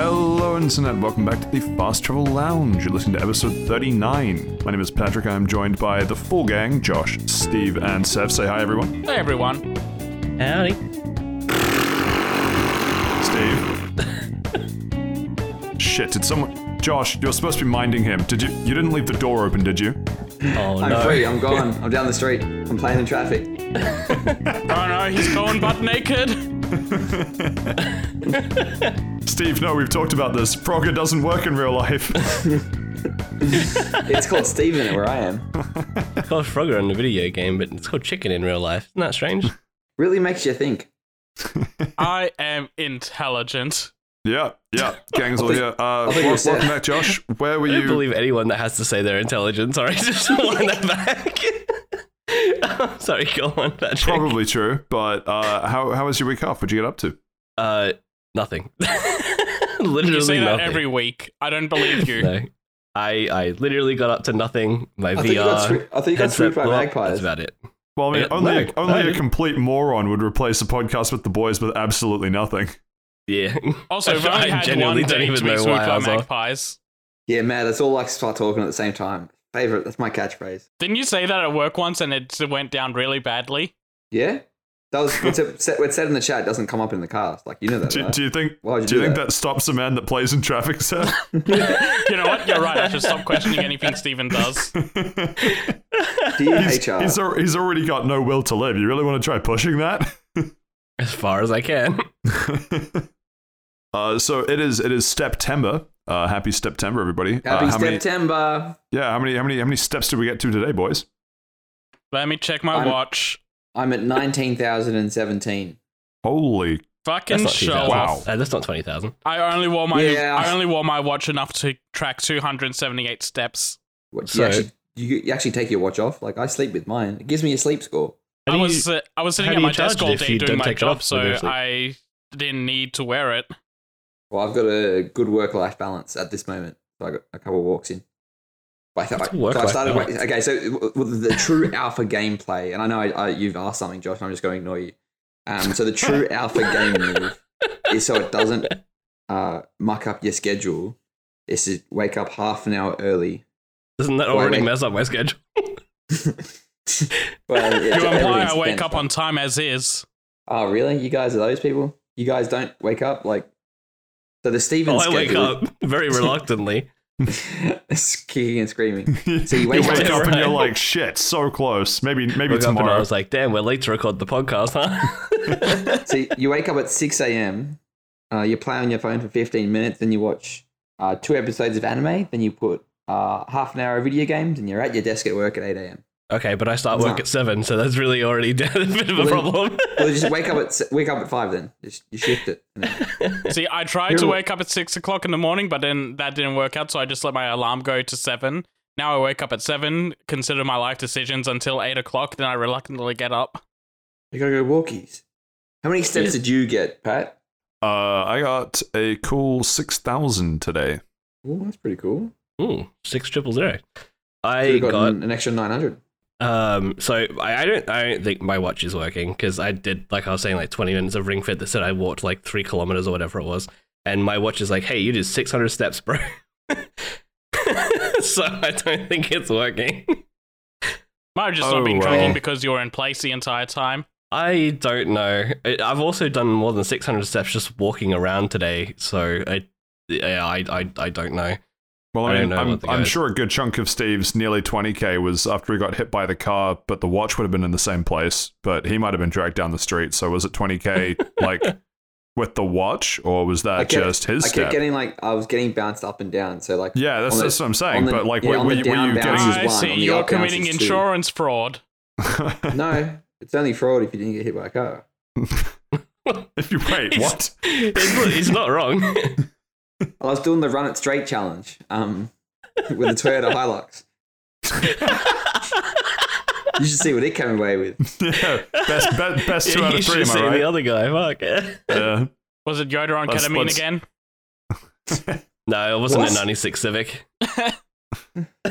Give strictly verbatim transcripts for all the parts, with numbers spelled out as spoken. Hello internet, welcome back to the Fast Travel Lounge. You're listening to episode thirty-nine. My name is Patrick, I am joined by the full gang, Josh, Steve, and Sev. Say hi everyone. Hi everyone. Howdy. Steve. Shit, did someone... Josh, you're supposed to be minding him. Did you... You didn't leave the door open, did you? Oh, I'm no. free, I'm gone. I'm down the street. I'm playing in traffic. Oh no, he's going butt naked. Steve, no, we've talked about this. Frogger doesn't work in real life. It's called Steven where I am. It's called Frogger in the video game, but it's called Chicken in real life. Isn't that strange? Really makes you think. I am intelligent. Yeah, yeah. Gang's all here. Uh, welcome back, Josh. Where were you? I don't you? believe anyone that has to say they're intelligent. Sorry, just line that back. Oh, sorry, go on. Patrick. Probably true, but uh, how, how was your week off? What'd you get up to? Uh... Nothing. Literally you say that nothing. Every week. I don't believe you. No. I I literally got up to nothing. My I V R. Got through, I think you got swooped by magpies. That's about it. Well, I mean, yeah, only no, only no. a complete moron would replace a podcast with the boys with absolutely nothing. Yeah. Also, if I had genuinely one don't even know why I was magpies. Yeah, man, let's all like start talking at the same time. Favorite. That's my catchphrase. Didn't you say that at work once and it went down really badly? Yeah. That was what's said, what's said in the chat doesn't come up in the cast. Like you know that. Do, right? do you think? Why would you do, do you that? think that stops a man that plays in traffic, sir? You know what? You're right. I should stop questioning anything Steven does. Dear he's, H R, he's, he's already got no will to live. You really want to try pushing that? As far as I can. uh, so it is. It is Steptember. Uh, happy Steptember, everybody. Happy uh, Steptember. Many, yeah. How many? How many? How many steps did we get to today, boys? Let me check my I'm, watch. I'm at nineteen thousand seventeen. Holy fucking shit! Wow, uh, that's not twenty thousand. I only wore my yeah. I only wore my watch enough to track two hundred seventy-eight steps. What, so you actually, you, you actually take your watch off? Like I sleep with mine. It gives me a sleep score. I was you, uh, I was sitting at my desk all day doing my job, so I didn't need to wear it. Well, I've got a good work-life balance at this moment. So I got a couple of walks in. So I started. Wait, okay, so the true alpha gameplay, and I know I, I, you've asked something, Josh. And I'm just going to ignore you. Um, so the true alpha game move is so it doesn't uh, muck up your schedule. Is to wake up half an hour early. Doesn't that already wake- mess up my schedule? Well, yeah, you imply I wake up on time as is. Oh, really? You guys are those people? You guys don't wake up like? So the Steven oh, schedule. I wake up very reluctantly. Kicking and screaming. So you wake, you wake up, up and you're like, "Shit, so close." Maybe, maybe wake tomorrow. I was like, "Damn, we're late to record the podcast, huh?" So you wake up at six a.m. Uh, you play on your phone for fifteen minutes, then you watch uh, two episodes of anime, then you put uh, half an hour of video games, and you're at your desk at work at eight a.m. Okay, but I start that's work not. at seven, so that's really already a bit of a well, then, problem. Well, just wake up at wake up at five then. Just, you shift it. See, I tried You're to wake up at six o'clock in the morning, but then that didn't work out, so I just let my alarm go to seven. Now I wake up at seven, consider my life decisions until eight o'clock, then I reluctantly get up. You gotta go walkies. How many steps yeah. did you get, Pat? Uh, I got a cool six thousand today. Oh, that's pretty cool. Ooh, six triple zero. I got an extra nine hundred. Um, so I, I don't, I don't think my watch is working because I did, like I was saying, like twenty minutes of Ring Fit that said I walked like three kilometers or whatever it was. And my watch is like, hey, you did six hundred steps, bro. So I don't think it's working. Might have just oh, not been tracking well. because you were in place the entire time. I don't know. I've also done more than six hundred steps just walking around today. So I, yeah, I, I, I don't know. Well, I mean, I I'm, I'm sure a good chunk of Steve's nearly twenty k was after he got hit by the car, but the watch would have been in the same place, but he might have been dragged down the street. So was it twenty k like with the watch, or was that kept, just his I step? Kept getting like I was getting bounced up and down. So like yeah, that's, the, that's what I'm saying. The, but like, yeah, were, were, were you getting? I see you're committing insurance two. fraud. No, it's only fraud if you didn't get hit by a car. If you wait, it's, what? It's, it's not wrong. I was doing the run it straight challenge um, with a Toyota Hilux. You should see what it came away with. Yeah, best, best, best two yeah, out of three, am I right? You should see the other guy, fuck. Yeah. Was it Yoda on ketamine let's... again? No, it wasn't what? A ninety-six Civic. What's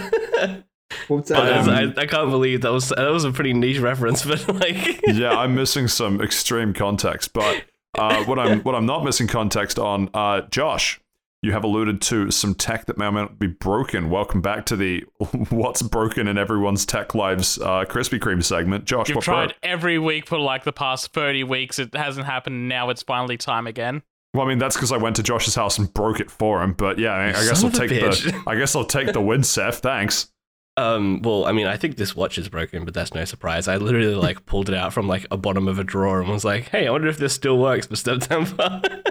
that? I, was, um, I, I can't believe that was, that was a pretty niche reference, but like... Yeah, I'm missing some extreme context, but uh, what, I'm, what I'm not missing context on, uh, Josh... You have alluded to some tech that may or may not be broken. Welcome back to the What's Broken in Everyone's Tech Lives uh, Krispy Kreme segment. Josh, You've tried broke? every week for like the past thirty weeks. It hasn't happened. Now it's finally time again. Well, I mean, that's because I went to Josh's house and broke it for him. But yeah, I, I guess I'll take bitch. the I guess I'll take the win, Seth. Thanks. Um, well, I mean, I think this watch is broken, but that's no surprise. I literally like pulled it out from like a bottom of a drawer and was like, "Hey, I wonder if this still works for Steptember."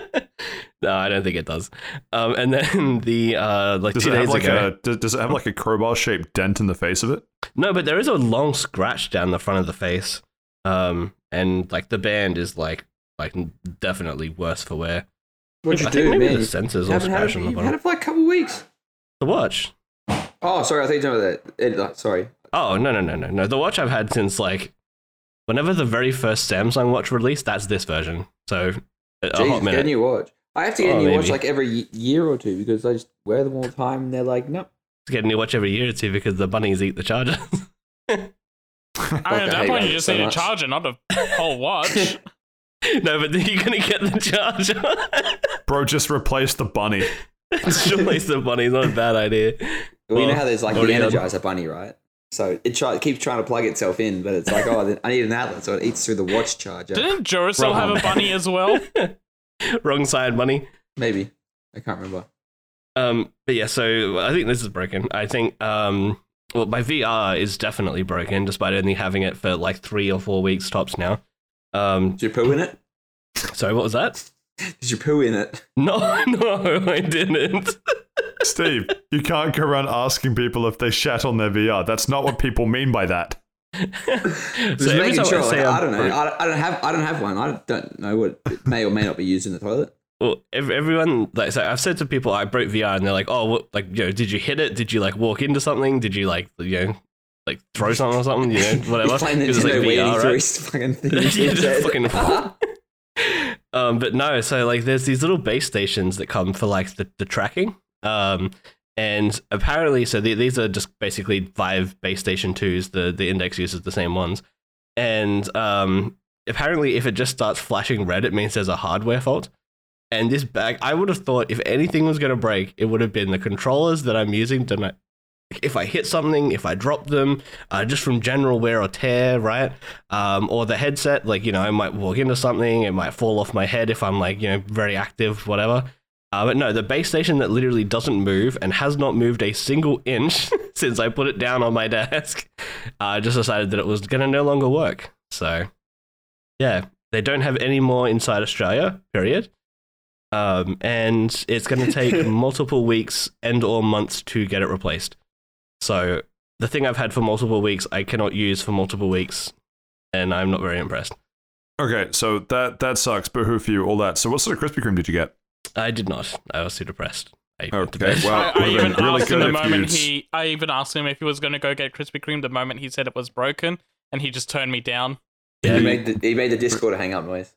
No, I don't think it does. Um, and then the uh, like does two it have days like ago, a, does it have like a crowbar-shaped dent in the face of it? No, but there is a long scratch down the front of the face, um, and like the band is like like definitely worse for wear. What'd you I do, think maybe man? The sensors all scratched on the bottom. You've had it for like a couple weeks. The watch. Oh, sorry, I think you were there. Sorry. Oh, no, no, no, no, no. The watch I've had since, like, whenever the very first Samsung watch released, that's this version. So, a Jeez, hot minute. Get a new watch. I have to get oh, a new maybe. watch, like, every year or two, because I just wear them all the time, and they're like, nope. To get a new watch every year or two, because the bunnies eat the charger. I mean, at that point, you just so need much. a charger, not a whole watch. No, but then you're going to get the charger. Bro, just replace the bunny. Just replace the bunny. It's not a bad idea. Well, well, you know how there's like the Energizer Bunny, right? So it, try, it keeps trying to plug itself in, but it's like, oh, I need an outlet, so it eats through the watch charger. Didn't Duracell have a bunny as well? Wrong side bunny. Maybe. I can't remember. Um, but yeah, so I think this is broken. I think, um, well, my V R is definitely broken, despite only having it for like three or four weeks tops now. Um, Did you poo in it? Sorry, what was that? Did you poo in it? No, no, I didn't. Steve, you can't go around asking people if they shat on their V R. That's not what people mean by that. So making sure, like, I don't know. I, I don't have. I don't have one. I don't know what it may or may not be used in the toilet. Well, everyone, like, so I've said to people, I broke V R, and they're like, "Oh, what, like, you know, did you hit it? Did you like walk into something? Did you like, you know, like throw something or something? You know, whatever." He's playing Nintendo, like, V R, right? Fucking things. Yeah, just fucking. um, but no, so like, there's these little base stations that come for like the, the tracking. Um, and apparently, so the, these are just basically five base station twos. The, the index uses the same ones. And um, apparently, if it just starts flashing red, it means there's a hardware fault. And this bag, I would have thought if anything was going to break, it would have been the controllers that I'm using. To my, if I hit something, if I drop them, uh, just from general wear or tear, right? Um, or the headset, like, you know, I might walk into something, it might fall off my head if I'm like, you know, very active, whatever. Uh, but no, the base station that literally doesn't move and has not moved a single inch since I put it down on my desk, I uh, just decided that it was going to no longer work. So, yeah, they don't have any more inside Australia, period. Um, and it's going to take multiple weeks and or months to get it replaced. So the thing I've had for multiple weeks, I cannot use for multiple weeks, and I'm not very impressed. Okay, so that, that sucks. Boo-hoo for you, all that. So what sort of Krispy Kreme did you get? I did not. I was too depressed. I, okay. Well, I, I even really asked him the moment he. I even asked him if he was going to go get Krispy Kreme. The moment he said it was broken, and he just turned me down. Yeah, he made the, he made the Discord hang up noise.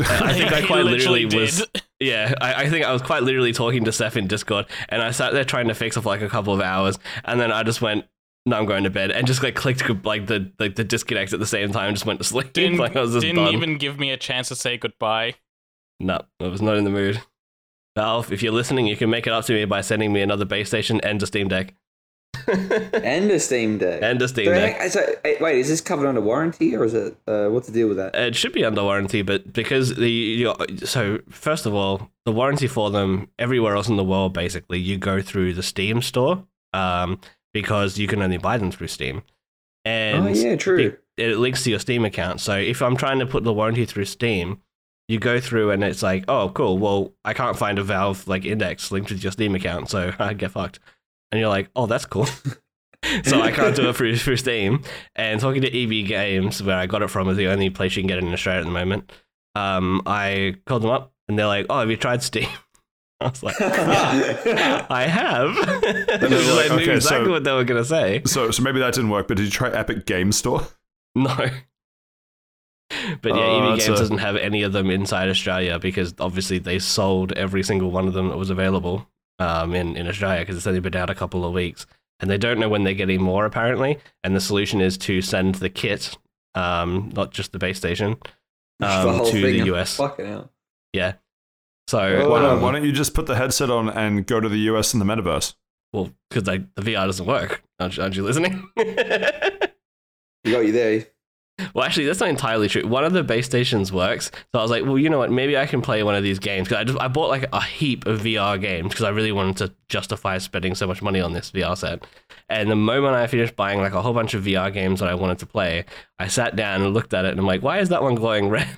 I think I quite literally, literally was. Yeah, I, I think I was quite literally talking to Seth in Discord, and I sat there trying to fix it for like a couple of hours, and then I just went, "No, I'm going to bed," and just like clicked like the like the disconnect at the same time, and just went to sleep. Didn't, like, I was just didn't even give me a chance to say goodbye. No, I was not in the mood. Valve, if you're listening, you can make it up to me by sending me another base station and a Steam Deck. and a Steam Deck. And a Steam so, Deck. So, wait, is this covered under warranty, or is it? Uh, what's the deal with that? It should be under warranty, but because the you know, so first of all, the warranty for them everywhere else in the world, basically, you go through the Steam store, um, because you can only buy them through Steam. And oh yeah, true. It, it links to your Steam account. So if I'm trying to put the warranty through Steam, you go through and it's like, oh, cool, well, I can't find a Valve like index linked with your Steam account, so I get fucked. And you're like, oh, that's cool. So I can't do it through, through Steam. And talking to E B Games, where I got it from, is the only place you can get it in Australia at the moment. Um, I called them up and they're like, oh, have you tried Steam? I was like, yeah, I have. And was like, I knew okay, exactly so, what they were going to say. So, so maybe that didn't work, but did you try Epic Game Store? No. But yeah, oh, E B Games a... doesn't have any of them inside Australia because obviously they sold every single one of them that was available um, in, in Australia because it's only been out a couple of weeks. And they don't know when they're getting more, apparently. And the solution is to send the kit, um, not just the base station, um, the to the U S. Fucking hell. Yeah. So oh. why, don't, why don't you just put the headset on and go to the U S in the metaverse? Well, because the V R doesn't work. Aren't, aren't you listening? We got you there. Well, actually, that's not entirely true. One of the base stations works, so I was like, well, you know what? Maybe I can play one of these games. Because I just I bought like a heap of V R games because I really wanted to justify spending so much money on this V R set. And the moment I finished buying like a whole bunch of V R games that I wanted to play, I sat down and looked at it, and I'm like, why is that one glowing red?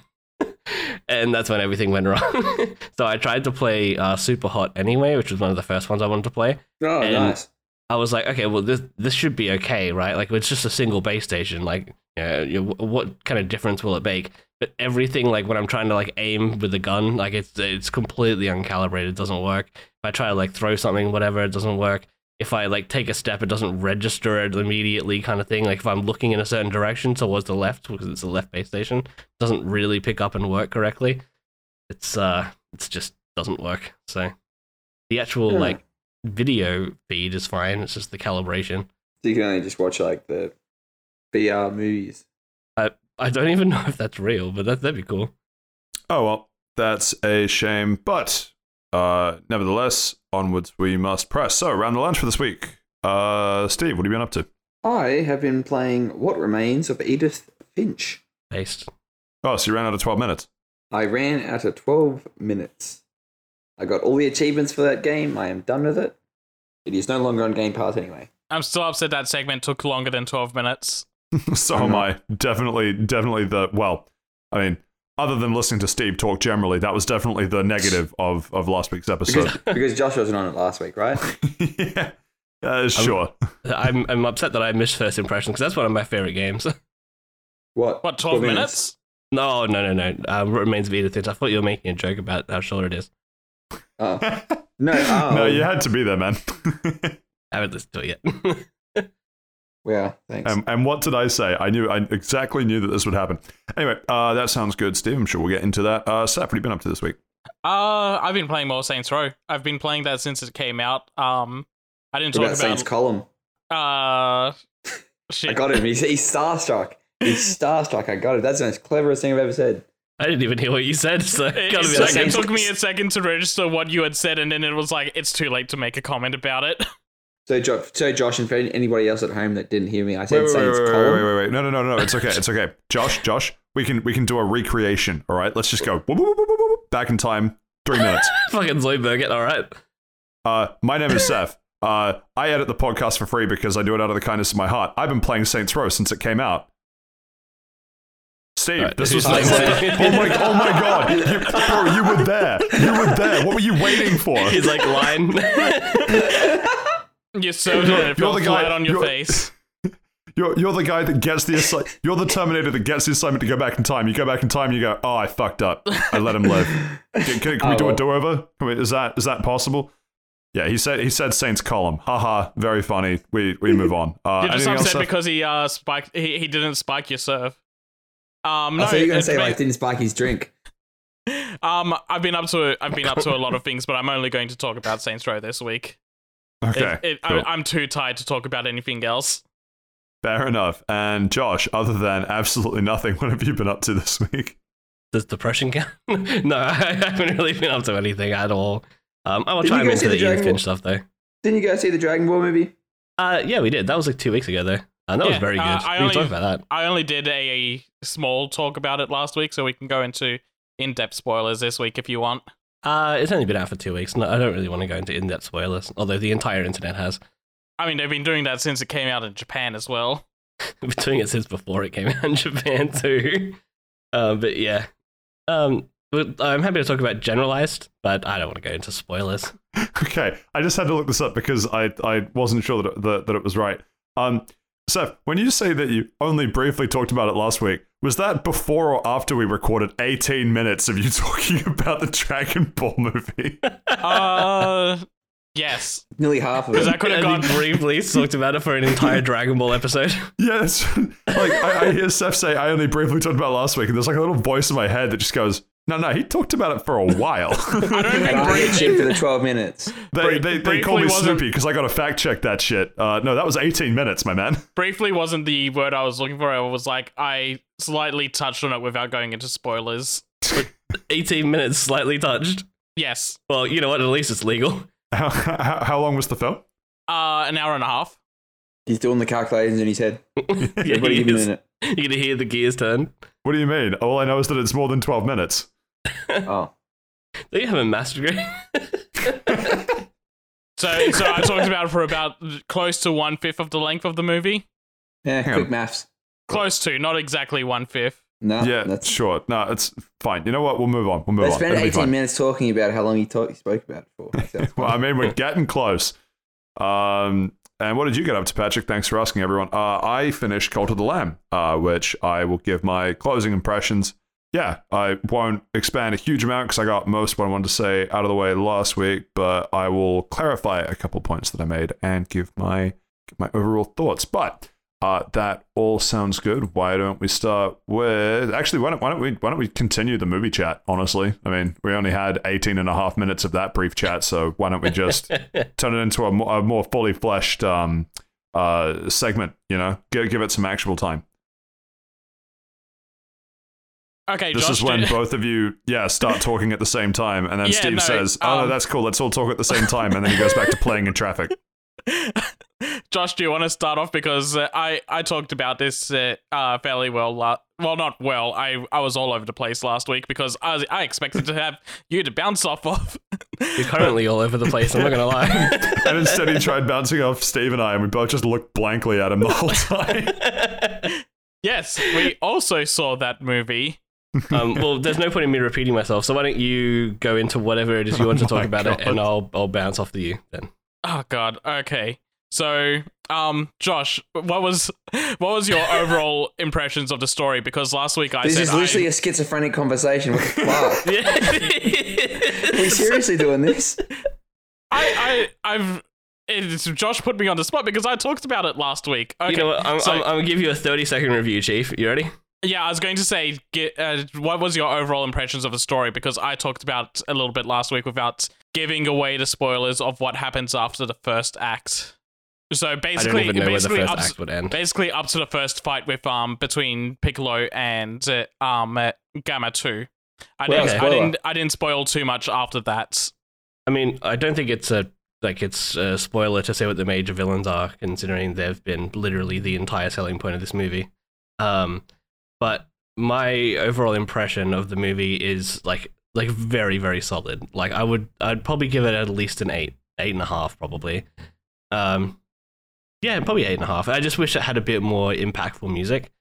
And that's when everything went wrong. So I tried to play uh, Super Hot anyway, which was one of the first ones I wanted to play. Oh, and nice. I was like, okay, well, this this should be okay, right? Like, it's just a single base station. Like, yeah, you know, what kind of difference will it make? But everything, like, when I'm trying to, like, aim with the gun, like, it's it's completely uncalibrated. It doesn't work. If I try to, like, throw something, whatever, it doesn't work. If I, like, take a step, it doesn't register it immediately kind of thing. Like, if I'm looking in a certain direction towards the left, because it's a left base station, it doesn't really pick up and work correctly. It's, uh, it's just doesn't work. So the actual, yeah. like, video feed is fine. It's just the calibration. So you can only just watch like the V R movies. I I don't even know if that's real, but that that'd be cool. Oh well, that's a shame. But uh, nevertheless, onwards we must press. So round the lunch for this week. Uh, Steve, what have you been up to? I have been playing What Remains of Edith Finch. Based. Oh, so you ran out of twelve minutes. I ran out of twelve minutes. I got all the achievements for that game. I am done with it. It is no longer on Game Pass anyway. I'm still upset that segment took longer than twelve minutes. So am I. Definitely, definitely the, well, I mean, other than listening to Steve talk generally, that was definitely the negative of, of last week's episode. Because, because Josh wasn't on it last week, right? Yeah, uh, sure. I'm, I'm upset that I missed First Impression because that's one of my favorite games. What? What, twelve minutes? minutes? No, no, no, no. Uh, Remains of Edith Finch. I thought you were making a joke about how short it is. Oh. No, um, no, you had to be there, man. I haven't listened to it yet. Yeah, thanks. Um, and what did I say? I knew, I exactly knew that this would happen. Anyway, uh, that sounds good, Steve. I'm sure we'll get into that. Uh, Seth, what have you been up to this week? Uh, I've been playing more Saints Row. I've been playing that since it came out. Um, I didn't what talk about, about Saints Column. Uh, shit. I got him. He's, he's starstruck. He's starstruck. I got it. That's the most cleverest thing I've ever said. I didn't even hear what you said. So it, gotta be like, it took me a second to register what you had said, and then it was like, it's too late to make a comment about it. So, jo- so Josh, and for anybody else at home that didn't hear me, I said wait, Saints wait, wait, Column. Wait, wait, wait, no, no, no, no, it's okay, it's okay. Josh, Josh, we can we can do a recreation, all right? Let's just go whoop, whoop, whoop, whoop, whoop, back in time, three minutes. Fucking Zoidberg, all right. Uh, my name is Seth. Uh, I edit the podcast for free because I do it out of the kindness of my heart. I've been playing Saints Row since it came out. Steve, right, this was like, oh my, oh my god, you, bro, you were there, you were there, what were you waiting for? He's like, line. You're so good, you're the guy on your you're, face. You're, you're the guy that gets the assignment, you're the Terminator that gets the assignment to go back in time, you go back in time, you go, oh, I fucked up, I let him live. Can, can, can oh, we do well. a do-over? Can we, is that is that possible? Yeah, he said he said Saints Column. Haha, very funny, we we move on. Uh, you're just upset because he, uh, spiked, he, he didn't spike your serve. Um, no, I thought you were going to say like didn't spike his drink. Um, I've been up to I've been up to a lot of things, but I'm only going to talk about Saints Row this week. Okay, it, it, cool. I, I'm too tired to talk about anything else. Fair enough. And Josh, other than absolutely nothing, what have you been up to this week? Does depression count? No, I haven't really been up to anything at all. Um, I will try and into the Edith Finch stuff though. Didn't you go see the Dragon Ball movie? Uh, yeah, we did. That was like two weeks ago though. And that yeah, was very good. Uh, I, we only, talk about that. I only did a small talk about it last week, so we can go into in-depth spoilers this week if you want. Uh, it's only been out for two weeks. No, I don't really want to go into in-depth spoilers, although the entire internet has. I mean, they've been doing that since it came out in Japan as well. They've been doing it since before it came out in Japan too. Uh, but yeah. Um, I'm happy to talk about generalized, but I don't want to go into spoilers. Okay, I just had to look this up because I, I wasn't sure that it, that, that it was right. Um. Seth, when you say that you only briefly talked about it last week, was that before or after we recorded eighteen minutes of you talking about the Dragon Ball movie? Uh, yes. Nearly half of it. Because I could have gone briefly talked about it for an entire Dragon Ball episode. Yes. Like, I, I hear Seth say, I only briefly talked about it last week, and there's like a little voice in my head that just goes, no, no, he talked about it for a while. I don't think I hit shit for the twelve minutes. They, they, they call me Snoopy because I got to fact check that shit. Uh, no, that was eighteen minutes, my man. Briefly wasn't the word I was looking for. I was like, I slightly touched on it without going into spoilers. eighteen minutes, slightly touched. Yes. Well, you know what? At least it's legal. How, how, how long was the film? Uh, an hour and a half. He's doing the calculations in his head. Yeah, everybody he give is. Him a minute. You're going to hear the gears turn. What do you mean? All I know is that it's more than twelve minutes. Oh. Do you have a maths degree? so, so I talked about it for about close to one-fifth of the length of the movie. Yeah, Hang quick on. Maths. Close to, not exactly one-fifth. No, yeah, that's sure. No, it's fine. You know what? We'll move on. We'll move on. I spent on. eighteen minutes talking about how long he, talk- he spoke about it for. Well, I mean, we're getting close. Um, and what did you get up to, Patrick? Thanks for asking, everyone. Uh, I finished Cult of the Lamb, uh, which I will give my closing impressions. Yeah, I won't expand a huge amount because I got most of what I wanted to say out of the way last week, but I will clarify a couple points that I made and give my give my overall thoughts. But Uh, that all sounds good. Why don't we start with... Actually, why don't, why don't we why don't we continue the movie chat, honestly? I mean, we only had eighteen and a half minutes of that brief chat, so why don't we just turn it into a more, a more fully fleshed um, uh, segment, you know? Give, give it some actual time. Okay, This Josh, is when both of you, yeah, start talking at the same time, and then yeah, Steve no, says, oh, um... no, that's cool, let's all talk at the same time, and then he goes back to playing in traffic. Josh, do you want to start off? Because uh, I, I talked about this uh, uh, fairly well. La- well, not well. I, I was all over the place last week because I was, I expected to have you to bounce off of. You're currently all over the place, I'm not going to lie. And instead he tried bouncing off Steve and I, and we both just looked blankly at him the whole time. Yes, we also saw that movie. Um, well, there's no point in me repeating myself, so why don't you go into whatever it is you want oh to talk about God. It, and I'll I'll bounce off to you then. Oh, God. Okay. So, um, Josh, what was what was your overall impressions of the story? Because last week I this said this is literally I... a schizophrenic conversation. What the fuck? Yeah. Are we seriously doing this? I, I, I've it's, Josh put me on the spot because I talked about it last week. Okay, you know what? I'm, so, I'm, I'm gonna give you a thirty second review, Chief. You ready? Yeah, I was going to say, get, uh, what was your overall impressions of the story? Because I talked about it a little bit last week without giving away the spoilers of what happens after the first act. So basically, I don't even know basically, where the first act would end. Basically up to the first fight with um between Piccolo and uh, um Gamma two. I well, didn't, okay. I didn't, I didn't spoil too much after that. I mean, I don't think it's a like it's a spoiler to say what the major villains are, considering they've been literally the entire selling point of this movie. Um, but my overall impression of the movie is like like very very solid. Like I would, I'd probably give it at least an eight, eight and a half probably. Um. Yeah, probably eight and a half. I just wish it had a bit more impactful music.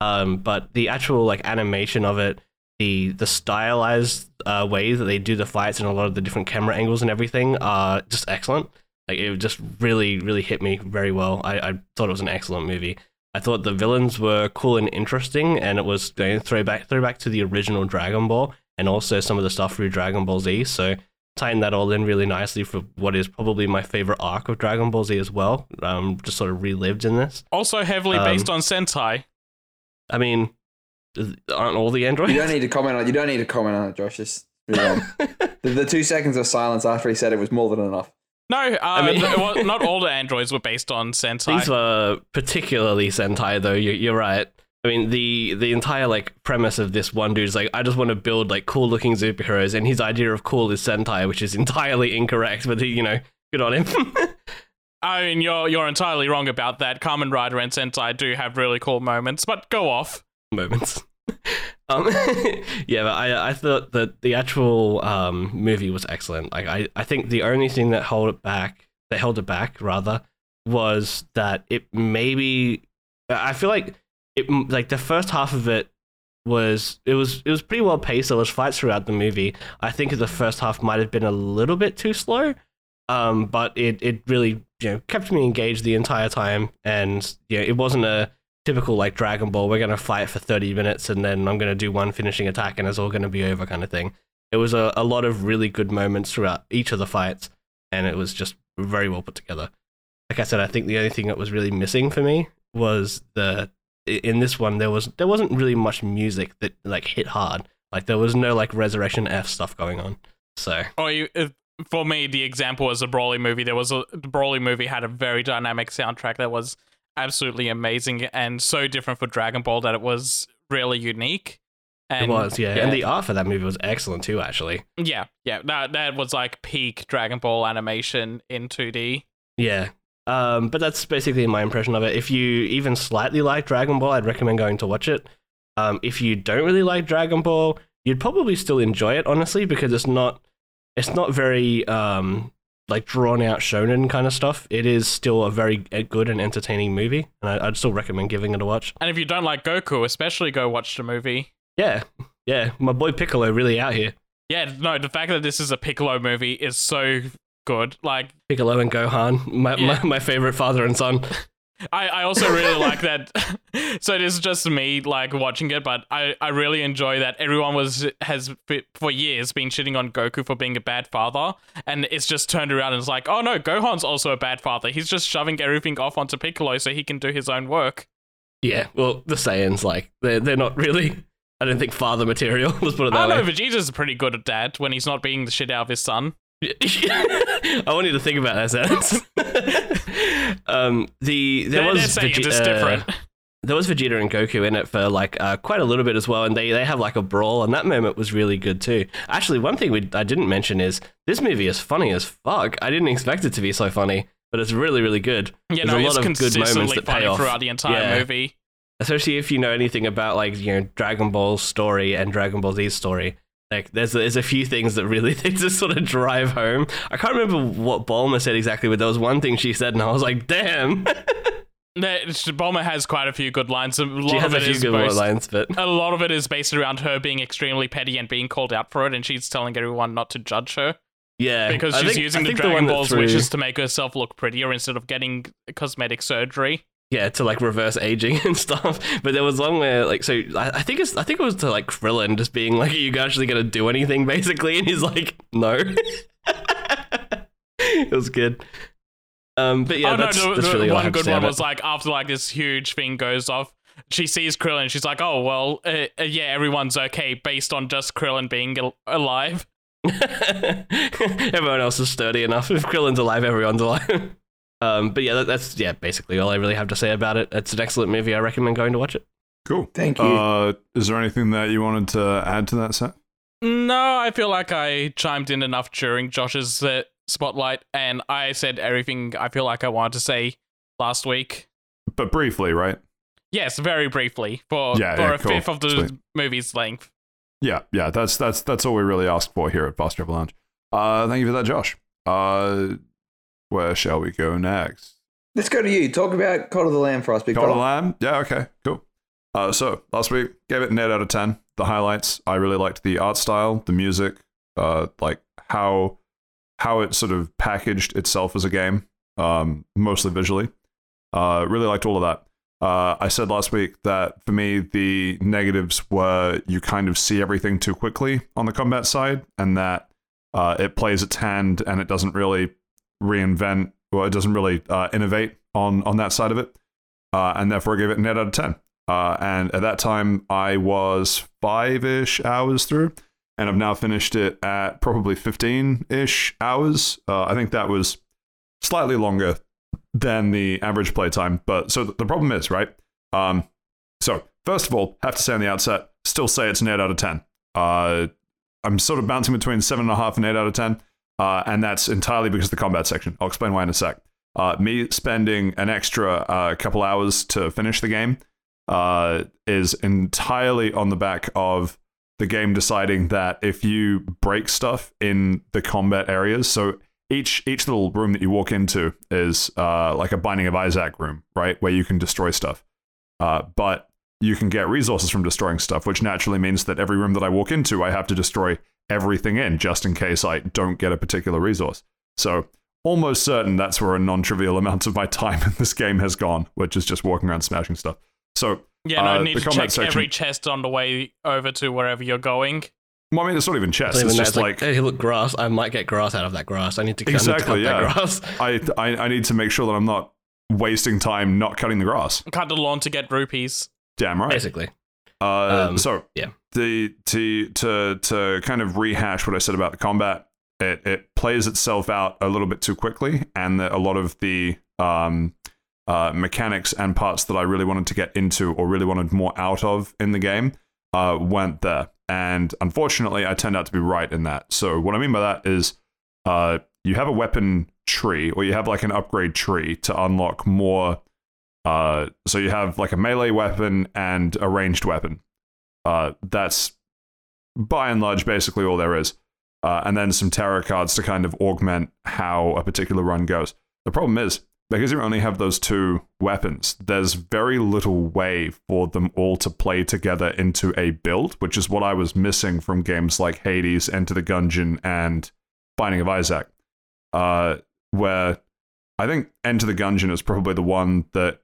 Um, but the actual like animation of it, the the stylized uh, way that they do the fights and a lot of the different camera angles and everything are just excellent. Like it just really, really hit me very well. I, I thought it was an excellent movie. I thought the villains were cool and interesting, and it was going throwback throwback to the original Dragon Ball and also some of the stuff through Dragon Ball Z. So tying that all in really nicely for what is probably my favorite arc of Dragon Ball Z as well, um, just sort of relived in this. Also heavily um, based on Sentai. I mean, aren't all the androids? You don't need to comment on it. You don't need to comment on it, Josh. Just move on. the, the two seconds of silence after he said it was more than enough. No, uh, I mean, well, not all the androids were based on Sentai. These were particularly Sentai, though. You, you're right. I mean, the the entire like premise of this one dude's like, I just want to build like cool looking superheroes, and his idea of cool is Sentai, which is entirely incorrect. But he, you know, good on him. I mean, you're you're entirely wrong about that. Kamen Rider and Sentai do have really cool moments, but go off moments. um, yeah, but I I thought that the actual um movie was excellent. Like, I I think the only thing that held it back, that held it back rather, was that it maybe I feel like. It, like the first half of it was it was it was pretty well paced. There was fights throughout the movie. I think the first half might have been a little bit too slow, um, but it it really you know kept me engaged the entire time. And yeah, you know, it wasn't a typical like Dragon Ball. We're gonna fight for thirty minutes and then I'm gonna do one finishing attack and it's all gonna be over kind of thing. It was a, a lot of really good moments throughout each of the fights, and it was just very well put together. Like I said, I think the only thing that was really missing for me was the in this one, there was there wasn't really much music that like hit hard. Like there was no like Resurrection F stuff going on. So, oh, you, for me, the example was the Broly movie. There was a the Broly movie had a very dynamic soundtrack that was absolutely amazing and so different for Dragon Ball that it was really unique. And, it was, yeah. yeah. And the art for that movie was excellent too, actually. Yeah, yeah. That, that was like peak Dragon Ball animation in two D. Yeah. Um, but that's basically my impression of it. If you even slightly like Dragon Ball, I'd recommend going to watch it. Um, if you don't really like Dragon Ball, you'd probably still enjoy it, honestly, because it's not it's not very um, like drawn out shonen kind of stuff. It is still a very good and entertaining movie, and I, I'd still recommend giving it a watch. And if you don't like Goku, especially go watch the movie. Yeah, yeah, my boy Piccolo really out here. Yeah, no, the fact that this is a Piccolo movie is so good. Like Piccolo and Gohan, my yeah. my, my favorite father and son. I, I also really like that. So it is just me like watching it, but I, I really enjoy that everyone was has for years been shitting on Goku for being a bad father, and it's just turned around and it's like, oh no, Gohan's also a bad father. He's just shoving everything off onto Piccolo so he can do his own work. Yeah, well, the Saiyans, like they they're not really, I don't think, father material. Let's put it that way. I know Vegeta's pretty good at dad when he's not beating the shit out of his son. I want you to think about that sentence. um, the there they're, was they're Vegeta, it's different. Uh, there was Vegeta and Goku in it for like uh, quite a little bit as well, and they, they have like a brawl, and that moment was really good too. Actually, one thing we I didn't mention is this movie is funny as fuck. I didn't expect it to be so funny, but it's really really good. Yeah, There's no, a lot it's of consistently good moments that funny pay off throughout the entire yeah. movie. Especially if you know anything about like you know Dragon Ball's story and Dragon Ball Z's story. Like, there's there's a few things that really they just sort of drive home. I can't remember what Bulma said exactly, but there was one thing she said, and I was like, damn. Bulma has quite a few good lines. A lot she has of it a few is good based, lines, but... A lot of it is based around her being extremely petty and being called out for it, and she's telling everyone not to judge her. Yeah. Because she's think, using I the Dragon the Ball's threw... wishes to make herself look prettier instead of getting cosmetic surgery. Yeah, to like reverse aging and stuff. But there was one where like, so I, I think it's, I think it was to like Krillin just being like, are you actually going to do anything basically? And he's like, no. It was good. Um, but yeah, oh, that's, no, the, that's really the, all one I good one was like, after like this huge thing goes off, she sees Krillin. She's like, oh, well, uh, uh, yeah, everyone's okay based on just Krillin being al- alive. Everyone else is sturdy enough. If Krillin's alive, everyone's alive. Um, but yeah, that, that's yeah basically all I really have to say about it. It's an excellent movie. I recommend going to watch it. Cool. Thank you. Uh, is there anything that you wanted to add to that, Seth? No, I feel like I chimed in enough during Josh's uh, spotlight, and I said everything I feel like I wanted to say last week. But briefly, right? Yes, very briefly, for, yeah, for yeah, a cool. fifth of the Sweet. movie's length. Yeah, yeah, that's that's that's all we really ask for here at Fast Travel Lounge. Uh, thank you for that, Josh. Uh... Where shall we go next? Let's go to you. Talk about Cult of the Lamb for us. Big Cult of the Lamb? Yeah, okay, cool. Uh, so, last week, gave it an eight out of ten. The highlights, I really liked the art style, the music, uh, like how how it sort of packaged itself as a game, um, mostly visually. Uh, really liked all of that. Uh, I said last week that, for me, the negatives were you kind of see everything too quickly on the combat side, and that uh, it plays its hand and it doesn't really reinvent, well, it doesn't really uh, innovate on, on that side of it, uh, and therefore I gave it an eight out of ten. Uh, and at that time, I was five-ish hours through, and I've now finished it at probably fifteen-ish hours. Uh, I think that was slightly longer than the average playtime, but so the problem is, right? Um, so, first of all, have to say on the outset, still say it's an eight out of ten. Uh, I'm sort of bouncing between seven point five and eight out of ten. Uh, and that's entirely because of the combat section. I'll explain why in a sec. Uh, me spending an extra uh, couple hours to finish the game uh, is entirely on the back of the game deciding that if you break stuff in the combat areas, so each each little room that you walk into is uh, like a Binding of Isaac room, right, where you can destroy stuff. Uh, but you can get resources from destroying stuff, which naturally means that every room that I walk into, I have to destroy everything in, just in case I don't get a particular resource. So almost certain that's where a non-trivial amount of my time in this game has gone, which is just walking around smashing stuff. So yeah, no, uh, I need to check section, every chest on the way over to wherever you're going. Well, I mean, it's not even chests. It's just it's like, like, hey, look, grass. I might get grass out of that grass. I need to, exactly, I need to cut yeah. that grass. I, I I need to make sure that I'm not wasting time not cutting the grass. Cut the lawn to get rupees. Damn right. Basically. Uh, um, so yeah. The to to to kind of rehash what I said about the combat, it it plays itself out a little bit too quickly, and the, a lot of the um, uh, mechanics and parts that I really wanted to get into or really wanted more out of in the game uh, went there. And unfortunately, I turned out to be right in that. So what I mean by that is uh, you have a weapon tree, or you have like an upgrade tree to unlock more. Uh, so you have like a melee weapon and a ranged weapon. Uh, that's by and large basically all there is. Uh, and then some tarot cards to kind of augment how a particular run goes. The problem is, because you only have those two weapons, there's very little way for them all to play together into a build, which is what I was missing from games like Hades, Enter the Gungeon, and Binding of Isaac. Uh, where I think Enter the Gungeon is probably the one that...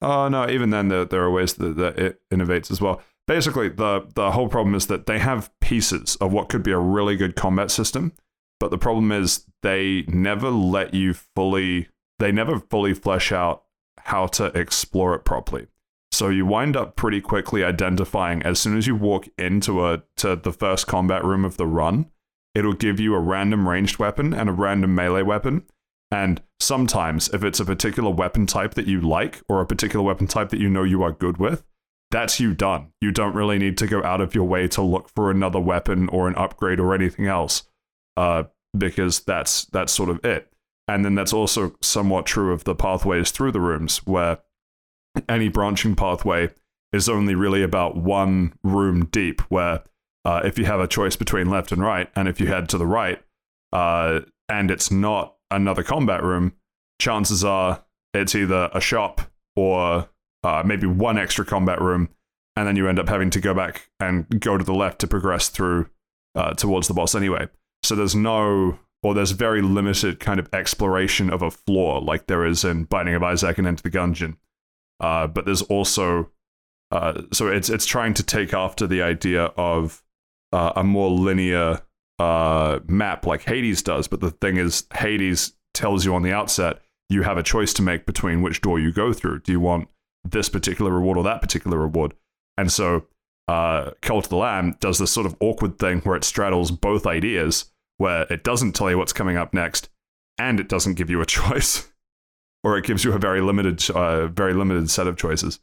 Oh, no, even then there, there are ways that, that it innovates as well. Basically, the, the whole problem is that they have pieces of what could be a really good combat system, but the problem is they never let you fully... They never fully flesh out how to explore it properly. So you wind up pretty quickly identifying, as soon as you walk into a to the first combat room of the run, it'll give you a random ranged weapon and a random melee weapon. And sometimes, if it's a particular weapon type that you like, or a particular weapon type that you know you are good with, that's you done. You don't really need to go out of your way to look for another weapon or an upgrade or anything else, uh, because that's that's sort of it. And then that's also somewhat true of the pathways through the rooms, where any branching pathway is only really about one room deep, where uh, if you have a choice between left and right, and if you head to the right, uh, and it's not another combat room, chances are it's either a shop or uh, maybe one extra combat room, and then you end up having to go back and go to the left to progress through uh, towards the boss anyway. So there's no... or there's very limited kind of exploration of a floor, like there is in Binding of Isaac and Enter the Gungeon. Uh, but there's also... Uh, so it's it's trying to take after the idea of uh, a more linear uh, map like Hades does, but the thing is, Hades tells you on the outset, you have a choice to make between which door you go through. Do you want this particular reward or that particular reward? And so uh, Cult of the Lamb does this sort of awkward thing where it straddles both ideas, where it doesn't tell you what's coming up next, and it doesn't give you a choice, or it gives you a very limited, uh, very limited set of choices.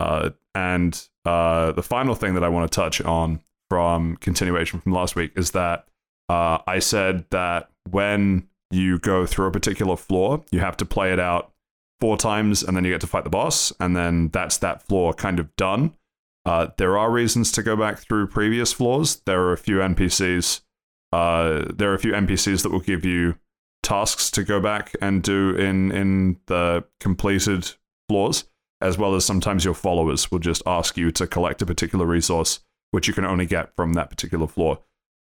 Uh, and uh, the final thing that I want to touch on from continuation from last week is that uh, I said that when you go through a particular floor, you have to play it out four times, and then you get to fight the boss, and then that's that floor kind of done. Uh, there are reasons to go back through previous floors. There are a few N P Cs. Uh, there are a few N P Cs that will give you tasks to go back and do in, in the completed floors, as well as sometimes your followers will just ask you to collect a particular resource, which you can only get from that particular floor.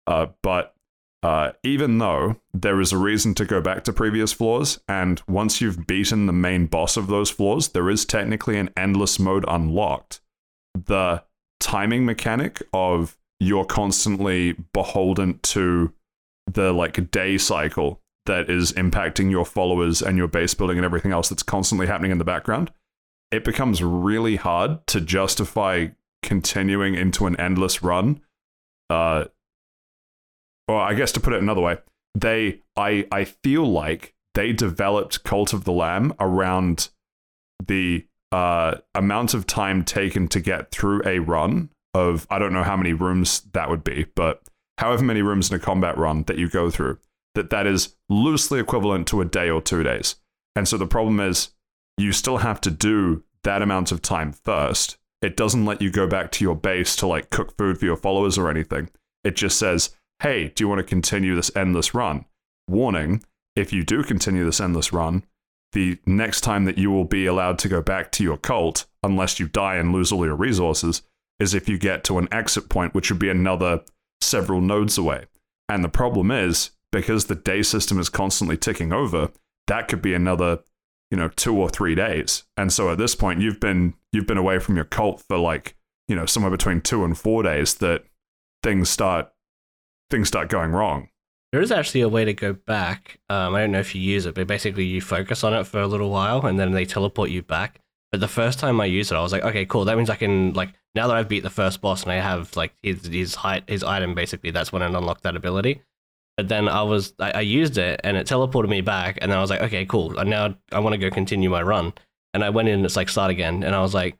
Uh, but uh, even though there is a reason to go back to previous floors, and once you've beaten the main boss of those floors, there is technically an endless mode unlocked. The timing mechanic of you're constantly beholden to the like day cycle that is impacting your followers and your base building and everything else that's constantly happening in the background, it becomes really hard to justify continuing into an endless run. Uh, or I guess to put it another way, they I I feel like they developed Cult of the Lamb around the uh, amount of time taken to get through a run of, I don't know how many rooms that would be, but however many rooms in a combat run that you go through, that that is loosely equivalent to a day or two days. And so the problem is, you still have to do that amount of time first. It doesn't let you go back to your base to like cook food for your followers or anything. It just says, hey, do you want to continue this endless run? Warning, if you do continue this endless run, the next time that you will be allowed to go back to your cult, unless you die and lose all your resources, is if you get to an exit point, which would be another several nodes away. And the problem is, because the day system is constantly ticking over, that could be another, you know, two or three days. And so at this point, you've been you've been away from your cult for like, you know, somewhere between two and four days that things start things start going wrong. There is actually a way to go back. Um, I don't know if you use it, but basically you focus on it for a little while, and then they teleport you back. But the first time I used it, I was like, okay, cool. That means I can, like, now that I've beat the first boss and I have, like, his his, height, his item, basically, that's when I unlocked that ability. But then I was, I, I used it, and it teleported me back, and then I was like, okay, cool. And now I want to go continue my run. And I went in, and it's like, start again. And I was like,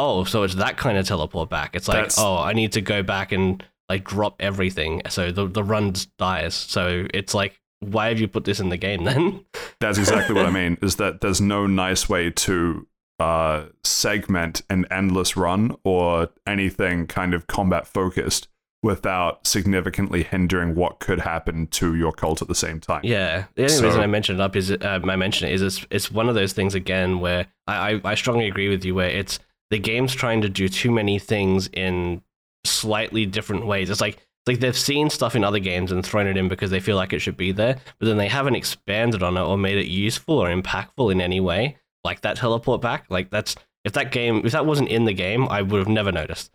Oh, so it's that kind of teleport back. It's like, That's... oh, I need to go back and like drop everything. So the, the run dies. So it's like, why have you put this in the game then? That's exactly what I mean, is that there's no nice way to uh, segment an endless run or anything kind of combat focused without significantly hindering what could happen to your cult at the same time. Yeah. The only so, reason I mentioned it up is, uh, I mentioned it is it's, it's one of those things again where I, I, I strongly agree with you, where it's the game's trying to do too many things in slightly different ways. It's like, Like they've seen stuff in other games and thrown it in because they feel like it should be there, but then they haven't expanded on it or made it useful or impactful in any way. Like that teleport back, like that's if that game if that wasn't in the game, I would have never noticed.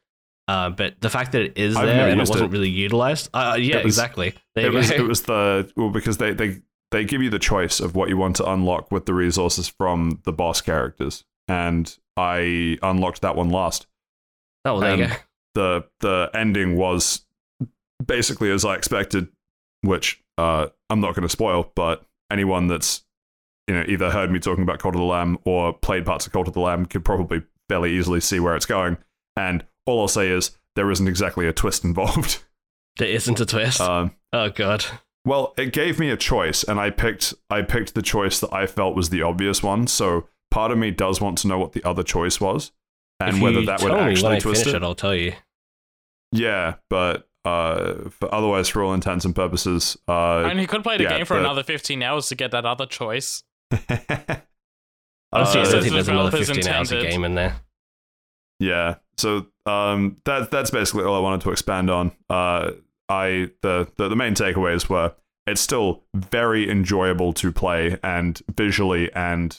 Uh, but the fact that it is there and it wasn't it. really utilized, uh, yeah, it was, exactly. There it was. Go. It was the well because they, they they give you the choice of what you want to unlock with the resources from the boss characters, and I unlocked that one last. Oh, well, there and you go. The the ending was. Basically, as I expected, which uh, I'm not going to spoil, but anyone that's you know either heard me talking about Cult of the Lamb or played parts of Cult of the Lamb could probably fairly easily see where it's going. And all I'll say is there isn't exactly a twist involved. There isn't a twist? Um, oh, God. Well, it gave me a choice, and I picked I picked the choice that I felt was the obvious one, so part of me does want to know what the other choice was, and whether that would actually twist it. If you tell me when I finish it, I'll tell you. Yeah, but... Uh, for otherwise, for all intents and purposes, uh, and he could play the yeah, game for but... another fifteen hours to get that other choice. I uh, see, so there's another fifteen intended. hours of game in there. Yeah, so um, that that's basically all I wanted to expand on. Uh, I the, the the main takeaways were it's still very enjoyable to play, and visually and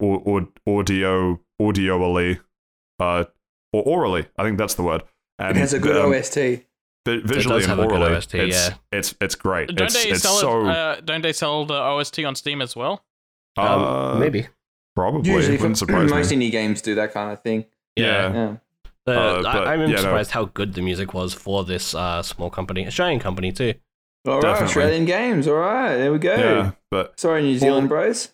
or, or audio audioally uh, or orally. I think that's the word. And, it has a good um, O S T. Visually and morally, O S T, it's, yeah. it's it's great. Don't it's, they it's sell so... it, uh, Don't they sell the O S T on Steam as well? Uh, um, maybe, probably. Usually, it wouldn't surprise most me. Indie games do that kind of thing. Yeah, yeah. yeah. Uh, but, I, I'm yeah, surprised no. how good the music was for this uh, small company, Australian company too. All right, Australian games. All right, there we go. Yeah, but sorry, New Zealand all, bros.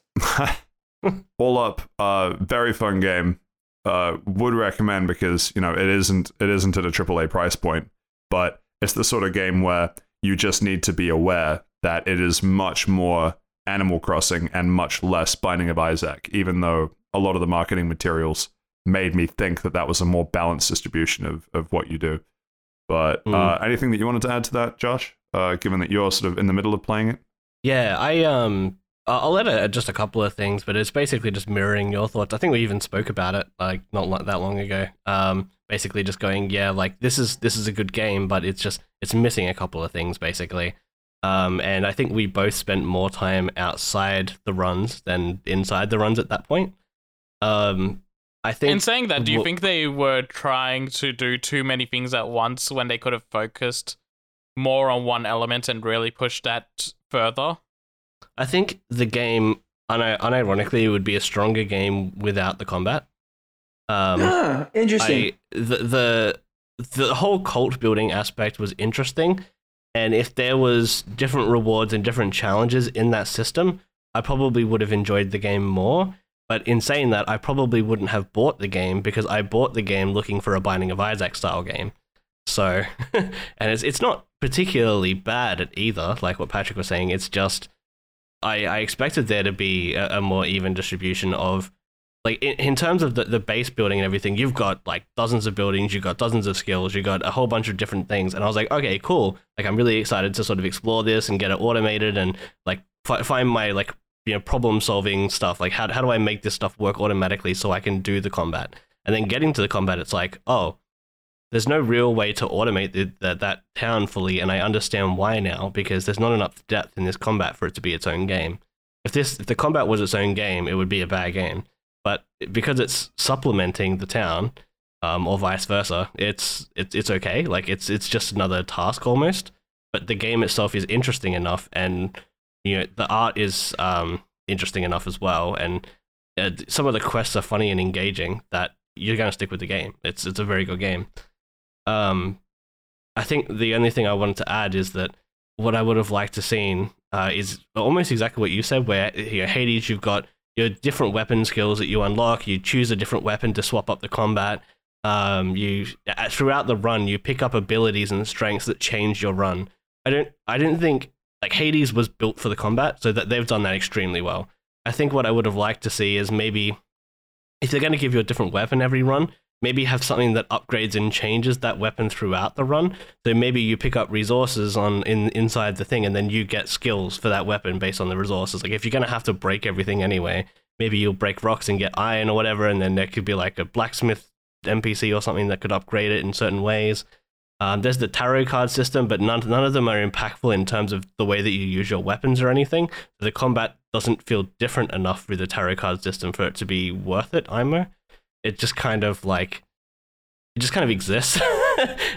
all up, uh, very fun game. Uh, would recommend because you know it isn't it isn't at a triple A price point, but it's the sort of game where you just need to be aware that it is much more Animal Crossing and much less Binding of Isaac, even though a lot of the marketing materials made me think that that was a more balanced distribution of, of what you do. But mm. uh, anything that you wanted to add to that, Josh, uh, given that you're sort of in the middle of playing it? Yeah, I, um, I'll edit just a couple of things, but it's basically just mirroring your thoughts. I think we even spoke about it like not that long ago. Um, basically just going, yeah, like this is this is a good game, but it's just it's missing a couple of things basically. Um, and I think we both spent more time outside the runs than inside the runs at that point. Um, I think. In saying that, do you w- think they were trying to do too many things at once when they could have focused more on one element and really pushed that further? I think the game, un- unironically, would be a stronger game without the combat. Um, ah, interesting. I, the, the the whole cult building aspect was interesting, and if there was different rewards and different challenges in that system, I probably would have enjoyed the game more. But in saying that, I probably wouldn't have bought the game because I bought the game looking for a Binding of Isaac style game. So, and it's it's not particularly bad at either. Like what Patrick was saying, it's just I, I expected there to be a, a more even distribution of. Like, in, in terms of the, the base building and everything, you've got, like, dozens of buildings, you've got dozens of skills, you've got a whole bunch of different things. And I was like, okay, cool. Like, I'm really excited to sort of explore this and get it automated and, like, f- find my, like, you know, problem-solving stuff. Like, how how do I make this stuff work automatically so I can do the combat? And then getting to the combat, it's like, oh, there's no real way to automate the, the, that town fully, and I understand why now, because there's not enough depth in this combat for it to be its own game. If this if the combat was its own game, it would be a bad game. But because it's supplementing the town, um, or vice versa, it's it's it's okay. Like it's it's just another task almost. But the game itself is interesting enough, and you know the art is um, interesting enough as well. And uh, some of the quests are funny and engaging. That you're going to stick with the game. It's it's a very good game. Um, I think the only thing I wanted to add is that what I would have liked to seen uh, is almost exactly what you said. Where you know, Hades, you've got your different weapon skills that you unlock, you choose a different weapon to swap up the combat. Um, you throughout the run, you pick up abilities and strengths that change your run. I don't, I didn't think like Hades was built for the combat, so that they've done that extremely well. I think what I would have liked to see is maybe if they're going to give you a different weapon every run, maybe have something that upgrades and changes that weapon throughout the run. So maybe you pick up resources on in inside the thing, and then you get skills for that weapon based on the resources. Like if you're going to have to break everything anyway, maybe you'll break rocks and get iron or whatever, and then there could be like a blacksmith N P C or something that could upgrade it in certain ways. Um, there's the tarot card system, but none none of them are impactful in terms of the way that you use your weapons or anything. The combat doesn't feel different enough with the tarot card system for it to be worth it, I'mo. It just kind of like, it just kind of exists.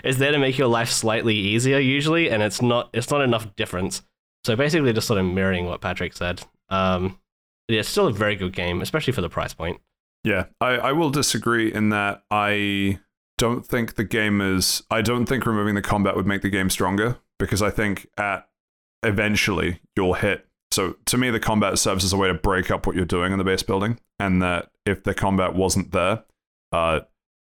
It's there to make your life slightly easier usually, and it's not it's not enough difference. So basically just sort of mirroring what Patrick said. Um, yeah, it's still a very good game, especially for the price point. Yeah, I, I will disagree in that I don't think the game is... I don't think removing the combat would make the game stronger, because I think at eventually you'll hit... So to me, the combat serves as a way to break up what you're doing in the base building, and that if the combat wasn't there... Uh,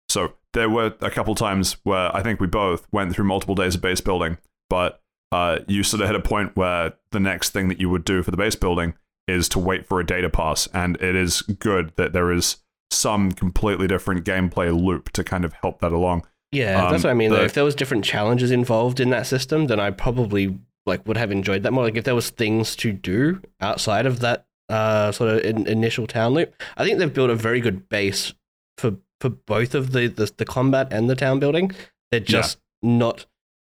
so there were a couple times where I think we both went through multiple days of base building, but uh, you sort of hit a point where the next thing that you would do for the base building is to wait for a data pass, and it is good that there is some completely different gameplay loop to kind of help that along. Yeah, um, that's what I mean. The, though. If there was different challenges involved in that system, then I probably like would have enjoyed that more. Like if there was things to do outside of that uh, sort of in, initial town loop, I think they've built a very good base for for both of the the, the combat and the town building. They're just yeah. not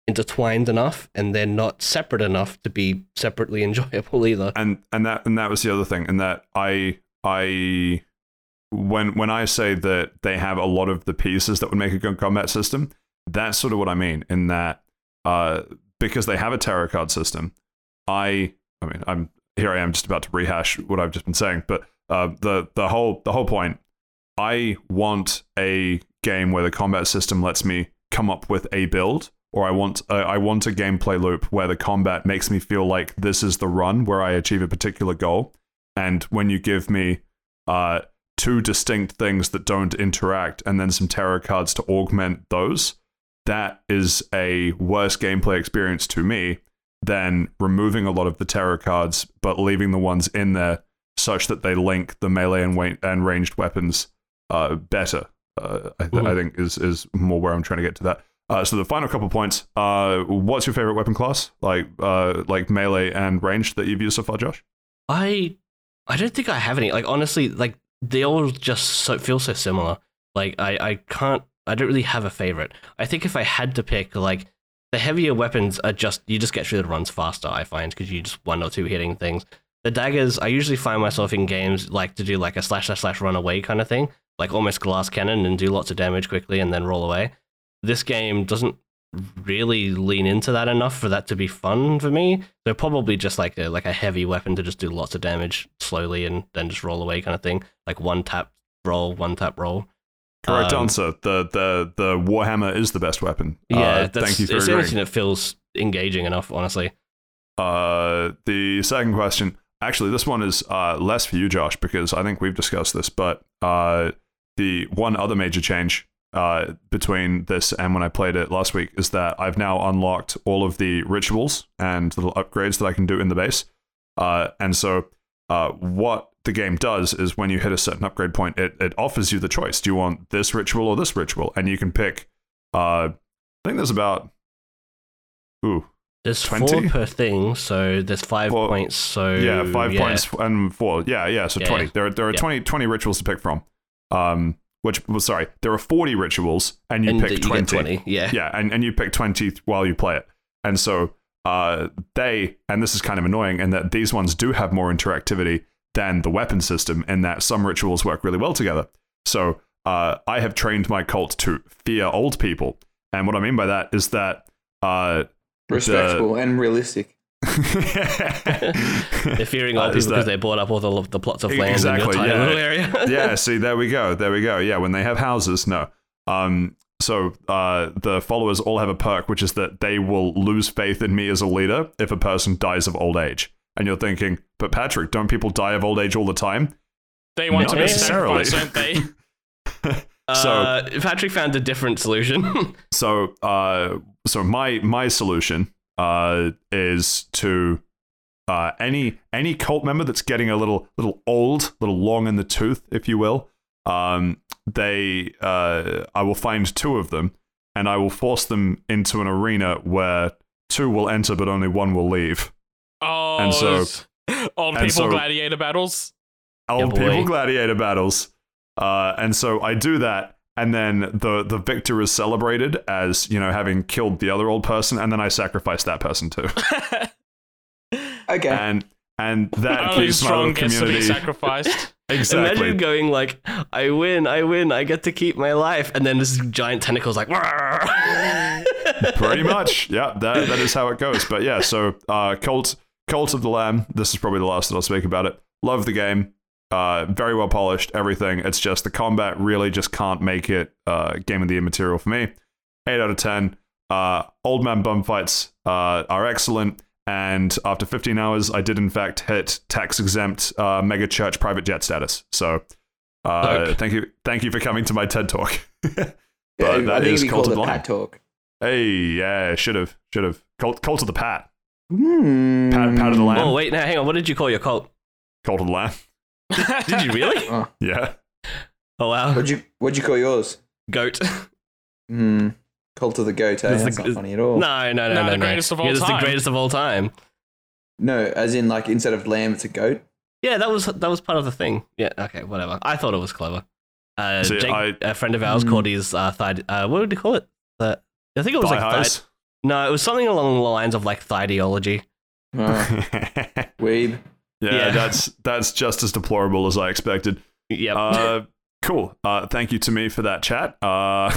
intertwined enough, and they're not separate enough to be separately enjoyable either. And and that and that was the other thing. And that I I. When when I say that they have a lot of the pieces that would make a good combat system, that's sort of what I mean. In that, uh, because they have a tarot card system, I I mean I'm here I am just about to rehash what I've just been saying, but uh, the the whole the whole point, I want a game where the combat system lets me come up with a build, or I want uh, I want a gameplay loop where the combat makes me feel like this is the run where I achieve a particular goal, and when you give me uh. two distinct things that don't interact, and then some tarot cards to augment those, that is a worse gameplay experience to me than removing a lot of the tarot cards, but leaving the ones in there such that they link the melee and, wa- and ranged weapons uh, better, uh, I, th- I think is, is more where I'm trying to get to that. Uh, so the final couple points, uh, what's your favorite weapon class? Like uh, like melee and ranged that you've used so far, Josh? I I don't think I have any. Like honestly, like they all just so, feel so similar. Like, I, I can't... I don't really have a favorite. I think if I had to pick, like, the heavier weapons are just... You just get through the runs faster, I find, because you just one or two hitting things. The daggers, I usually find myself in games like to do, like, a slash, slash, slash, run away kind of thing. Like, almost glass cannon and do lots of damage quickly and then roll away. This game doesn't really lean into that enough for that to be fun for me. So probably just like a, like a heavy weapon to just do lots of damage slowly and then just roll away kind of thing. Like one tap roll, one tap roll. Correct um, answer. The the the Warhammer is the best weapon. Yeah, uh, that's, thank you for it's agreeing. Anything that feels engaging enough, honestly. Uh, the second question, actually, this one is uh, less for you, Josh, because I think we've discussed this, but uh, the one other major change Uh, between this and when I played it last week is that I've now unlocked all of the rituals and little upgrades that I can do in the base. Uh, and so uh, what the game does is when you hit a certain upgrade point, it, it offers you the choice. Do you want this ritual or this ritual? And you can pick, uh, I think there's about, ooh, there's twenty? Four per thing, so there's five four, points. So yeah, five yeah. points and four. Yeah, yeah, so yeah, twenty. Yeah. There, there are yeah. twenty, twenty rituals to pick from. Um, Which, well, sorry, there are forty rituals, and you and pick you twenty. twenty. Yeah, yeah, and, and you pick twenty while you play it. And so uh, they, and this is kind of annoying, in that these ones do have more interactivity than the weapon system, in that some rituals work really well together. So uh, I have trained my cult to fear old people. And what I mean by that is that... Uh, Respectful the, and realistic. They're fearing all uh, people because they bought up all the, the plots of land exactly, in your tiny yeah. little area. yeah, see, there we go, there we go. Yeah, when they have houses, no. Um, so uh, the followers all have a perk, which is that they will lose faith in me as a leader if a person dies of old age. And you're thinking, but Patrick, don't people die of old age all the time? They want Not to be sacrificed, don't they? So uh, Patrick found a different solution. so, uh, so my my solution uh, is to uh, any any cult member that's getting a little little old, little long in the tooth, if you will. Um, they, uh, I will find two of them, and I will force them into an arena where two will enter, but only one will leave. Oh, and so old and people so, gladiator battles. Old yeah, people gladiator battles. Uh, and so I do that, and then the, the victor is celebrated as, you know, having killed the other old person, and then I sacrifice that person too. Okay. And and that keeps my little community. Gets to be sacrificed. Exactly. Imagine going like, I win, I win, I get to keep my life, and then this giant tentacle's like, pretty much, yeah. That that is how it goes. But yeah, so uh, Cult Cult of the Lamb. This is probably the last that I'll speak about it. Love the game. Uh, very well polished, everything. It's just the combat really just can't make it uh, game of the year material for me. eight out of ten. Uh, old man bum fights uh, are excellent, and after fifteen hours, I did in fact hit tax-exempt uh, mega church private jet status. So uh, okay. thank you thank you for coming to my TED Talk. But yeah, that I think is we Cult of the Pat Talk. Hey, yeah, should have, should have. Cult, cult of the Pat. Mm. Pat. Pat of the Lamb. Oh, wait, no, hang on. What did you call your cult? Cult of the Lamb. Did you really? Oh. Yeah. Oh wow. What'd you What'd you call yours? Goat. Hmm. Cult of the Goat. Eh? That's, That's the, not funny at all. No, no, no, no. no the no. greatest of all yeah, time. It's the greatest of all time. No, as in like instead of lamb, it's a goat. Yeah, that was that was part of the thing. Yeah. Okay. Whatever. I thought it was clever. Uh, See, Jake, I, a friend of ours, mm. called his uh, thigh. Uh, what would you call it? Uh, I think it was thigh like thighs. Thigh- no, it was something along the lines of like thigh-deology. Oh. Weeb. Yeah, yeah, that's that's just as deplorable as I expected. Yeah. Uh, cool. Uh, thank you to me for that chat. Uh, I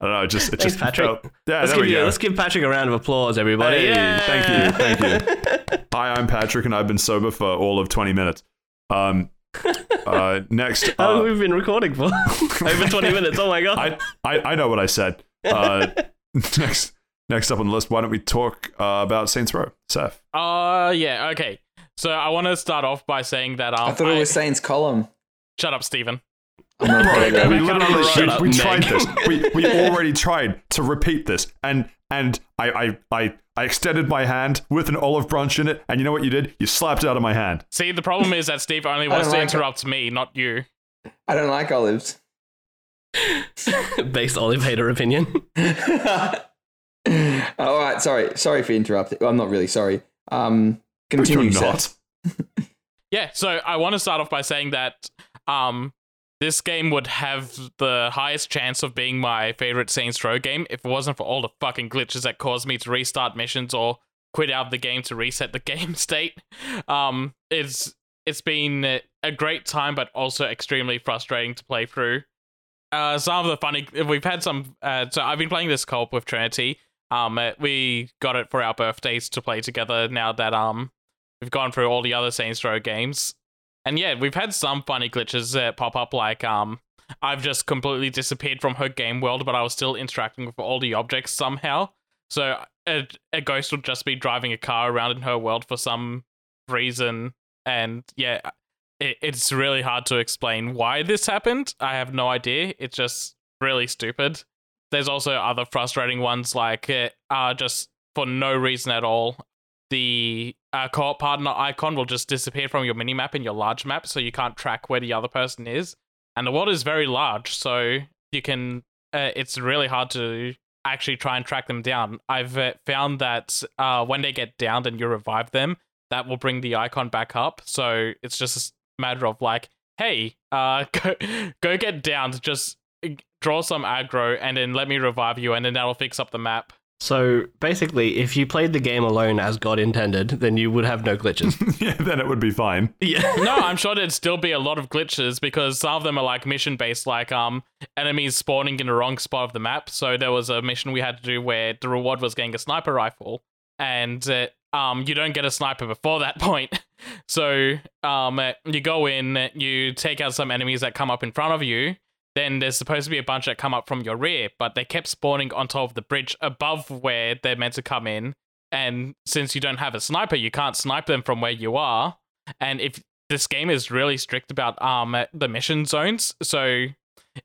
don't know. It just it Thanks, just Patrick. Felt, yeah, let's there give we you, go. Let's give Patrick a round of applause, everybody. Hey, yeah. Thank you, thank you. Hi, I'm Patrick, and I've been sober for all of twenty minutes. Um, uh, next, uh, how long have we been recording for? Over twenty minutes. Oh my god. I, I I know what I said. Uh, next. Next up on the list, why don't we talk uh, about Saints Row, Seth? Uh, yeah, okay. So I want to start off by saying that... Um, I thought it I... was Saints Column. Shut up, Stephen. I'm not Bro, go we literally should, up, we Nick. tried this. We we already tried to repeat this. And and I, I, I, I extended my hand with an olive branch in it, and you know what you did? You slapped it out of my hand. See, the problem is that Steve only wants to like interrupt it. me, not you. I don't like olives. Based olive hater opinion. All right, sorry, sorry for interrupting. Well, I'm not really sorry. Um, continue, Seth. Yeah, so I want to start off by saying that um, this game would have the highest chance of being my favorite Saints Row game if it wasn't for all the fucking glitches that caused me to restart missions or quit out of the game to reset the game state. Um, it's it's been a great time, but also extremely frustrating to play through. Uh, some of the funny we've had some. Uh, so I've been playing this co-op with Trinity. Um, we got it for our birthdays to play together now that um we've gone through all the other Saints Row games. And yeah, we've had some funny glitches that pop up, like um I've just completely disappeared from her game world, but I was still interacting with all the objects somehow. So a, a ghost would just be driving a car around in her world for some reason. And yeah, it, it's really hard to explain why this happened. I have no idea. It's just really stupid. There's also other frustrating ones, like uh, just for no reason at all, the uh, co-op partner icon will just disappear from your minimap and your large map, so you can't track where the other person is. And the world is very large, so you can. Uh, it's really hard to actually try and track them down. I've uh, found that uh, when they get downed and you revive them, that will bring the icon back up. So it's just a matter of like, hey, uh, go go get downed, just draw some aggro and then let me revive you, and then that'll fix up the map. So basically, if you played the game alone as God intended, then you would have no glitches. Yeah, then it would be fine. Yeah. No, I'm sure there'd still be a lot of glitches because some of them are like mission based, like um enemies spawning in the wrong spot of the map. So there was a mission we had to do where the reward was getting a sniper rifle, and uh, um you don't get a sniper before that point. So um you go in, you take out some enemies that come up in front of you. Then there's supposed to be a bunch that come up from your rear, but they kept spawning on top of the bridge above where they're meant to come in. And since you don't have a sniper, you can't snipe them from where you are. And if this game is really strict about um the mission zones, so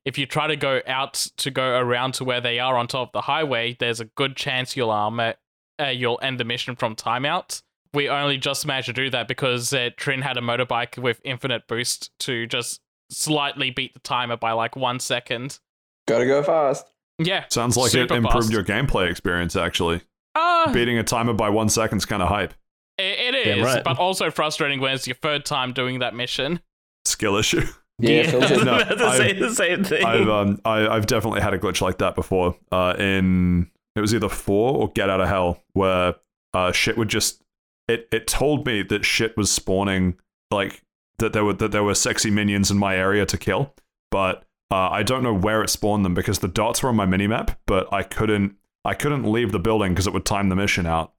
if you try to go out to go around to where they are on top of the highway, there's a good chance you'll armor, uh, you'll end the mission from timeout. We only just managed to do that because uh, Trin had a motorbike with infinite boost to just slightly beat the timer by like one second. Gotta go fast. Yeah. Sounds like it improved fast. Your gameplay experience, actually. Uh, Beating a timer by one second's kind of hype. It, it is, right. But also frustrating when it's your third time doing that mission. Skill issue. Yeah, yeah. Just, no, the, same, the same thing. I've, um, I, I've definitely had a glitch like that before. Uh, in it was either four or Get Out of Hell, where uh, shit would just. It, it told me that shit was spawning, like that there were that there were sexy minions in my area to kill, but uh, I don't know where it spawned them because the dots were on my minimap, but I couldn't I couldn't leave the building because it would time the mission out,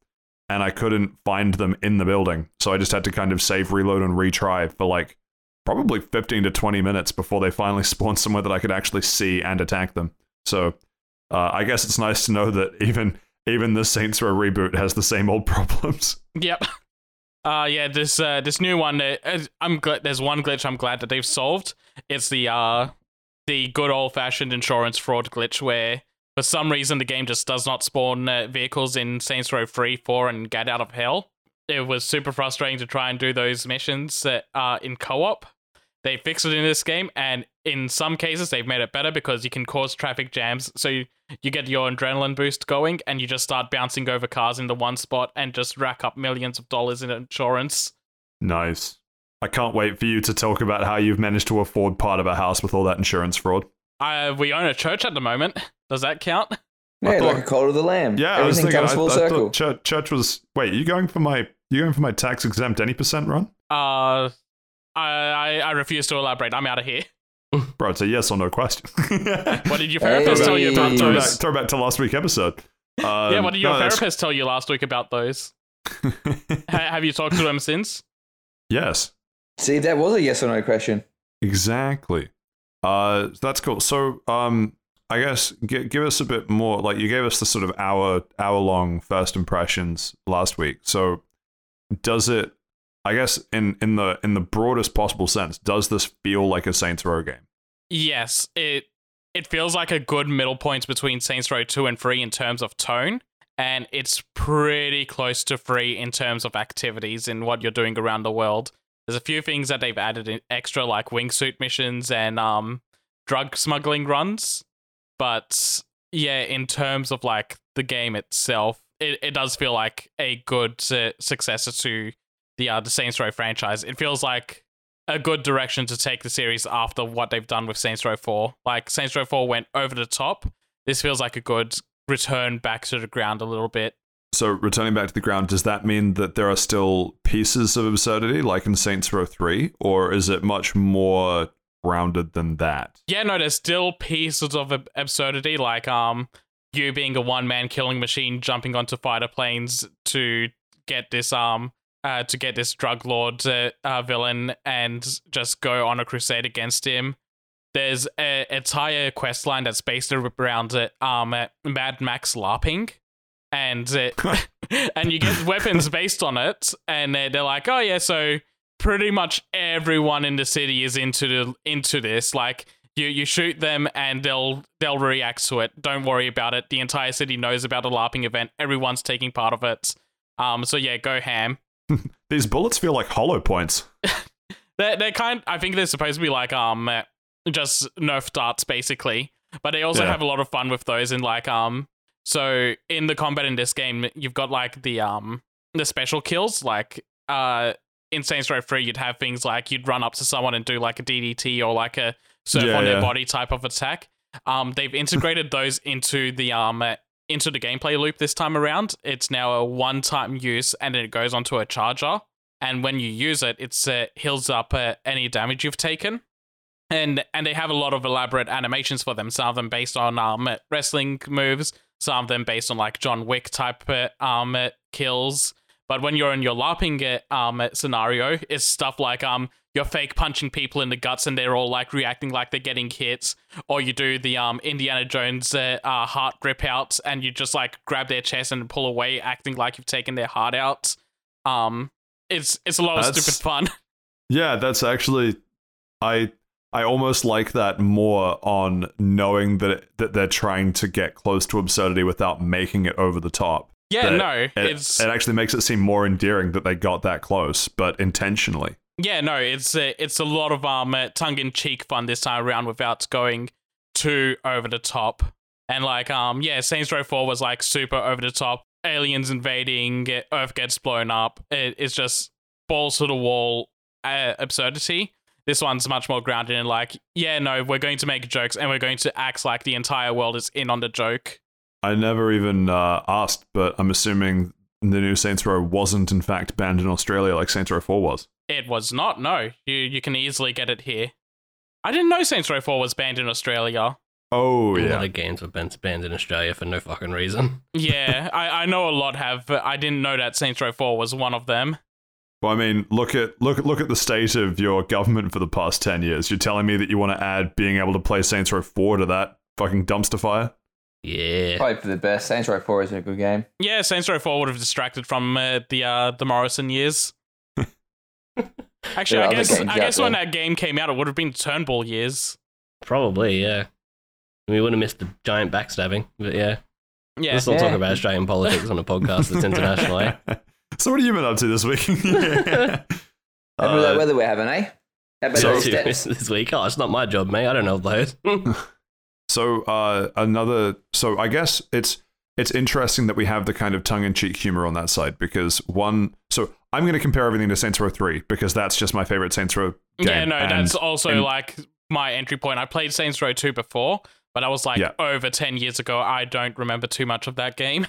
and I couldn't find them in the building, so I just had to kind of save, reload, and retry for like probably fifteen to twenty minutes before they finally spawned somewhere that I could actually see and attack them. So uh, I guess it's nice to know that even. Even the Saints Row reboot has the same old problems. Yep. Uh, yeah, this uh, this new one, uh, I'm glad, there's one glitch I'm glad that they've solved. It's the uh, the good old-fashioned insurance fraud glitch where, for some reason, the game just does not spawn uh, vehicles in Saints Row three, four, and Get Out of Hell. It was super frustrating to try and do those missions uh, uh, in co-op. They fixed it in this game, and in some cases, they've made it better because you can cause traffic jams. So you, you get your adrenaline boost going, and you just start bouncing over cars into one spot and just rack up millions of dollars in insurance. Nice. I can't wait for you to talk about how you've managed to afford part of a house with all that insurance fraud. Uh, we own a church at the moment. Does that count? Yeah, thought, like a Cult of the Lamb. Yeah, everything I was thinking, comes full I, circle. I church, church was... Wait, you going for my you going for my tax-exempt any percent run? Uh... I, I refuse to elaborate. I'm out of here. Bro, it's a yes or no question. What did your therapist hey, tell you about throw those? Back, throw back to last week's episode. Um, yeah, what did your no, therapist that's... tell you last week about those? H- have you talked to him since? Yes. See, that was a yes or no question. Exactly. Uh, that's cool. So, um, I guess g- give us a bit more. Like, you gave us the sort of hour hour long first impressions last week. So, does it? I guess in, in the in the broadest possible sense, does this feel like a Saints Row game? Yes, it it feels like a good middle point between Saints Row two and three in terms of tone, and it's pretty close to three in terms of activities and what you're doing around the world. There's a few things that they've added in extra, like wingsuit missions and um drug smuggling runs, but yeah, in terms of like the game itself, it, it does feel like a good uh, successor to the uh, the Saints Row franchise. It feels like a good direction to take the series after what they've done with Saints Row four. Like, Saints Row four went over the top. This feels like a good return back to the ground a little bit. So, returning back to the ground, does that mean that there are still pieces of absurdity, like in Saints Row three? Or is it much more grounded than that? Yeah, no, there's still pieces of ab- absurdity, like um, you being a one-man killing machine, jumping onto fighter planes to get this... um. Uh, to get this drug lord uh, uh, villain and just go on a crusade against him. There's an entire quest line that's based around uh, um, uh, Mad Max LARPing, and uh, and you get weapons based on it, and uh, they're like, oh yeah, so pretty much everyone in the city is into the, into this. Like, you you shoot them and they'll they'll react to it. Don't worry about it. The entire city knows about the LARPing event. Everyone's taking part of it. Um, so yeah, go ham. These bullets feel like hollow points. they're, they're kind. I think they're supposed to be like um, just nerf darts basically. But they also yeah. have a lot of fun with those. And like um, so in the combat in this game, you've got like the um the special kills. Like uh, in Saints Row three, you'd have things like you'd run up to someone and do like a D D T or like a surf yeah, on yeah. their body type of attack. Um, they've integrated those into the um. into the gameplay loop this time around. It's now a one-time use, and it goes onto a charger, and when you use it, it's uh, heals up uh, any damage you've taken, and and they have a lot of elaborate animations for them, some of them based on um wrestling moves, some of them based on like John Wick type uh, um kills. But when you're in your LARPing uh, um scenario, it's stuff like um you're fake punching people in the guts and they're all like reacting like they're getting hits. Or you do the um Indiana Jones uh, uh, heart rip out and you just like grab their chest and pull away acting like you've taken their heart out. Um, It's it's a lot that's, of stupid fun. Yeah, that's actually... I I almost like that more on knowing that it, that they're trying to get close to absurdity without making it over the top. Yeah, that no, it, it's it actually makes it seem more endearing that they got that close, but intentionally. Yeah, no, it's a, it's a lot of um tongue-in-cheek fun this time around without going too over the top. And like um yeah, Saints Row four was like super over the top. Aliens invading, Earth gets blown up. It, it's just balls to the wall uh, absurdity. This one's much more grounded in like, yeah, no, we're going to make jokes and we're going to act like the entire world is in on the joke. I never even uh, asked, but I'm assuming the new Saints Row wasn't, in fact, banned in Australia like Saints Row four was. It was not, no. You you can easily get it here. I didn't know Saints Row four was banned in Australia. Oh, yeah. A lot of games have been banned in Australia for no fucking reason. Yeah, I, I know a lot have, but I didn't know that Saints Row four was one of them. Well, I mean, look at look look at the state of your government for the past ten years. You're telling me that you want to add being able to play Saints Row four to that fucking dumpster fire? Yeah. Probably for the best. Saints Row four is a good game. Yeah, Saints Row four would have distracted from uh, the uh, the Morrison years. Actually, I guess I guess when that game came out, it would have been Turnbull years. Probably, yeah. We would have missed the giant backstabbing, but yeah. Yeah. Let's not yeah. talk about Australian politics on a podcast that's international, eh? So what have you been up to this week? yeah. uh, that weather we're having, eh? How about so this, this week? Oh, it's not my job, mate. I don't know those. so uh, another. So I guess it's it's interesting that we have the kind of tongue-in-cheek humor on that side because one. So I'm going to compare everything to Saints Row three because that's just my favorite Saints Row game. Yeah, no, and, that's also and, like my entry point. I played Saints Row two before, but I was like yeah. over ten years ago. I don't remember too much of that game.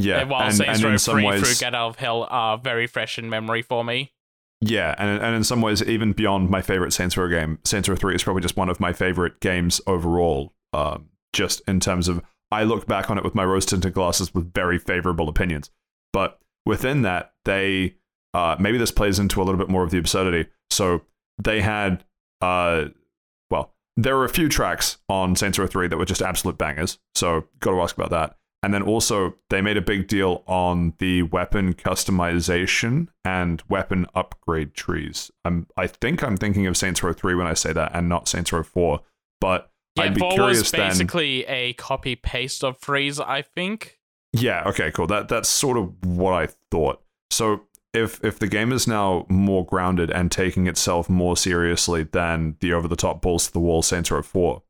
Yeah, and while and, Saints Row three ways, through Get Out of Hell are very fresh in memory for me. Yeah, and and in some ways, even beyond my favorite Saints Row game, Saints Row three is probably just one of my favorite games overall, uh, just in terms of, I look back on it with my rose-tinted glasses with very favorable opinions. But within that, they, uh, maybe this plays into a little bit more of the absurdity. So they had, uh, well, there were a few tracks on Saints Row three that were just absolute bangers, so got to ask about that. And then also, they made a big deal on the weapon customization and weapon upgrade trees. I'm, I think I'm thinking of Saints Row three when I say that, and not Saints Row four. But yeah, I'd be four curious was basically then, a copy paste of threes, I think. Yeah. Okay. Cool. That that's sort of what I thought. So if if the game is now more grounded and taking itself more seriously than the over the top balls to the wall Saints Row four,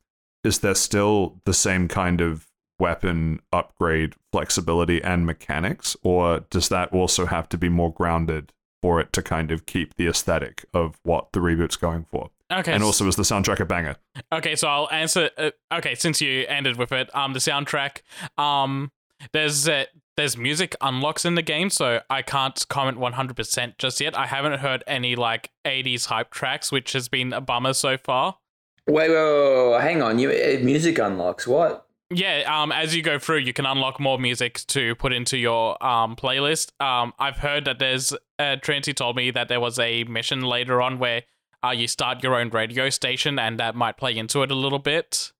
is there still the same kind of weapon upgrade flexibility and mechanics, or does that also have to be more grounded for it to kind of keep the aesthetic of what the reboot's going for? Okay. And also, is the soundtrack a banger? Okay, so I'll answer. Uh, okay, since you ended with it, um, the soundtrack, um, there's uh, there's music unlocks in the game, so I can't comment one hundred percent just yet. I haven't heard any like eighties hype tracks, which has been a bummer so far. Wait, wait, wait, wait hang on. You uh, music unlocks what? Yeah, um, as you go through, you can unlock more music to put into your um playlist. Um, I've heard that there's... Uh, Trinity told me that there was a mission later on where uh, you start your own radio station, and that might play into it a little bit.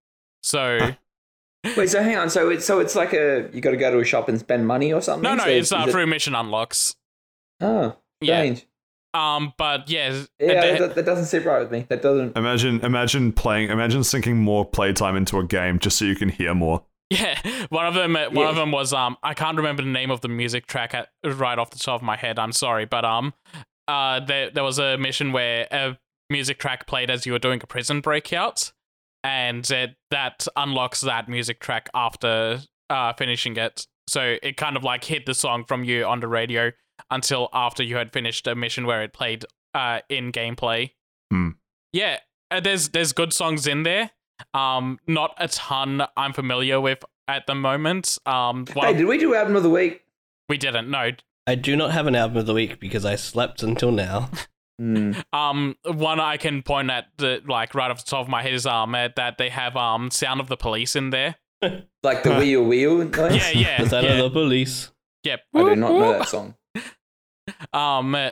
So... Huh. Wait, so hang on. So it's, so it's like a... you got to go to a shop and spend money or something? No, no, so it's uh, through it... mission unlocks. Oh, strange. Yeah. Um, but yeah, yeah, they, that, that doesn't sit right with me. That doesn't imagine, imagine playing, imagine sinking more playtime into a game just so you can hear more. Yeah, one of them, one yeah. of them was um, I can't remember the name of the music track at, right off the top of my head. I'm sorry, but um, uh, there there was a mission where a music track played as you were doing a prison breakout, and it, that unlocks that music track after uh finishing it. So it kind of like hid the song from you on the radio until after you had finished a mission where it played uh, in gameplay. Hmm. Yeah, uh, there's there's good songs in there. Um, not a ton I'm familiar with at the moment. Um, hey, did we do album of the week? We didn't, no. I do not have an album of the week because I slept until now. mm. Um, one I can point at, the, like, right off the top of my head is um, that they have um, Sound of the Police in there. Like the wheel wheel? Yeah, yeah. The Sound yeah. of the Police. Yep. I do not know that song. Um, no,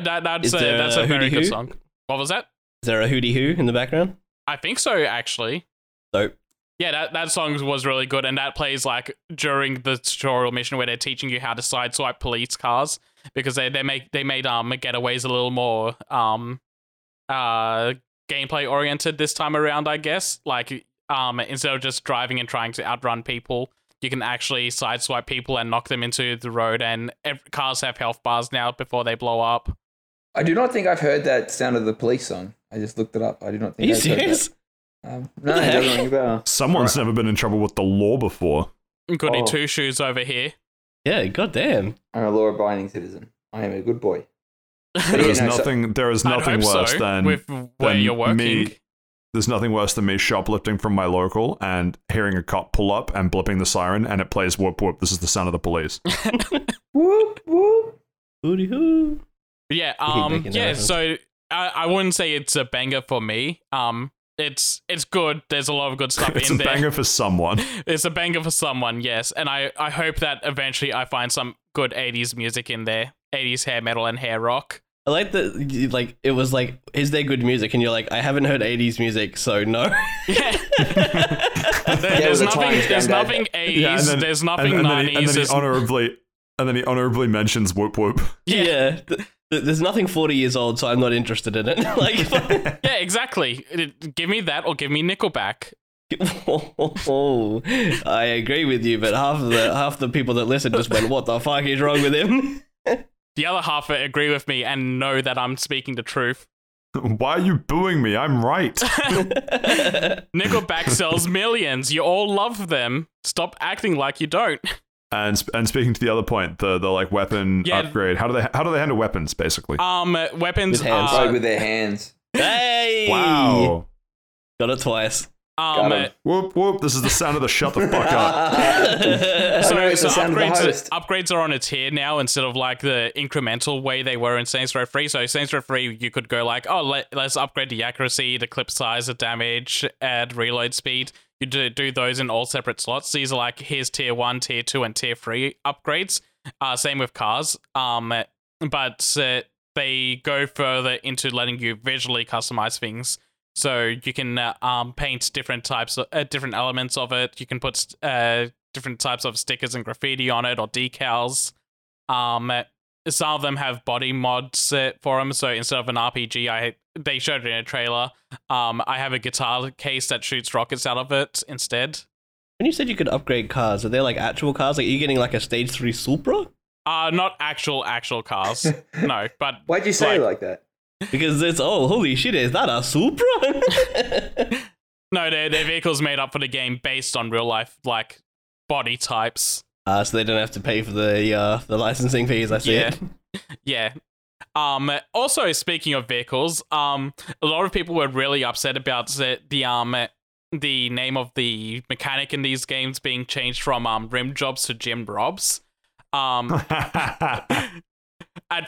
that, that's, a, that's a, a very good song. What was that? Is there a hootie hoo in the background? I think so, actually. Nope. Yeah, that, that song was really good, and that plays like during the tutorial mission where they're teaching you how to side swipe police cars because they, they make they made um getaways a little more um uh gameplay oriented this time around, I guess. Like, um, instead of just driving and trying to outrun people, you can actually sideswipe people and knock them into the road, and cars have health bars now before they blow up. I do not think I've heard that Sound of the Police song. I just looked it up. I do not think I've heard that. Are you serious? Um, no, it doesn't ring a bell. Someone's right. never been in trouble with the law before. Goody oh. Two Shoes over here. Yeah, goddamn. I'm a law-abiding citizen. I am a good boy. There is nothing. There is nothing worse so, than with where than you're working. Me, there's nothing worse than me shoplifting from my local and hearing a cop pull up and blipping the siren, and it plays "Whoop Whoop." This is the Sound of the Police. Whoop whoop. Hooty hoo. Yeah. Um. Yeah. So I, I wouldn't say it's a banger for me. Um. It's it's good. There's a lot of good stuff it's in there. It's a banger for someone. It's a banger for someone, yes. And I, I hope that eventually I find some good eighties music in there. eighties hair metal and hair rock. I like that, like, it was like, is there good music? And you're like, I haven't heard eighties music, so no. Yeah. there, there's yeah, nothing, there's nothing eighties, yeah, then, there's nothing and, and nineties. Then he, and, then he honorably, and then he honorably mentions Whoop Whoop. Yeah. yeah. Th- There's nothing forty years old, so I'm not interested in it. Like, yeah, exactly. Give me that or give me Nickelback. Oh, I agree with you, but half of the half the people that listen just went, what the fuck is wrong with him? The other half agree with me and know that I'm speaking the truth. Why are you booing me? I'm right. Nickelback sells millions. You all love them. Stop acting like you don't. And sp- and speaking to the other point, the the like weapon yeah. upgrade. How do they how do they handle weapons basically? Um, weapons with hands. Are... Right with their hands. Hey! Wow! Got it twice. Um, it. Whoop whoop! This is the sound of the shut the fuck up. so know, so upgrades are, upgrades are on a tier now instead of like the incremental way they were in Saints Row three. So Saints Row three, you could go like, oh, let, let's upgrade the accuracy, the clip size, the damage, add reload speed. You do, do those in all separate slots. These are like, here's tier one, tier two, and tier three upgrades. Uh, same with cars. Um, but uh, they go further into letting you visually customize things. So you can uh, um paint different types of uh, different elements of it. You can put uh different types of stickers and graffiti on it or decals. Um, some of them have body mods uh, for them. So instead of an R P G, I they showed it in a trailer. Um, I have a guitar case that shoots rockets out of it instead. When you said you could upgrade cars, are they like actual cars? Like, are you getting like a stage three Supra? Uh, not actual, actual cars. No, but... Why'd you say like, it like that? Because it's, oh, holy shit, is that a Supra? No, their their vehicles made up for the game based on real life, like, body types. Uh, so they don't have to pay for the uh, the licensing fees, I see yeah. it. Yeah. Um, also, speaking of vehicles, um, a lot of people were really upset about the, the um the name of the mechanic in these games being changed from um rim jobs to Jim Robs. Um, at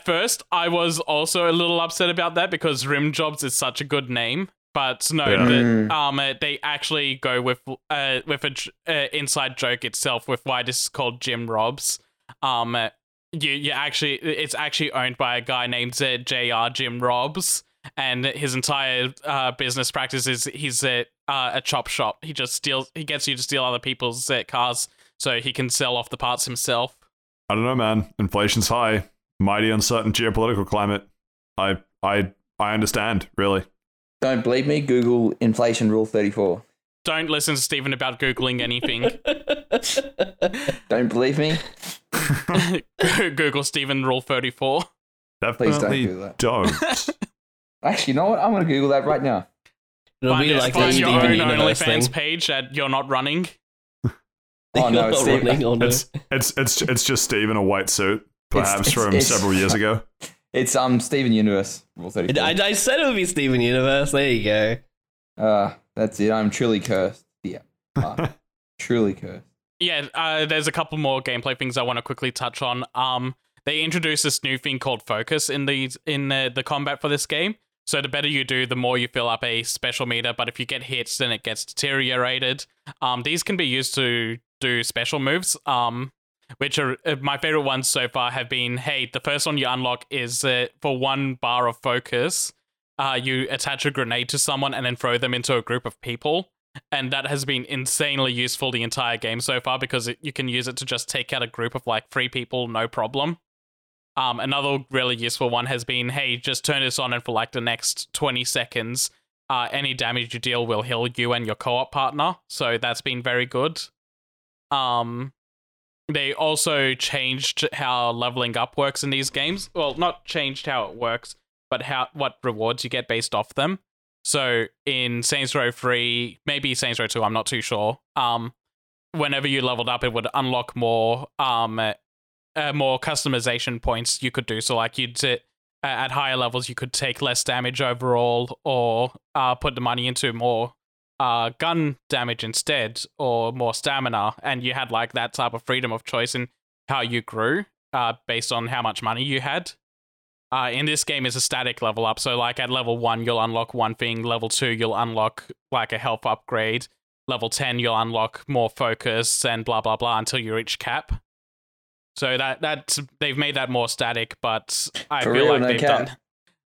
first, I was also a little upset about that because rim jobs is such a good name. But no, yeah. the, um, they actually go with uh with a uh, inside joke itself with why this is called Jim Robs. Um. You, you actually, it's actually owned by a guy named uh, J R Jim Robs, and his entire uh, business practice is he's a, uh, a chop shop. He just steals, he gets you to steal other people's uh, cars so he can sell off the parts himself. I don't know, man. Inflation's high, mighty uncertain geopolitical climate. I, I, I understand, really. Don't believe me. Google inflation rule thirty-four. Don't listen to Stephen about Googling anything. Don't believe me. Google Steven Rule thirty-four. Definitely don't. Do that. don't. Actually, you know what? I'm going to Google that right now. It'll find be like find your own OnlyFans page that you're not running. oh no, not it's, running on it's, it's it's it's just Steve in a white suit, perhaps it's, it's, from it's, several years ago. It's um Steven Universe Rule thirty-four. I, I said it would be Steven Universe. There you go. Uh, that's it. I'm truly cursed. Yeah, uh, truly cursed. Yeah, uh, there's a couple more gameplay things I want to quickly touch on. Um, they introduced this new thing called focus in the in the, the combat for this game. So the better you do, the more you fill up a special meter. But if you get hits, then it gets deteriorated. Um, these can be used to do special moves. Um, which are uh, my favorite ones so far have been. Hey, the first one you unlock is uh, for one bar of focus. Uh, you attach a grenade to someone and then throw them into a group of people. And that has been insanely useful the entire game so far because it, you can use it to just take out a group of like three people, no problem. Um, another really useful one has been, hey, just turn this on and for like the next twenty seconds, uh, any damage you deal will heal you and your co-op partner. So that's been very good. Um, they also changed how leveling up works in these games. Well, not changed how it works, but how what rewards you get based off them. So in Saints Row three, maybe Saints Row two, I'm not too sure. Um, whenever you leveled up, it would unlock more um, uh, more customization points you could do. So like you'd sit uh, at higher levels, you could take less damage overall, or uh, put the money into more uh, gun damage instead, or more stamina. And you had like that type of freedom of choice in how you grew uh, based on how much money you had. Uh, in this game, it's a static level up. So like at level one, you'll unlock one thing. Level two, you'll unlock like a health upgrade. Level ten, you'll unlock more focus and blah, blah, blah until you reach cap. So that that's, they've made that more static, but I For feel real, like no they've cap. done,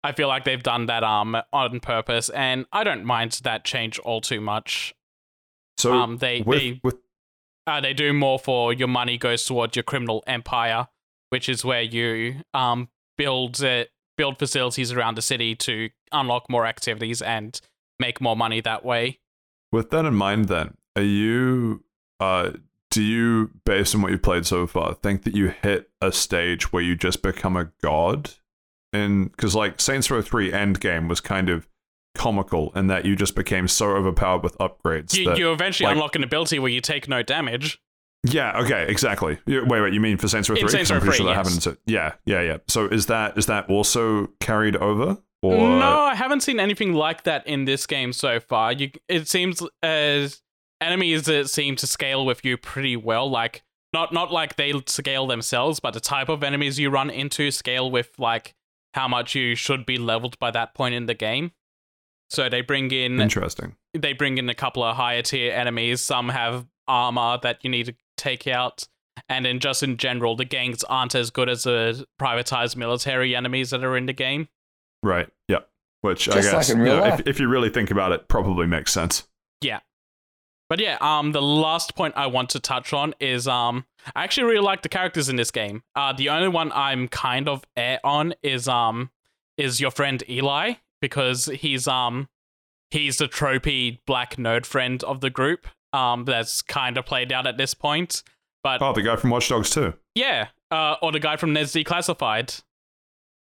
I feel like they've done that um on purpose, and I don't mind that change all too much. So um, they with, they, with- uh, they do more for your money goes towards your criminal empire, which is where you um. build uh, build facilities around the city to unlock more activities and make more money that way. With that in mind, then, are you uh do you, based on what you've played so far, think that you hit a stage where you just become a god? And because like Saints Row three Endgame was kind of comical in that you just became so overpowered with upgrades. You, that, you eventually like, unlock an ability where you take no damage. Yeah, okay, exactly. Wait, wait, you mean for Saints Row three? Saints Row I'm pretty three, sure that yes. happened to... Yeah, yeah, yeah. So is that is that also carried over? Or... No, I haven't seen anything like that in this game so far. You, it seems as enemies that seem to scale with you pretty well. Like, not, not like they scale themselves, but the type of enemies you run into scale with, like, how much you should be leveled by that point in the game. So they bring in... Interesting. They bring in a couple of higher tier enemies. Some have armor that you need to take out, and then just in general the gangs aren't as good as the privatized military enemies that are in the game. Right. Yeah. Which just I guess like in real you know, life. If, if you really think about it, probably makes sense. Yeah. But yeah, um the last point I want to touch on is um I actually really like the characters in this game. Uh the only one I'm kind of air on is um is your friend Eli, because he's um he's the tropey black nerd friend of the group. Um, that's kind of played out at this point, but oh, the guy from Watch Dogs two. Yeah, uh, or the guy from N E S Declassified.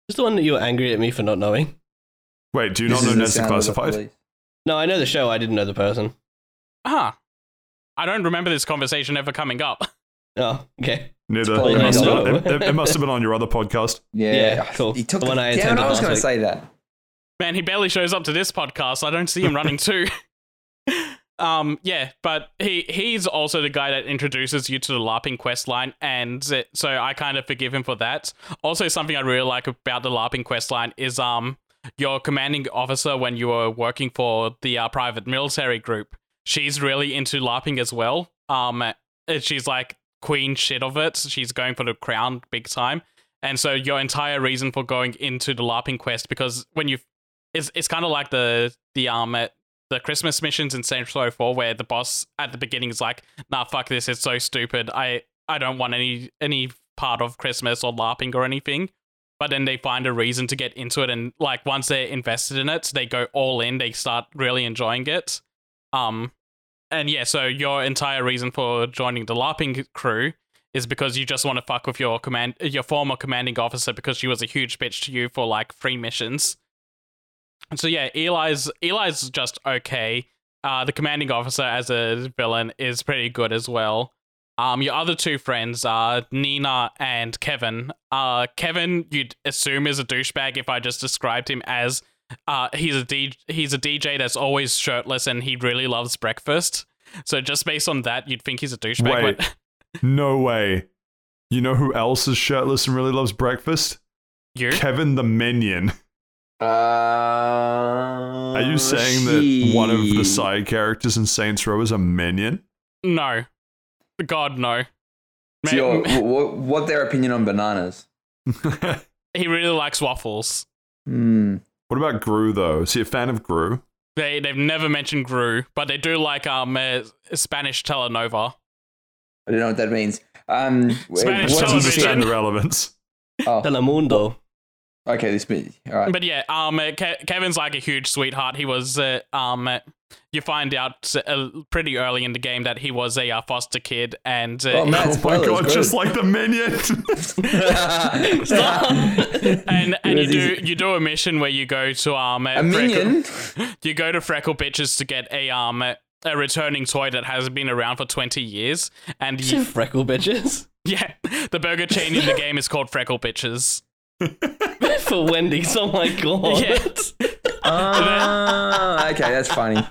Is the one that you were angry at me for not knowing? Wait, do you this not know N E S Declassified? No, I know the show. I didn't know the person. Ah, I don't remember this conversation ever coming up. Oh, okay. Neither. It must, been, it, it, it must have been on your other podcast. Yeah, yeah cool. He took the one I attended. I was going to say that. Man, he barely shows up to this podcast. I don't see him running too. Um, yeah, but he, he's also the guy that introduces you to the LARPing questline, and so I kind of forgive him for that. Also, something I really like about the LARPing questline is um your commanding officer when you were working for the uh, private military group. She's really into LARPing as well. Um, she's like queen shit of it. She's going for the crown big time, and so your entire reason for going into the LARPing quest, because when you, it's it's kind of like the the um. the Christmas missions in Saints Row four, where the boss at the beginning is like, nah, fuck this, it's so stupid. I, I don't want any any part of Christmas or LARPing or anything. But then they find a reason to get into it, and like once they're invested in it, they go all in, they start really enjoying it. Um, and yeah, so your entire reason for joining the LARPing crew is because you just want to fuck with your command your former commanding officer, because she was a huge bitch to you for like three missions. And so yeah, Eli's Eli's just okay. Uh, the commanding officer as a villain is pretty good as well. Um, your other two friends are Nina and Kevin. Uh, Kevin, you'd assume is a douchebag if I just described him as uh he's a D- he's a D J that's always shirtless and he really loves breakfast. So just based on that, you'd think he's a douchebag. Wait, but- no way. You know who else is shirtless and really loves breakfast? You, Kevin the Minion. Uh, Are you saying she... that one of the side characters in Saints Row is a minion? No. God, no. Man- so your, what, what their opinion on bananas? He really likes waffles. Mm. What about Gru, though? Is he a fan of Gru? They, they've never mentioned Gru, but they do like um uh, Spanish Telenova. I don't know what that means. Um, Spanish television. What's the relevance? Oh. Telemundo. Okay, this bit. All right. But yeah, um, Ke- Kevin's like a huge sweetheart. He was, uh, um, you find out uh, pretty early in the game that he was a uh, foster kid, and uh, oh, man, oh my god, good. Just like the Minion. and and you do you do a mission where you go to um a Freckle, Minion. You go to Freckle Bitches to get a um a returning toy that has been around for twenty years, and you, Freckle Bitches. Yeah, the burger chain in the game is called Freckle Bitches. For Wendy's, oh my god. Yeah. Uh, okay, that's funny.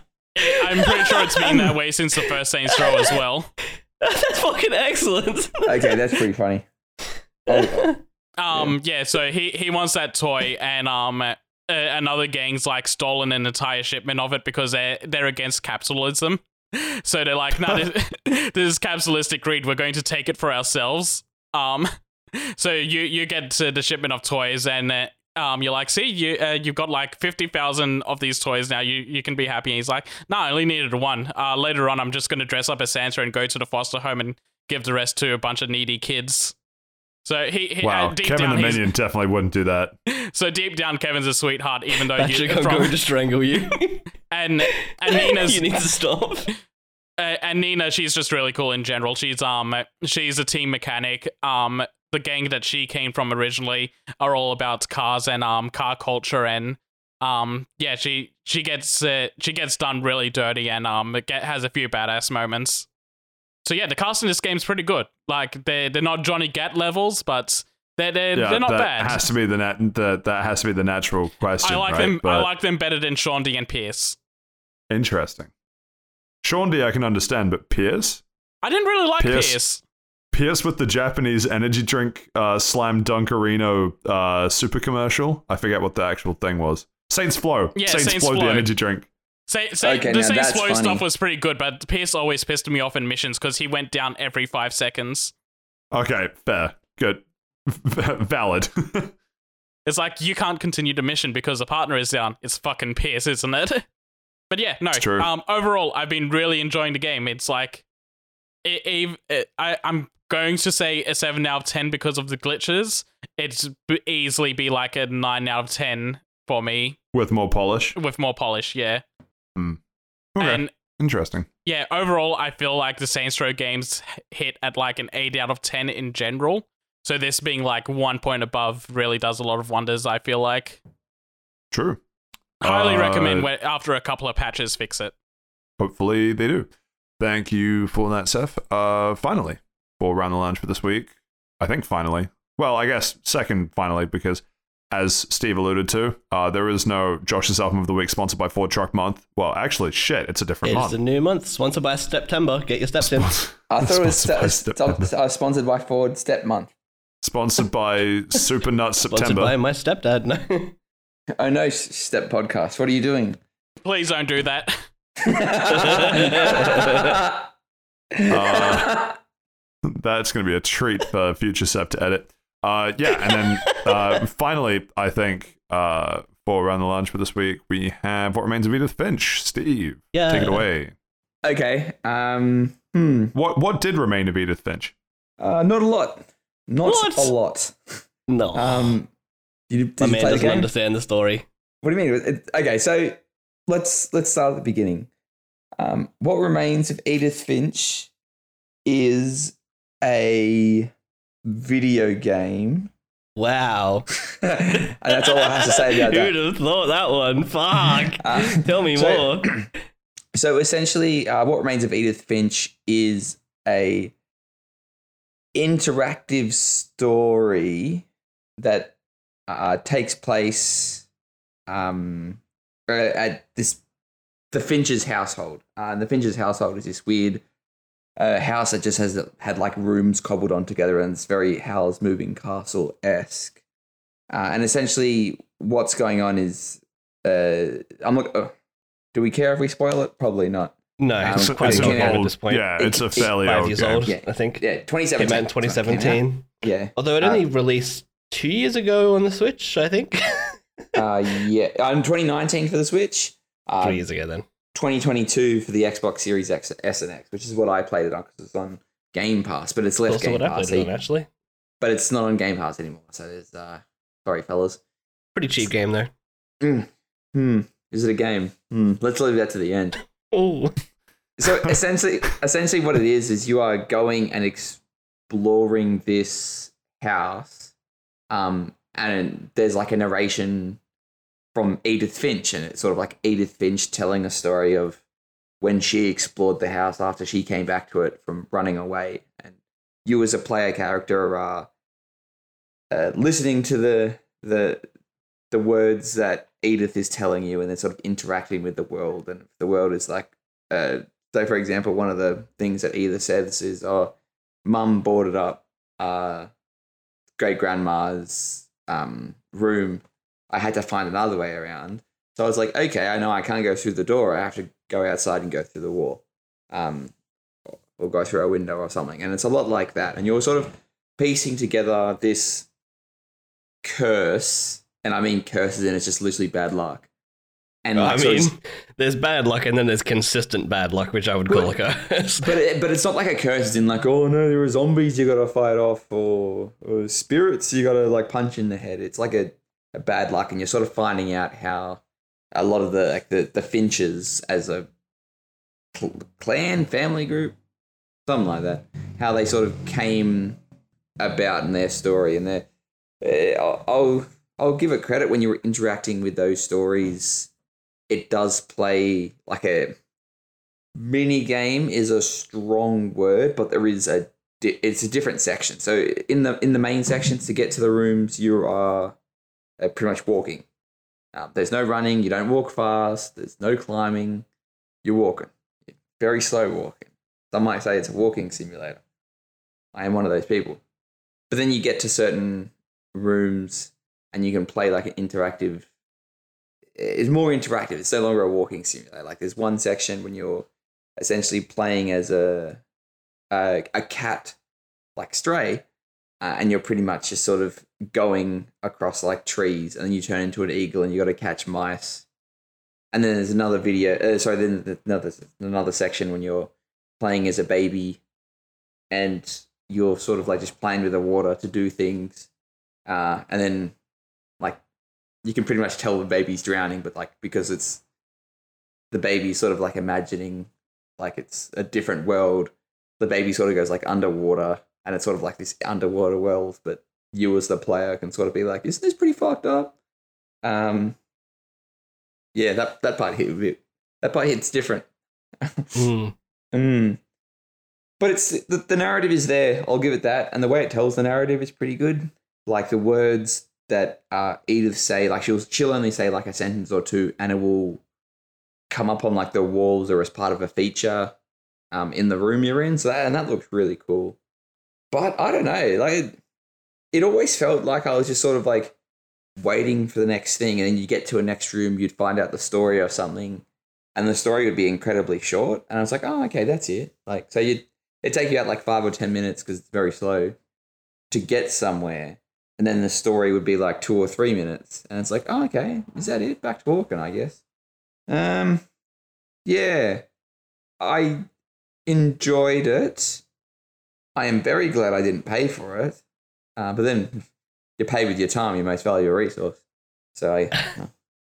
I'm pretty sure it's been that way since the first Saints Row as well. That's fucking excellent. Okay, that's pretty funny. Oh, um, yeah. yeah, so he, he wants that toy, and um, uh, another gang's like stolen an entire shipment of it because they're they're against capitalism. So they're like, no, nah, this, this is capitalistic greed. We're going to take it for ourselves. Um, so you you get to the shipment of toys, and uh, um, you're like, see, you uh, you've got like fifty thousand of these toys now. You you can be happy. And he's like, no, I only needed one. Uh, later on, I'm just going to dress up as Santa and go to the foster home and give the rest to a bunch of needy kids. So he, he wow, uh, deep Kevin down, the Minion definitely wouldn't do that. So deep down, Kevin's a sweetheart, even though you I'm from, going to strangle you. and and Nina's you need to stop. Uh, and Nina, she's just really cool in general. She's um she's a team mechanic. Um, the gang that she came from originally are all about cars and um car culture, and um yeah she she gets uh, she gets done really dirty, and um it get, has a few badass moments. So yeah, the cast in this game's pretty good. Like they they're not Johnny Gat levels, but they they yeah, they're not that bad. Has to be the, nat- the that has to be the natural question. I like right? them. But I like them better than Sean D and Pierce. Interesting. Sean D, I can understand, but Pierce? I didn't really like Pierce. Pierce, Pierce with the Japanese energy drink uh, slam dunkerino uh, super commercial. I forget what the actual thing was. Saints Flow. Yeah, Saints, Saints Flow, Flow, the energy drink. Say, say, okay, the Saints Flow stuff was pretty good, but Pierce always pissed me off in missions because he went down every five seconds. Okay, fair. Good. Valid. It's like, you can't continue the mission because the partner is down. It's fucking Pierce, isn't it? But yeah, no. Um, overall, I've been really enjoying the game. It's like, it, it, it, I, I'm going to say a seven out of ten because of the glitches. It's b- easily be like a nine out of ten for me. With more polish. With more polish, yeah. Mm. Okay. And, interesting. Yeah, overall, I feel like the Saints Row games hit at like an eight out of ten in general. So this being like one point above really does a lot of wonders. I feel like. True. Highly uh, recommend when, after a couple of patches, fix it. Hopefully they do. Thank you for that, Seth. Uh, finally, for Round the Lounge for this week. I think finally. Well, I guess second finally, because as Steve alluded to, uh, there is no Josh's Album of the Week sponsored by Ford Truck Month. Well, actually, shit, it's a different it month. It's a new month. Sponsored by Steptember. Get your steps in. Spons- I thought it was st- st- uh, sponsored by Ford Step Month. Sponsored by Super Nuts September. Sponsored by my stepdad. No. Oh no, Step Podcast. What are you doing? Please don't do that. uh, that's going to be a treat for future Sep to edit. Uh, yeah, and then uh, finally, I think, uh, for Around the Lounge for this week, we have What Remains of Edith Finch. Steve, yeah. Take it away. Okay. Um, hmm. What What did remain of Edith Finch? Uh, not a lot. Not what? a lot. No. Um. You, did My you man doesn't understand the story. What do you mean? It, okay, so let's let's start at the beginning. Um, What Remains of Edith Finch is a video game. Wow. And that's all I have to say about that. Who would have thought that one? Fuck. Uh, Tell me so, more. So essentially, uh, What Remains of Edith Finch is a interactive story that Uh, takes place um, at this the Finch's household. Uh, the Finch's household is this weird uh, house that just has had like rooms cobbled on together, and it's very Howl's Moving Castle esque. Uh, and essentially, what's going on is uh, I'm like, oh, do we care if we spoil it? Probably not. No, um, it's quite old at this point. Yeah, it, it's a fairly five old years game. old. Yeah. I think. Yeah, twenty seventeen. Came out in twenty seventeen. Yeah, although it only um, released. Two years ago on the Switch, I think. uh, yeah, I'm um, twenty nineteen for the Switch. Uh, Three years ago then. twenty twenty-two for the Xbox Series X, S and X, which is what I played it on because it's on Game Pass, but it's left Game Pass. That's what I played it on, actually. But it's not on Game Pass anymore, so there's, uh, sorry, fellas. Pretty cheap game, though. Mm. Hmm. Is it a game? Mm. Let's leave that to the end. Oh. So essentially, essentially, what it is is you are going and exploring this house, um, and there's like a narration from Edith Finch, and it's sort of like Edith Finch telling a story of when she explored the house after she came back to it from running away, and you as a player character are uh, listening to the the the words that Edith is telling you, and then sort of interacting with the world, and the world is like. Uh, so, for example, one of the things that Edith says is, oh, mum boarded up uh, great-grandma's um, room. I had to find another way around. So I was like, okay, I know I can't go through the door. I have to go outside and go through the wall um, or go through a window or something. And it's a lot like that. And you're sort of piecing together this curse, and I mean curses, and it's just literally bad luck. And well, like, I mean, so there's bad luck and then there's consistent bad luck, which I would call but, a curse. But it, but it's not like a curse as in like, oh no, there are zombies you got to fight off or, or spirits you got to like punch in the head. It's like a, a bad luck, and you're sort of finding out how a lot of the like the, the Finches as a cl- clan, family group, something like that, how they sort of came about in their story. And their, uh, I'll, I'll I'll give it credit when you were interacting with those stories. It does play like a mini game is a strong word, but there is a di- it's a different section. So in the in the main sections to get to the rooms, you are uh, pretty much walking. Uh, there's no running. You don't walk fast. There's no climbing. You're walking, very slow walking. Some might say it's a walking simulator. I am one of those people. But then you get to certain rooms and you can play like an interactive. It's more interactive. It's no longer a walking simulator. Like there's one section when you're essentially playing as a a, a cat, like stray, uh, and you're pretty much just sort of going across like trees, and then you turn into an eagle, and you got to catch mice. And then there's another video. Uh, sorry, then there's another another section when you're playing as a baby, and you're sort of like just playing with the water to do things, uh, and then. You can pretty much tell the baby's drowning, but like because it's the baby sort of like imagining like it's a different world. The baby sort of goes like underwater, and it's sort of like this underwater world. But you as the player can sort of be like, "Isn't this pretty fucked up?" Um, yeah, that that part hit. That part hits different. mm. Mm. But it's the, the narrative is there. I'll give it that, and the way it tells the narrative is pretty good. Like the words. That uh, Edith say, like she'll she'll only say like a sentence or two, and it will come up on like the walls or as part of a feature um, in the room you're in. So that and that looks really cool. But I don't know, like it, it always felt like I was just sort of like waiting for the next thing, and then you get to a next room, you'd find out the story or something, and the story would be incredibly short. And I was like, oh, okay, that's it. Like so, you it take you out like five or ten minutes because it's very slow to get somewhere. And then the story would be like two or three minutes. And it's like, oh, okay, is that it? Back to walking, I guess. Um, yeah, I enjoyed it. I am very glad I didn't pay for it. Uh, but then you pay with your time, your most valuable resource. So I,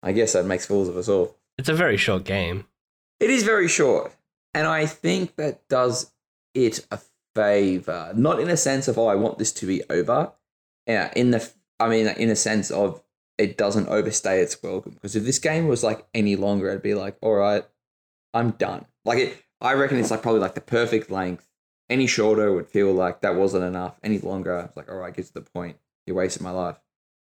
I guess that makes fools of us all. It's a very short game. It is very short. And I think that does it a favor. Not in a sense of, oh, I want this to be over. Yeah, in the, I mean, in a sense of it doesn't overstay its welcome. Because if this game was like any longer, it'd be like, all right, I'm done. Like it, I reckon it's like probably like the perfect length. Any shorter would feel like that wasn't enough. Any longer, it's like, all right, get to the point. You're wasting my life.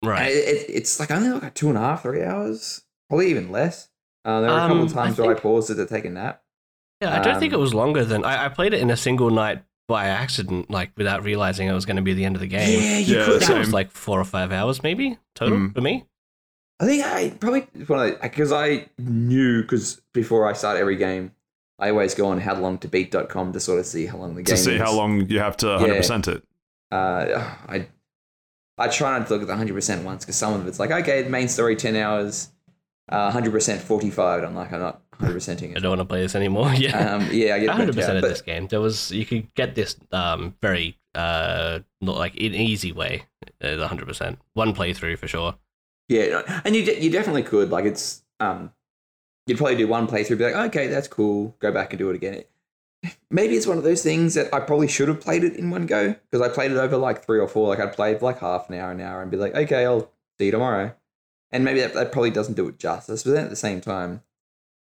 Right. It, it, it's like only like a two and a half, three hours, probably even less. Uh, there were a um, couple of times I where think, I paused it to take a nap. Yeah, um, I don't think it was longer than I, I played it in a single night. By accident, like without realizing it was going to be the end of the game. Yeah, you yeah, could. That was like four or five hours, maybe total mm. for me. I think I probably one of because I knew because before I start every game, I always go on how long to beat dot com to sort of see how long the game is. To see is. How long you have to one hundred percent yeah. it. Uh, I I try not to look at the one hundred percent once because some of it's like okay, the main story ten hours, uh, one hundred percent forty-five. I'm like I'm not. one hundred percent-ing it. I don't want to play this anymore. Yeah, um, yeah, I get one hundred percent of this game. There was you could get this um, very uh, not like in an easy way, one hundred percent one playthrough for sure. Yeah, and you de- you definitely could. Like, it's um, you'd probably do one playthrough, be like, okay, that's cool. Go back and do it again. Maybe it's one of those things that I probably should have played it in one go, because I played it over like three or four. Like, I'd play it for like half an hour, an hour, and be like, okay, I'll see you tomorrow. And maybe that, that probably doesn't do it justice. But then at the same time,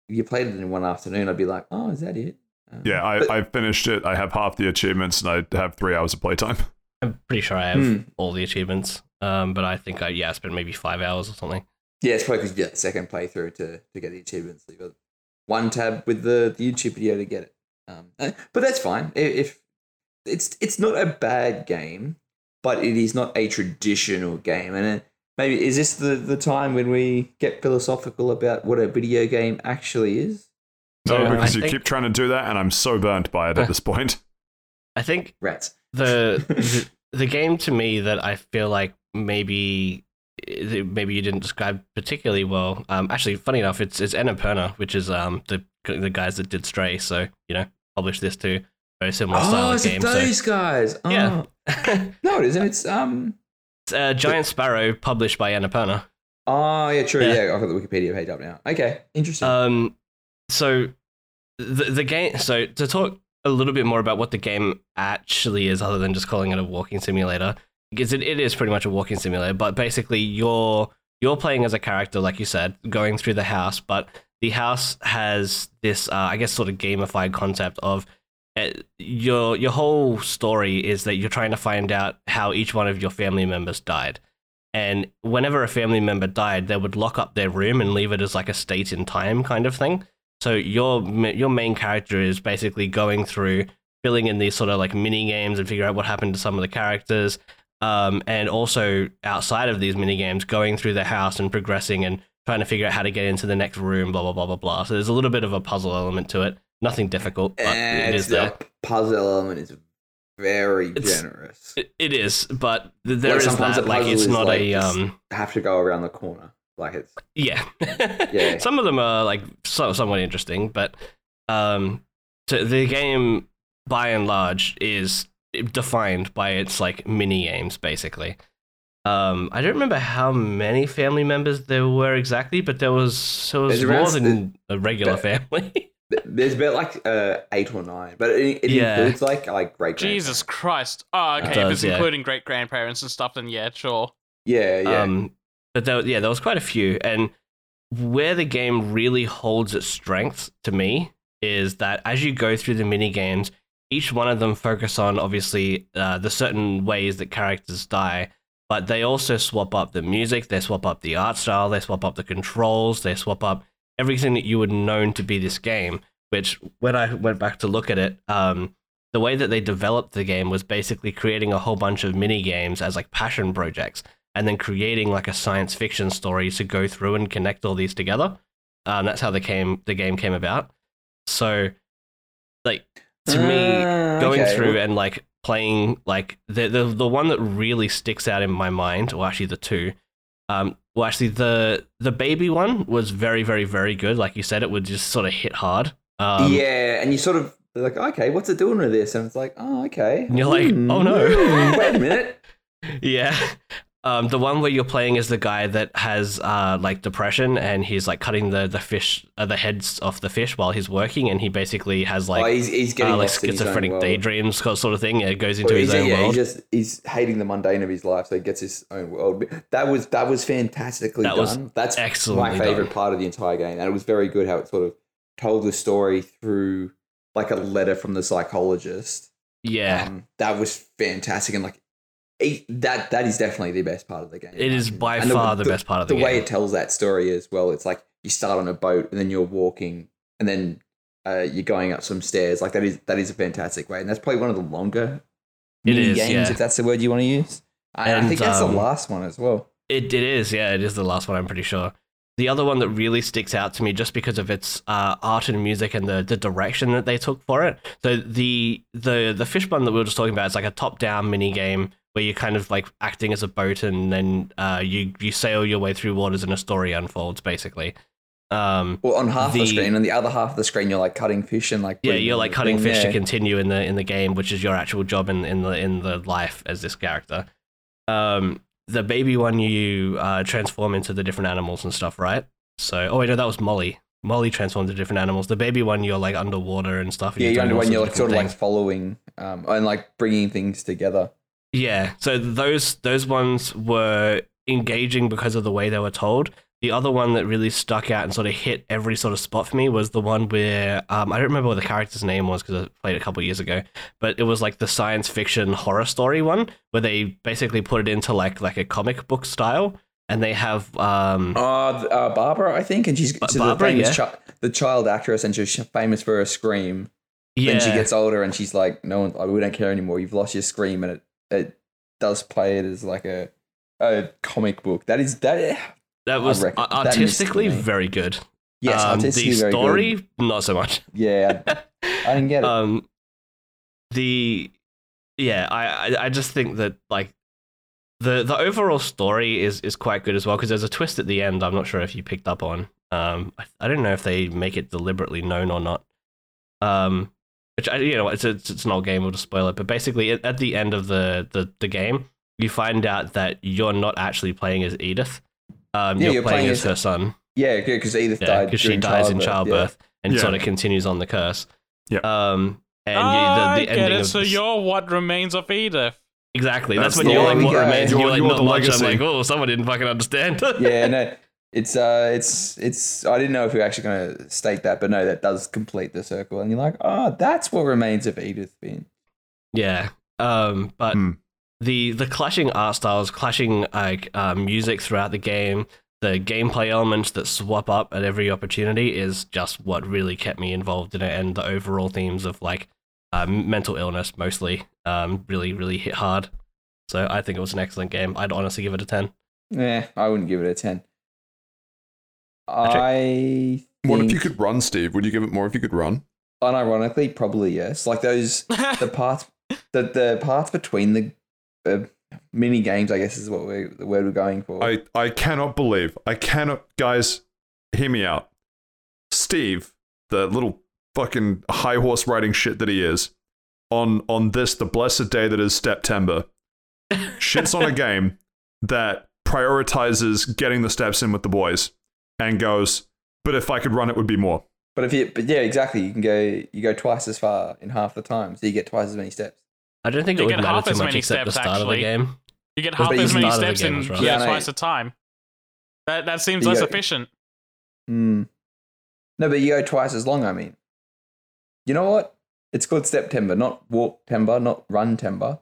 if you played it in one afternoon, I'd be like, oh, is that it? Um, yeah, I, but- I finished it. I have half the achievements, and I have three hours of playtime. I'm pretty sure I have mm. all the achievements. Um, but I think I yeah, I spent maybe five hours or something. Yeah, it's probably because you did that second playthrough to, to get the achievements. You got one tab with the, the YouTube video to get it. Um, but that's fine. If it's it's not a bad game, but it is not a traditional game. And it, maybe is this the, the time when we get philosophical about what a video game actually is? No, um, because I you think... keep trying to do that, and I'm so burnt by it at this point. I think rats. The, the the game to me that I feel like. Maybe, maybe you didn't describe particularly well. Um, actually, funny enough, it's it's Annapurna, which is um the the guys that did Stray. So you know, published this too. Very similar oh, style of game. Oh, it's those so, guys. Oh. Yeah. No, it isn't. It's um, it's uh, Giant Sparrow, published by Annapurna. Oh yeah, true. Yeah, yeah, I've got the Wikipedia page up now. Okay, interesting. Um, so the the game. So to talk a little bit more about what the game actually is, other than just calling it a walking simulator. Because it, it is pretty much a walking simulator, but basically you're you're playing as a character, like you said, going through the house. But the house has this, uh, I guess, sort of gamified concept of uh, your your whole story is that you're trying to find out how each one of your family members died. And whenever a family member died, they would lock up their room and leave it as like a state in time kind of thing. So your your main character is basically going through filling in these sort of like mini games and figure out what happened to some of the characters. Um, and also outside of these minigames, going through the house and progressing and trying to figure out how to get into the next room, blah, blah, blah, blah, blah. So there's a little bit of a puzzle element to it. Nothing difficult, but and it is the there. Puzzle element is very it's, generous. It, it is, but there like is that. Like, it's not like, a... Um, have to go around the corner. Like it's... Yeah. yeah. Some of them are like so, somewhat interesting, but um, so the game, by and large, is... defined by its like mini games basically. Um, I don't remember how many family members there were exactly, but there was so it was more around, than a regular there, family. There's about like uh, eight or nine, but it, it yeah. includes like like great. Jesus Christ! Oh, okay, it does, if it's yeah. including great grandparents and stuff, then yeah, sure. Yeah, yeah. Um, but there, yeah, there was quite a few, and where the game really holds its strength to me is that as you go through the mini games. Each one of them focus on, obviously, uh, the certain ways that characters die, but they also swap up the music, they swap up the art style, they swap up the controls, they swap up everything that you would known to be this game, which, when I went back to look at it, um, the way that they developed the game was basically creating a whole bunch of mini-games as, like, passion projects, and then creating, like, a science fiction story to go through and connect all these together. Um, that's how the game, the game came about. So, like... To me, going uh, okay. through and like playing like the, the the one that really sticks out in my mind, or actually the two, um, well actually the the baby one was very very very good. Like you said, it would just sort of hit hard. Um, yeah, and you sort of like, okay, what's it doing with this? And it's like, oh, okay. And you're like, mm, oh no, wait a minute. Yeah, um, the one where you're playing is the guy that has uh like depression, and he's like cutting the the fish, uh, the heads off the fish while he's working, and he basically has like oh, he's, he's getting uh, like schizophrenic daydreams sort of thing. Yeah, it goes into well, his own yeah, world. He just he's hating the mundane of his life, so he gets his own world. That was that was fantastically that done. Was That's my favorite done. part of the entire game, and it was very good how it sort of told the story through like a letter from the psychologist. Yeah, um, that was fantastic, and like. It, that that is definitely the best part of the game. It is by and far the, the best part of the, the game. The way it tells that story as well, it's like you start on a boat and then you're walking and then uh, you're going up some stairs. Like that is that is a fantastic way, and that's probably one of the longer it is, games, yeah. if that's the word you want to use. And, and I think that's um, the last one as well. It it is, yeah, it is the last one. I'm pretty sure. The other one that really sticks out to me just because of its uh, art and music and the, the direction that they took for it. So the the the fish bun that we were just talking about is like a top down mini game. Where you're kind of like acting as a boat, and then uh, you you sail your way through waters, and a story unfolds, basically. Um, well, on half the, the screen, on the other half of the screen, you're like cutting fish and like yeah, you're like cutting fish there. to continue in the in the game, which is your actual job in in the in the life as this character. Um, the baby one you uh, transform into the different animals and stuff, right? So, oh, wait, no, that was Molly. Molly transforms into different animals. The baby one, you're like underwater and stuff. And yeah, you're underwater and you're like sort of things. like following um, and like bringing things together. Yeah, so those those ones were engaging because of the way they were told. The other one that really stuck out and sort of hit every sort of spot for me was the one where, um, I don't remember what the character's name was because I played it a couple of years ago, but it was like the science fiction horror story one where they basically put it into like like a comic book style. And they have um, uh, uh, Barbara, I think, and she's ba- so Barbara, the, yeah. chi- the child actress, and she's famous for her scream. Yeah. Then she gets older, and she's like, "No one, like, we don't care anymore. You've lost your scream," and it, it does play it as like a a comic book. That is that. That was reckon, artistically that very good. Yes, um, artistically the very story, good. Not so much. Yeah, I, I didn't get it. Um, the yeah, I, I I just think that like. The the overall story is, is quite good as well, because there's a twist at the end I'm not sure if you picked up on. Um, I, I don't know if they make it deliberately known or not. Um, which, I, you know, it's, a, it's an old game, we'll just spoil it. But basically, at the end of the, the, the game, you find out that you're not actually playing as Edith. Um, yeah, you're, you're playing, playing as her son. Yeah, because Edith yeah, died because she dies childbirth, in childbirth yeah. and yeah. sort of continues on the curse. Yeah. Um, and oh, you, the, the I get ending it, of so you're What Remains of Edith. Exactly. That's, that's when you're like, what remains? You're, you're like, you're not much. I'm like, oh, someone didn't fucking understand. yeah, no, it's, uh, it's, it's, I didn't know if we were actually going to state that, but no, that does complete the circle. And you're like, oh, that's what remains of Edith Finch. Yeah. Um, but hmm. the, the clashing art styles, clashing like uh, music throughout the game, the gameplay elements that swap up at every opportunity is just what really kept me involved in it. And the overall themes of like, Uh, mental illness mostly um, really really hit hard, so I think it was an excellent game. I'd honestly give it a ten. Yeah, I wouldn't give it a ten. I what think... if you could run, Steve? Would you give it more if you could run? Unironically, probably yes. Like those the parts the, the parts between the uh, mini games, I guess is what we the word we're going for. I I cannot believe I cannot guys hear me out. Steve, the little. Fucking high horse riding shit that he is on on this the blessed day that is Steptember shits on a game that prioritizes getting the steps in with the boys and goes, but if I could run it would be more. But if you but yeah, exactly. You can go you go twice as far in half the time, so you get twice as many steps. I don't think you it would matter too much except the start actually. Of the game. You get half as many steps in right. yeah, yeah, twice the time. That that seems you less go, efficient. Mm. No, but you go twice as long, I mean. You know what? It's called Steptember, not Walktember, not Runtember.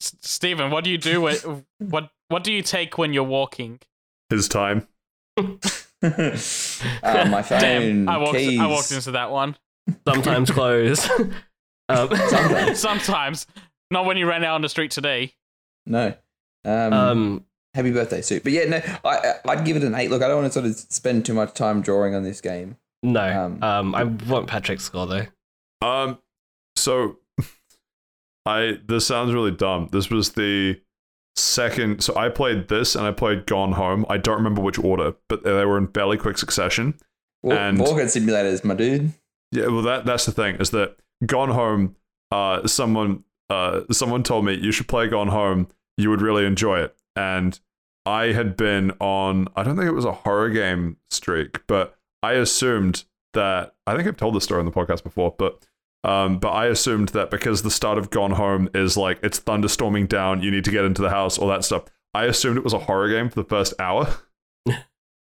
S- Stephen, what do you do? With, what What do you take when you're walking? His time. uh, my phone. Damn, I walked, keys. I walked into that one. Sometimes clothes. um, Sometimes. Sometimes. Not when you ran out on the street today. No. Um, um, happy birthday, Sue. But yeah, no, I, I'd give it an eight. Look, I don't want to sort of spend too much time drawing on this game. No, um, um, I want Patrick's score though. Um, so I this sounds really dumb. This was the second. So I played this and I played Gone Home. I don't remember which order, but they were in fairly quick succession. Well, and Morgan simulators, my dude. Yeah, well that that's the thing is that Gone Home. Uh, someone uh someone told me you should play Gone Home. You would really enjoy it. And I had been on. I don't think it was a horror game streak, but. I assumed that I think I've told this story on the podcast before, but um, but I assumed that because the start of Gone Home is like it's thunderstorming down, you need to get into the house, all that stuff. I assumed it was a horror game for the first hour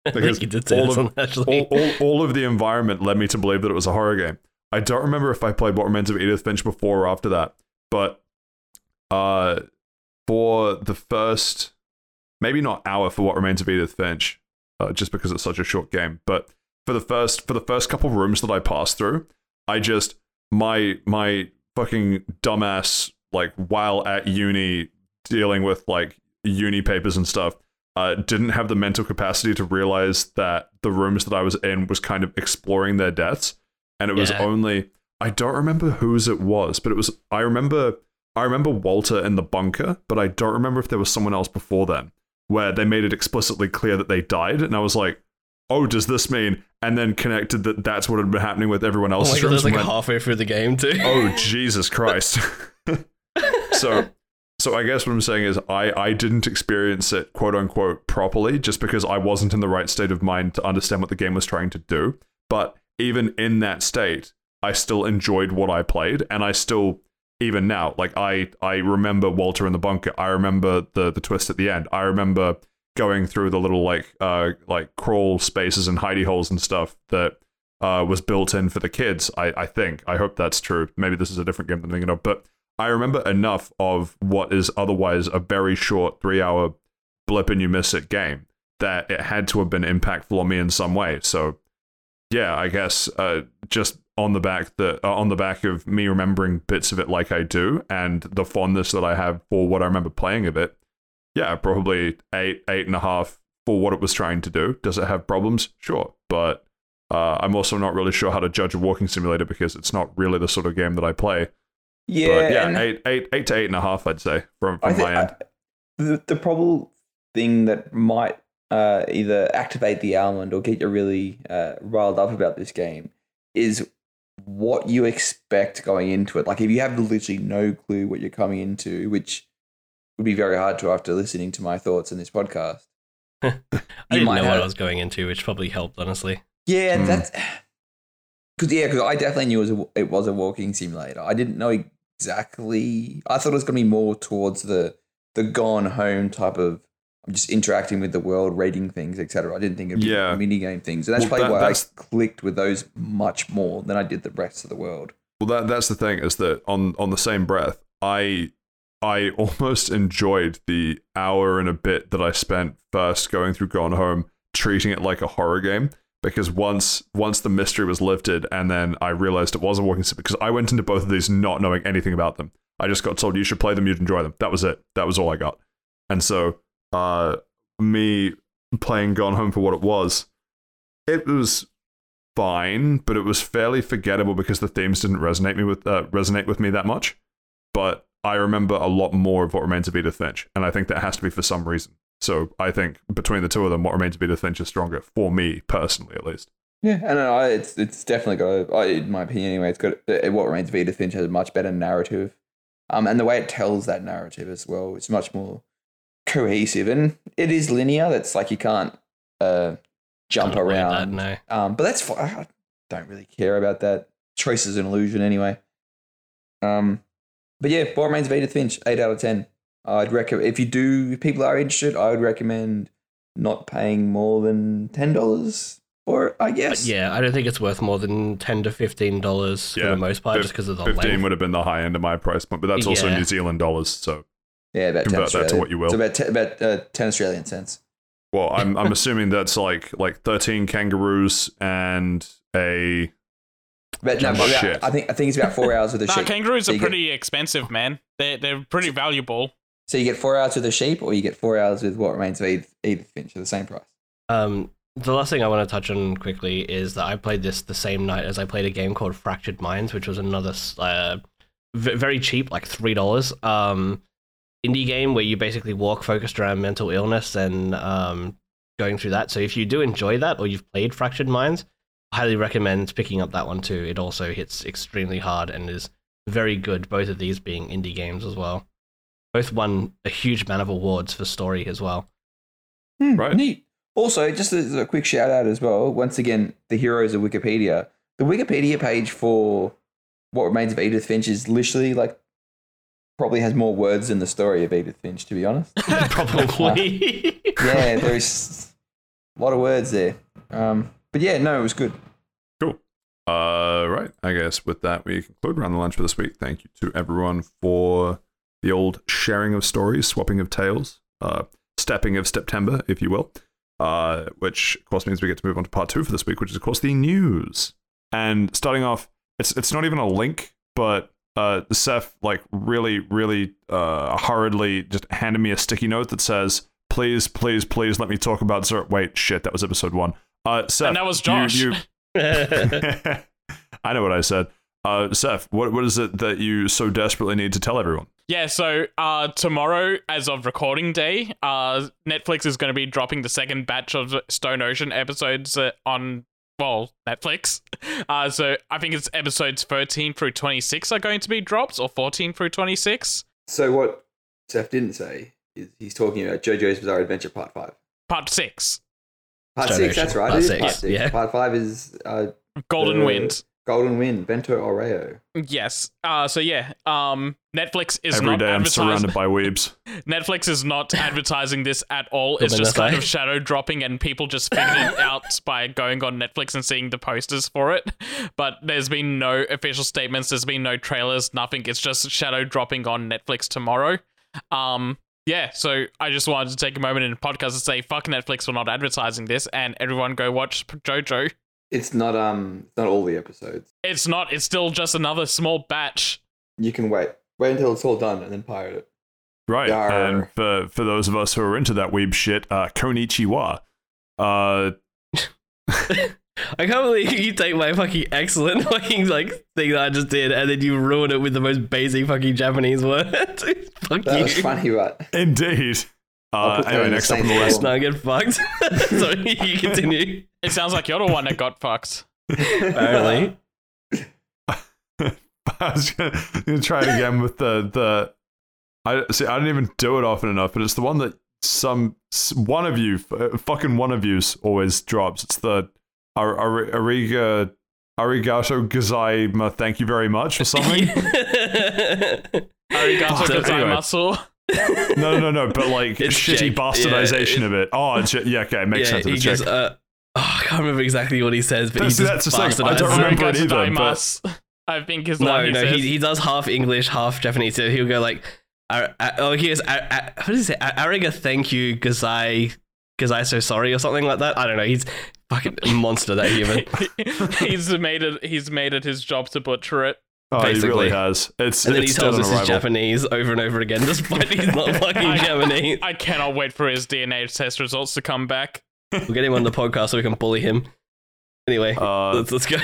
because all, of, all, all, all of the environment led me to believe that it was a horror game. I don't remember if I played What Remains of Edith Finch before or after that, but uh, for the first maybe not hour for What Remains of Edith Finch, uh, just because it's such a short game, but. For the first for the first couple of rooms that I passed through, I just my my fucking dumbass like while at uni dealing with like uni papers and stuff, uh, didn't have the mental capacity to realize that the rooms that I was in was kind of exploring their deaths, and it was yeah. only I don't remember whose it was, but it was I remember I remember Walter in the bunker, but I don't remember if there was someone else before them where they made it explicitly clear that they died, and I was like. Oh, does this mean? And then connected that that's what had been happening with everyone else. Oh my God, that's like went, halfway through the game too. Oh Jesus Christ! so, So I guess what I'm saying is I, I didn't experience it, quote unquote, properly, just because I wasn't in the right state of mind to understand what the game was trying to do. But even in that state, I still enjoyed what I played, and I still, even now, like I, I remember Walter in the bunker. I remember the the twist at the end. I remember going through the little like uh like crawl spaces and hidey holes and stuff that uh was built in for the kids. I I think I hope that's true. Maybe this is a different game than I'm thinking of, but I remember enough of what is otherwise a very short three-hour blip and you miss it game that it had to have been impactful on me in some way. So yeah, I guess uh, just on the back that uh, on the back of me remembering bits of it like I do, and the fondness that I have for what I remember playing of it. Yeah, probably eight, eight and a half for what it was trying to do. Does it have problems? Sure, but uh, I'm also not really sure how to judge a walking simulator because it's not really the sort of game that I play. Yeah, but yeah, eight, eight, eight to eight and a half, I'd say, from, from my end. I, the, the probable thing that might uh, either activate the element or get you really uh, riled up about this game is what you expect going into it. Like, if you have literally no clue what you're coming into, which would be very hard to after listening to my thoughts in this podcast. I didn't know what I was going into, which probably helped, honestly. Yeah, mm. that's... Because yeah, because I definitely knew it was, a, it was a walking simulator. I didn't know exactly. I thought it was going to be more towards the the gone home type of just interacting with the world, raiding things, et cetera. I didn't think it'd yeah. be mini game things, and that's well, probably that, why that's, I clicked with those much more than I did the rest of the world. Well, that that's the thing is that on on the same breath, I I almost enjoyed the hour and a bit that I spent first going through Gone Home, treating it like a horror game. Because once once the mystery was lifted and then I realized it was a walking simulator, because I went into both of these not knowing anything about them. I just got told, you should play them, you'd enjoy them. That was it. That was all I got. And so uh, me playing Gone Home for what it was, it was fine, but it was fairly forgettable because the themes didn't resonate me with uh, resonate with me that much. But I remember a lot more of What Remains of Edith Finch, and I think that has to be for some reason. So I think between the two of them, What Remains of Edith Finch is stronger for me personally, at least. Yeah, and I, it's it's definitely got, a, in my opinion anyway, it's got What Remains of Edith Finch has a much better narrative, um, and the way it tells that narrative as well, it's much more cohesive, and it is linear. That's like you can't uh, jump can't around. That, no. Um, but that's fine. I don't really care about that. Choice is an illusion anyway. Um, but yeah, What Remains of Edith Finch, eight out of ten. I'd recommend, if you do, if people are interested, I would recommend not paying more than ten dollars for it, I guess. Yeah, I don't think it's worth more than ten to fifteen dollars yeah. for the most part, F- just because of the fifteen length. Would have been the high end of my price point, but that's also yeah. New Zealand dollars, so yeah, about convert that to what you will. It's about, t- about uh, ten Australian cents. Well, I'm I'm assuming that's like like thirteen kangaroos and a... But no, but about, I think I think it's about four hours with a nah, sheep. Kangaroos so are pretty get... expensive, man. They're, they're pretty valuable. So you get four hours with a sheep, or you get four hours with What Remains of Edith, Edith Finch at the same price. Um, the last thing I want to touch on quickly is that I played this the same night as I played a game called Fractured Minds, which was another uh, v- very cheap, like three dollars, um, indie game where you basically walk focused around mental illness and um, going through that. So if you do enjoy that, or you've played Fractured Minds, I highly recommend picking up that one too. It also hits extremely hard and is very good. Both of these being indie games as well. Both won a huge amount of awards for story as well. Hmm, right. Neat. Also, just as a quick shout out as well, once again, the heroes of Wikipedia. The Wikipedia page for What Remains of Edith Finch is literally like probably has more words than the story of Edith Finch, to be honest. Probably. Uh, yeah, there's a lot of words there. Um, but yeah, no, it was good. Cool. Uh, right. I guess with that, we conclude Round the Lunch for this week. Thank you to everyone for... the old sharing of stories, swapping of tales, uh, stepping of Steptember, if you will, uh, which of course means we get to move on to part two for this week, which is of course the news. And starting off, it's it's not even a link, but uh, Seth like really, really uh, hurriedly just handed me a sticky note that says, "Please, please, please, let me talk about Zero." Wait, shit, that was episode one. Uh, Seth, and that was Josh. You, you... I know what I said. Uh, Seth, what what is it that you so desperately need to tell everyone? Yeah, so uh, tomorrow, as of recording day, uh, Netflix is going to be dropping the second batch of Stone Ocean episodes uh, on, well, Netflix. Uh, so I think it's episodes thirteen through twenty-six are going to be dropped, or fourteen through twenty-six. So what? Seth didn't say is he's talking about JoJo's Bizarre Adventure Part Five. Part six. Part Stone six. Ocean. That's right. Part it six. Is part six. Yeah. Part five is uh, Golden the, Wind. Golden Wind. Bento Oreo. Yes. Uh so yeah. Um. Netflix is Every not day I'm surrounded by weebs. Netflix is not advertising this at all. It's just kind of shadow dropping, and people just figured it out by going on Netflix and seeing the posters for it. But there's been no official statements. There's been no trailers. Nothing. It's just shadow dropping on Netflix tomorrow. Um. Yeah. So I just wanted to take a moment in the podcast and say, fuck Netflix for not advertising this, and everyone go watch JoJo. It's not. Um. Not all the episodes. It's not. It's still just another small batch. You can wait. Wait until it's all done and then pirate it. Right. Yar. And for, for those of us who are into that weeb shit, uh, konnichiwa. Uh... I can't believe you take my fucking excellent fucking like thing that I just did and then you ruin it with the most basic fucking Japanese word. Fuck that you. Was funny, right? Indeed. Uh, anyway, next up on the list. No, get fucked. Sorry, you continue. It sounds like you're the one that got fucked. Apparently. I was gonna, gonna try it again with the the. I see. I don't even do it often enough, but it's the one that some one of you, fucking one of yous, always drops. It's the ar, ar, ariga, arigato gozaimasu. Thank you very much, or something. Arigato gozaimasu. No, no, no. But like it's shitty Jake, bastardization yeah, it, of it. Oh, it's, yeah. Okay, makes yeah, sense. It's goes, uh, oh, I can't remember exactly what he says, but that's, he just bastardizes. I don't remember it either. But, I think his no, no, he, he does half English, half Japanese. So he'll go like, ar- ar- oh, here's ar- ar- what does he say? Ar- Ariga, thank you, because I, because I so sorry or something like that. I don't know. He's fucking monster that human. he's made it. He's made it his job to butcher it. Oh, basically. He really has. It's and then it's he tells us he's Japanese over and over again, despite he's not fucking I, Japanese. I cannot wait for his D N A test results to come back. We'll get him on the podcast so we can bully him. Anyway, uh, let's let's go.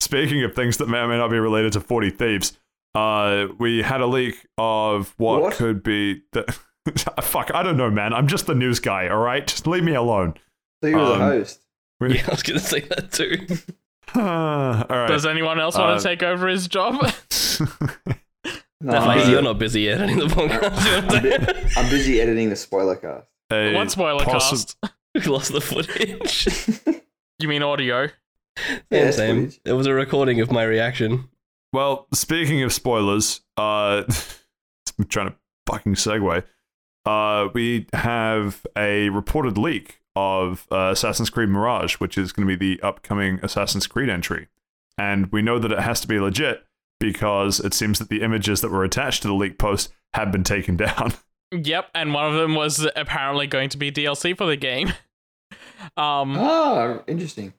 Speaking of things that may or may not be related to forty Thieves, uh, we had a leak of what, what? could be... The- Fuck, I don't know, man. I'm just the news guy, all right? Just leave me alone. So you're um, the host. We- yeah, I was going to say that too. uh, all right. Does anyone else uh, want to take over his job? No, Definitely, you're not busy editing the podcast. I'm, bu- I'm busy editing the spoiler cast. A what spoiler possi- cast? We lost the footage. You mean audio? Same, yeah, same. It was a recording of my reaction. Well, speaking of spoilers, uh, I'm trying to fucking segue. Uh, we have a reported leak of uh, Assassin's Creed Mirage, which is going to be the upcoming Assassin's Creed entry. And we know that it has to be legit because it seems that the images that were attached to the leak post have been taken down. Yep, and one of them was apparently going to be D L C for the game. um, oh, interesting.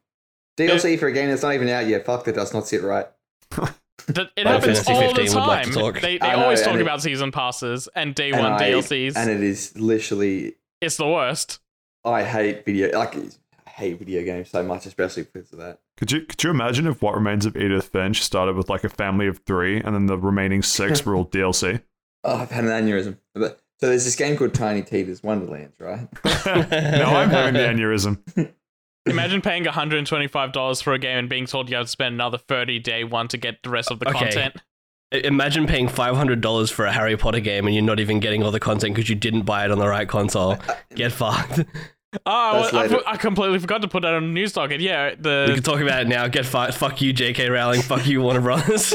D L C for a game that's not even out yet. Fuck, that does not sit right. It happens all the time. Like they they know, always talk it, about season passes and day and one I, D L Cs. And it is literally... It's the worst. I hate video... Like, I hate video games so much, especially because of that. Could you could you imagine if What Remains of Edith Finch started with like a family of three and then the remaining six were all D L C? Oh, I've had an aneurysm. But, so there's this game called Tiny Tita's Wonderlands, right? No, I'm having the aneurysm. Imagine paying one hundred twenty-five dollars for a game and being told you have to spend another thirty day one to get the rest of the okay. content. Imagine paying five hundred dollars for a Harry Potter game and you're not even getting all the content because you didn't buy it on the right console. Get fucked. Oh, well, I, I completely forgot to put that on the news docket. Yeah, the- we can talk about it now. Get fucked. Fuck you, J K Rowling. Fuck you, Warner Brothers.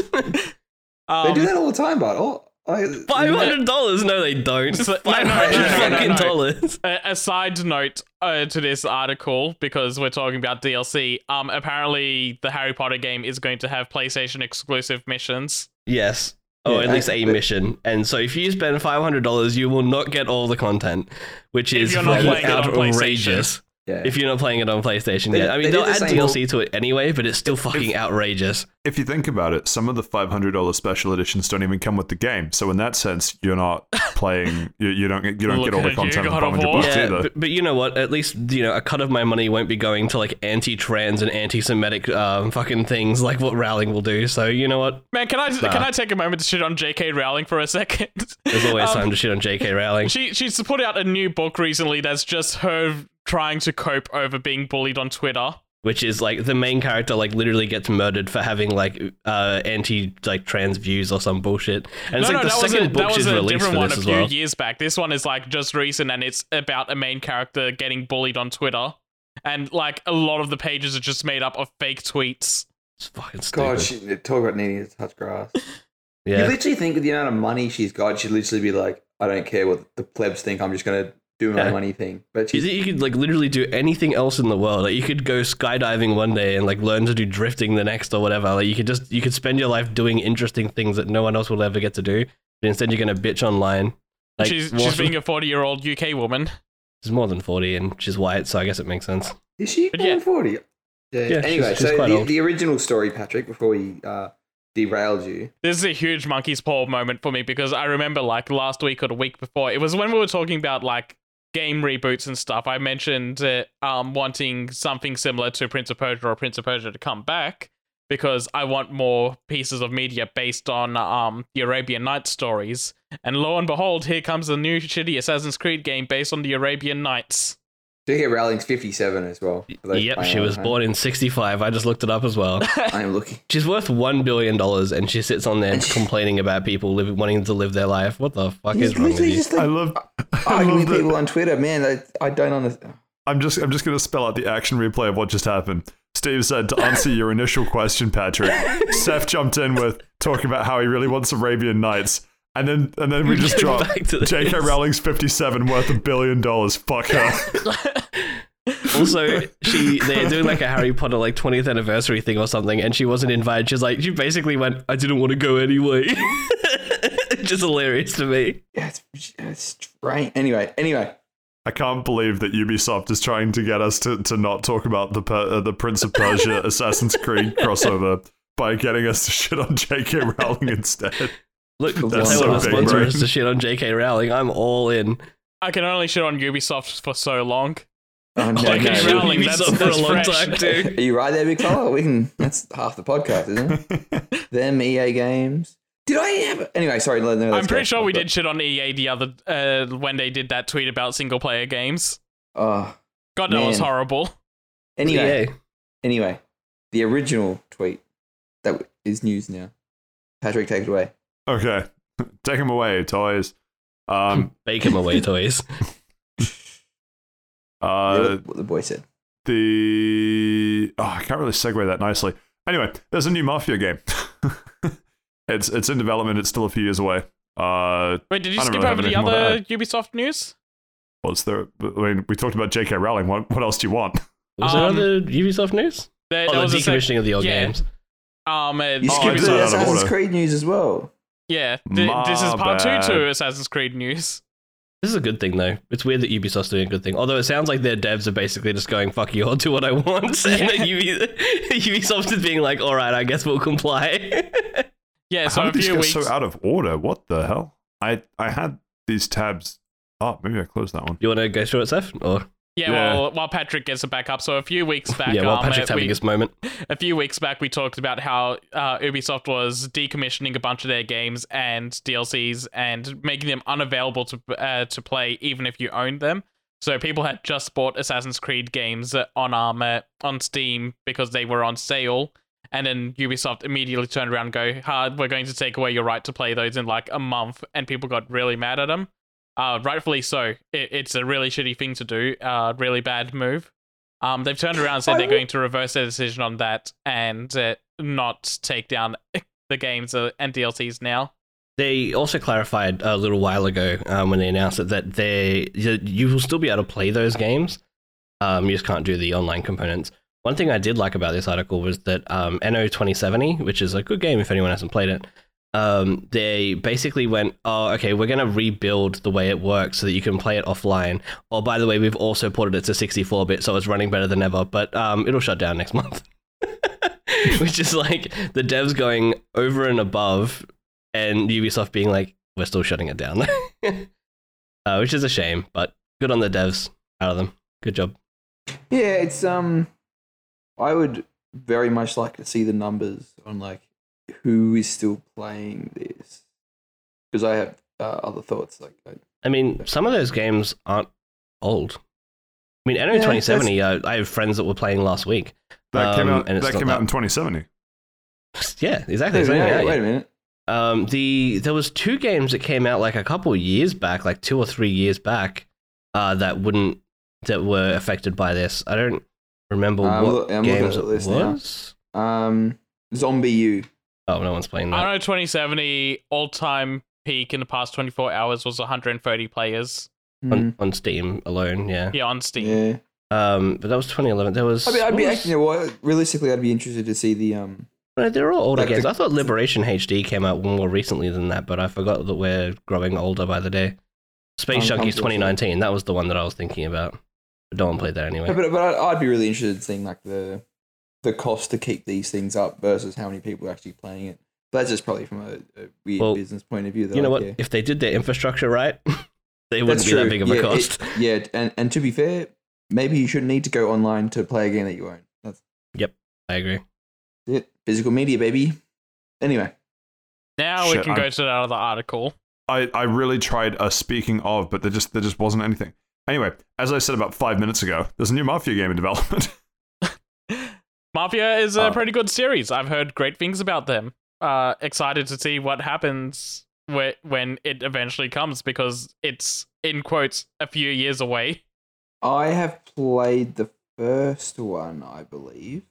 um, they do that all the time, but all. Five hundred dollars? No, they don't. Five hundred fucking dollars. A side note uh, to this article, because we're talking about D L C. Um, apparently the Harry Potter game is going to have PlayStation exclusive missions. Yes. Oh, yeah, at least a mission. And so, if you spend five hundred dollars, you will not get all the content, which is outrageous. Yeah. If you're not playing it on PlayStation yet. I mean, they they'll the add D L C to it anyway, but it's still fucking if, outrageous. If you think about it, some of the five hundred dollars special editions don't even come with the game. So in that sense, you're not playing, you, you don't, you don't get all the content for five hundred bucks yeah, either. But, but you know what? At least, you know, a cut of my money won't be going to like anti-trans and anti-Semitic um, fucking things like what Rowling will do. So you know what? Man, can I nah. can I take a moment to shit on J K Rowling for a second? There's always um, time to shit on J K Rowling. She She's put out a new book recently that's just her... trying to cope over being bullied on Twitter which is like the main character like literally gets murdered for having like uh, anti like trans views or some bullshit. And no, it's like no, the second book is released for this as well. That was a different one a few years back. This one is like just recent, and it's about a main character getting bullied on Twitter, and like a lot of the pages are just made up of fake tweets. It's fucking stupid. God, she, talk about needing to touch grass. Yeah. You literally think with the amount of money she's got, she'd literally be like, I don't care what the plebs think, I'm just going to do my yeah. money thing. But she's- you could like literally do anything else in the world. Like you could go skydiving one day and like learn to do drifting the next or whatever. Like you could just, you could spend your life doing interesting things that no one else will ever get to do. But instead you're going to bitch online. Like, she's, she's being a forty-year-old U K woman. She's more than forty and she's white, so I guess it makes sense. Is she more yeah. than forty? Yeah. yeah anyway, she's, she's so the, the original story, Patrick, before we uh, derailed you. This is a huge monkey's paw moment for me because I remember like last week or the week before, it was when we were talking about like game reboots and stuff. I mentioned uh, um, wanting something similar to Prince of Persia or Prince of Persia to come back because I want more pieces of media based on um, the Arabian Nights stories. And lo and behold, here comes the new shitty Assassin's Creed game based on the Arabian Nights. J K Rowling's fifty-seven as well. Yep, she was born in sixty-five. I just looked it up as well. I am looking. She's worth one billion dollars and she sits on there complaining about people living, wanting to live their life. What the fuck is wrong with you? Like, I love arguing with people on Twitter. Man, I, I don't understand. I'm just, I'm just going to spell out the action replay of what just happened. Steve said, to answer your initial question, Patrick, Seth jumped in with talking about how he really wants Arabian Nights. And then and then we just dropped J K Rowling's fifty-seven worth a billion dollars. Fuck her. Also, she they're doing like a Harry Potter like twentieth anniversary thing or something, and she wasn't invited. She's like, she basically went, I didn't want to go anyway. Just hilarious to me. Yeah, it's, it's strange. Anyway, anyway. I can't believe that Ubisoft is trying to get us to, to not talk about the uh, the Prince of Persia Assassin's Creed crossover by getting us to shit on J K Rowling instead. Look, if they so want to sponsor us to shit on J K Rowling, I'm all in. I can only shit on Ubisoft for so long. Oh, no, J K no, no. Rowling, that's, that's for a long time too. Are you right there, big fella? We can. That's half the podcast, isn't it? Them E A games. Did I have? Anyway, sorry. No, I'm pretty sure we did shit on E A the other uh, when they did that tweet about single player games. Oh, God, that was horrible. Anyway, E A. anyway, the original tweet that is news now. Patrick, take it away. Okay, take him away, toys. Um, Take him away, toys. uh, yeah, what the boy said. The oh, I can't really segue that nicely. Anyway, there's a new Mafia game. it's it's in development. It's still a few years away. Uh, Wait, did you skip really over the other Ubisoft news? What's there? I mean, we talked about J K Rowling. What what else do you want? Was um, there other Ubisoft news? There, oh, there the decommissioning sec- of the old yeah. games. Um, uh, you skipped oh, Assassin's Creed news as well. Yeah, th- this is part bad. two to Assassin's Creed news. This is a good thing, though. It's weird that Ubisoft's doing a good thing. Although it sounds like their devs are basically just going, fuck you, I'll do what I want. Yeah. And Ubisoft is being like, all right, I guess we'll comply. Yeah, so How did a few weeks... so out of order? What the hell? I, I had these tabs up. Oh, maybe I closed that one. You want to go through it, Seth? Or... Yeah, yeah. Well, while Patrick gets it back up, so a few weeks back... yeah, while um, Patrick's uh, having we, his moment. A few weeks back, we talked about how uh, Ubisoft was decommissioning a bunch of their games and D L Cs and making them unavailable to uh, to play even if you owned them. So people had just bought Assassin's Creed games on, um, uh, on Steam because they were on sale, and then Ubisoft immediately turned around and go, ah, we're going to take away your right to play those in like a month, and people got really mad at them. Uh, rightfully so. It, it's a really shitty thing to do. Uh, really bad move. Um, they've turned around and said I they're will- going to reverse their decision on that and uh, not take down the games and D L Cs now. They also clarified a little while ago um, when they announced it that they you will still be able to play those games. Um, you just can't do the online components. One thing I did like about this article was that um, N O twenty seventy, which is a good game if anyone hasn't played it, Um, they basically went, oh, okay, we're going to rebuild the way it works so that you can play it offline. Oh, by the way, we've also ported it to sixty-four bit, so it's running better than ever, but um, it'll shut down next month. Which is like the devs going over and above and Ubisoft being like, we're still shutting it down. uh, which is a shame, but good on the devs, out of them. Good job. Yeah, it's, um, I would very much like to see the numbers on like, who is still playing this? Because I have uh, other thoughts. Like, I, I mean, some of those games aren't old. I mean, N O twenty seventy. I have friends that were playing last week. That came um, out. That came out that. in twenty seventy. Yeah, exactly. Wait, wait, wait, wait a minute. Um, the there was two games that came out like a couple of years back, like two or three years back, uh, that wouldn't that were affected by this. I don't remember uh, what I'm games it was. Now. Um, Zombie U. Oh, no one's playing that. I know twenty seventy all-time peak in the past twenty-four hours was one hundred thirty players. Mm. On, on Steam alone, yeah. Yeah, on Steam. Yeah. Um, but that was twenty eleven. There was... I mean, I'd be, was... you know, well, realistically, I'd be interested to see the... um. They're all older like games. The... I thought Liberation H D came out more recently than that, but I forgot that we're growing older by the day. Space Junkies twenty nineteen, that was the one that I was thinking about. But no one played that anyway. Yeah, but but I'd be really interested in seeing, like, the... the cost to keep these things up versus how many people are actually playing it. That's just probably from a, a weird well, business point of view. You know like, what? Yeah. If they did their infrastructure right, they wouldn't be that big of yeah, a cost. It, yeah, and, and to be fair, maybe you shouldn't need to go online to play a game that you own. That's... Yep, I agree. It. Physical media, baby. Anyway. Now Shit, we can I'm... go to that other article. I, I really tried a speaking of, but there just there just wasn't anything. Anyway, as I said about five minutes ago, there's a new Mafia game in development. Mafia is a oh. pretty good series. I've heard great things about them. Uh, excited to see what happens wh- when it eventually comes, because it's, in quotes, a few years away. I have played the first one, I believe.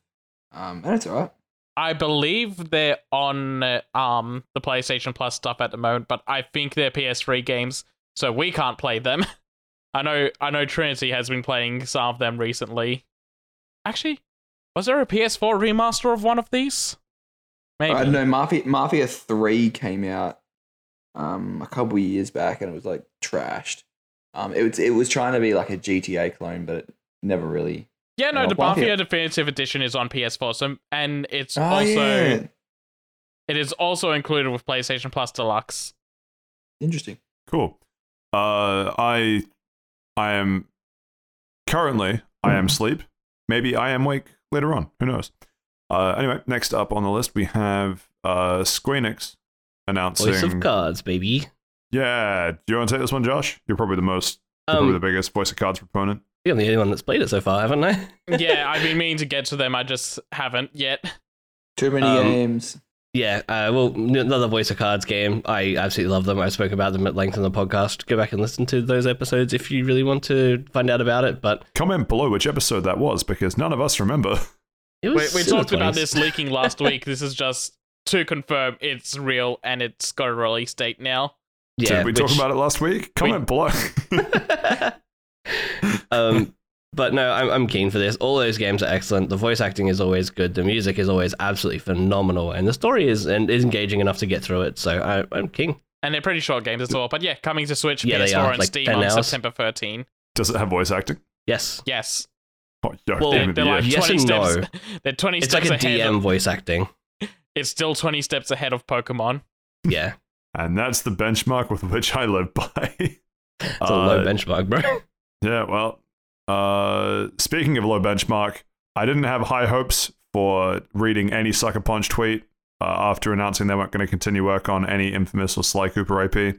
Um, and it's alright. I believe they're on uh, um the PlayStation Plus stuff at the moment, but I think they're P S three games, so we can't play them. I know. I know Trinity has been playing some of them recently. Actually... was there a P S four remaster of one of these? Maybe. Uh, no, Mafia, Mafia three came out um, a couple of years back, and it was like trashed. Um, it was it was trying to be like a G T A clone, but it never really. Yeah, no, the Mafia. Mafia Definitive Edition is on P S four, so and it's oh, also yeah. it is also included with PlayStation Plus Deluxe. Interesting. Cool. Uh, I I am currently I am asleep. Maybe I am awake. Later on, who knows? Uh, anyway, next up on the list, we have uh, Square Enix announcing... Voice of Cards, baby. Yeah. Do you want to take this one, Josh? You're probably the most, um, probably the biggest Voice of Cards proponent. You're the only one that's played it so far, haven't I? Yeah, I've been meaning to get to them. I just haven't yet. Too many um, games. Yeah, uh, well, another Voice of Cards game. I absolutely love them. I spoke about them at length on the podcast. Go back and listen to those episodes if you really want to find out about it. But comment below which episode that was, because none of us remember. It was we we talked about this leaking last week. This is just to confirm it's real and it's got a release date now. Yeah, Did we which, talk about it last week? Comment we, below. um, but no, I'm, I'm keen for this. All those games are excellent. The voice acting is always good. The music is always absolutely phenomenal. And the story is and is engaging enough to get through it. So I, I'm keen. And they're pretty short games as well. But yeah, coming to Switch, yeah, P S four, and like Steam on September thirteenth. Does it have voice acting? Yes. Yes. Oh, yeah, well, they're, they're like yes twenty steps. No. They're twenty it's steps like a ahead D M of, voice acting. It's still twenty steps ahead of Pokemon. Yeah. And that's the benchmark with which I live by. It's uh, a low benchmark, bro. Yeah, well... Uh, speaking of low benchmark, I didn't have high hopes for reading any Sucker Punch tweet uh, after announcing they weren't going to continue work on any Infamous or Sly Cooper I P.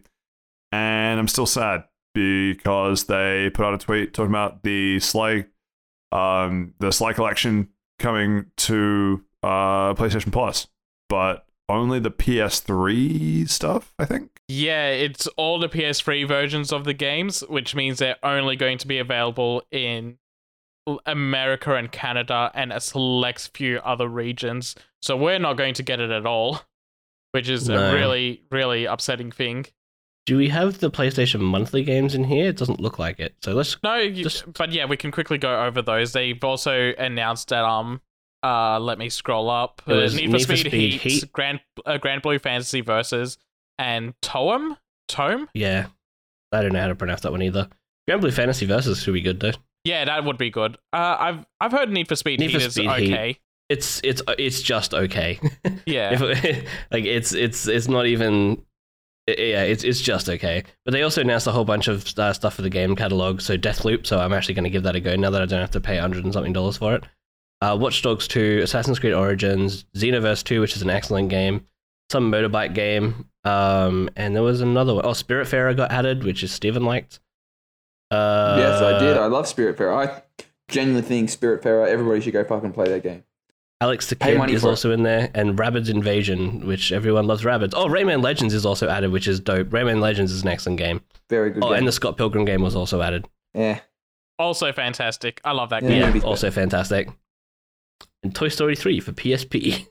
And I'm still sad because they put out a tweet talking about the Sly, um, the Sly collection coming to uh, PlayStation Plus, but only the P S three stuff, I think. Yeah, it's all the P S three versions of the games, which means they're only going to be available in America and Canada and a select few other regions. So we're not going to get it at all, which is no. a really, really upsetting thing. Do we have the PlayStation Monthly games in here? It doesn't look like it. So let's no, you, just... but yeah, we can quickly go over those. They've also announced that um, uh, let me scroll up. Uh, Need, Need for Speed, Speed Heat, Heat. Grand uh, Grand Blue Fantasy Versus. And Toem? Tome? Yeah. I don't know how to pronounce that one either. Grand Blue Fantasy Versus should be good, though. Yeah, that would be good. Uh, I've I've heard Need for Speed Heat is okay. It's it's it's just okay. Yeah. If, like it's it's it's not even yeah, it's it's just okay. But they also announced a whole bunch of uh, stuff for the game catalog, so Deathloop, so I'm actually going to give that a go now that I don't have to pay a hundred and something dollars for it. Uh, Watch Dogs two, Assassin's Creed Origins, Xenoverse two, which is an excellent game, some motorbike game. Um, and there was another one. Oh, Spiritfarer got added, which is Steven liked. Uh, yes, I did. I love Spiritfarer. I genuinely think Spiritfarer, everybody should go fucking play that game. Alex the Kid is also in there, and Rabbids Invasion, which everyone loves Rabbids. Oh, Rayman Legends is also added, which is dope. Rayman Legends is an excellent game. Very good. Oh, game. And the Scott Pilgrim game was also added. Yeah. Also fantastic. I love that yeah, game. Yeah, also fantastic. And Toy Story three for P S P.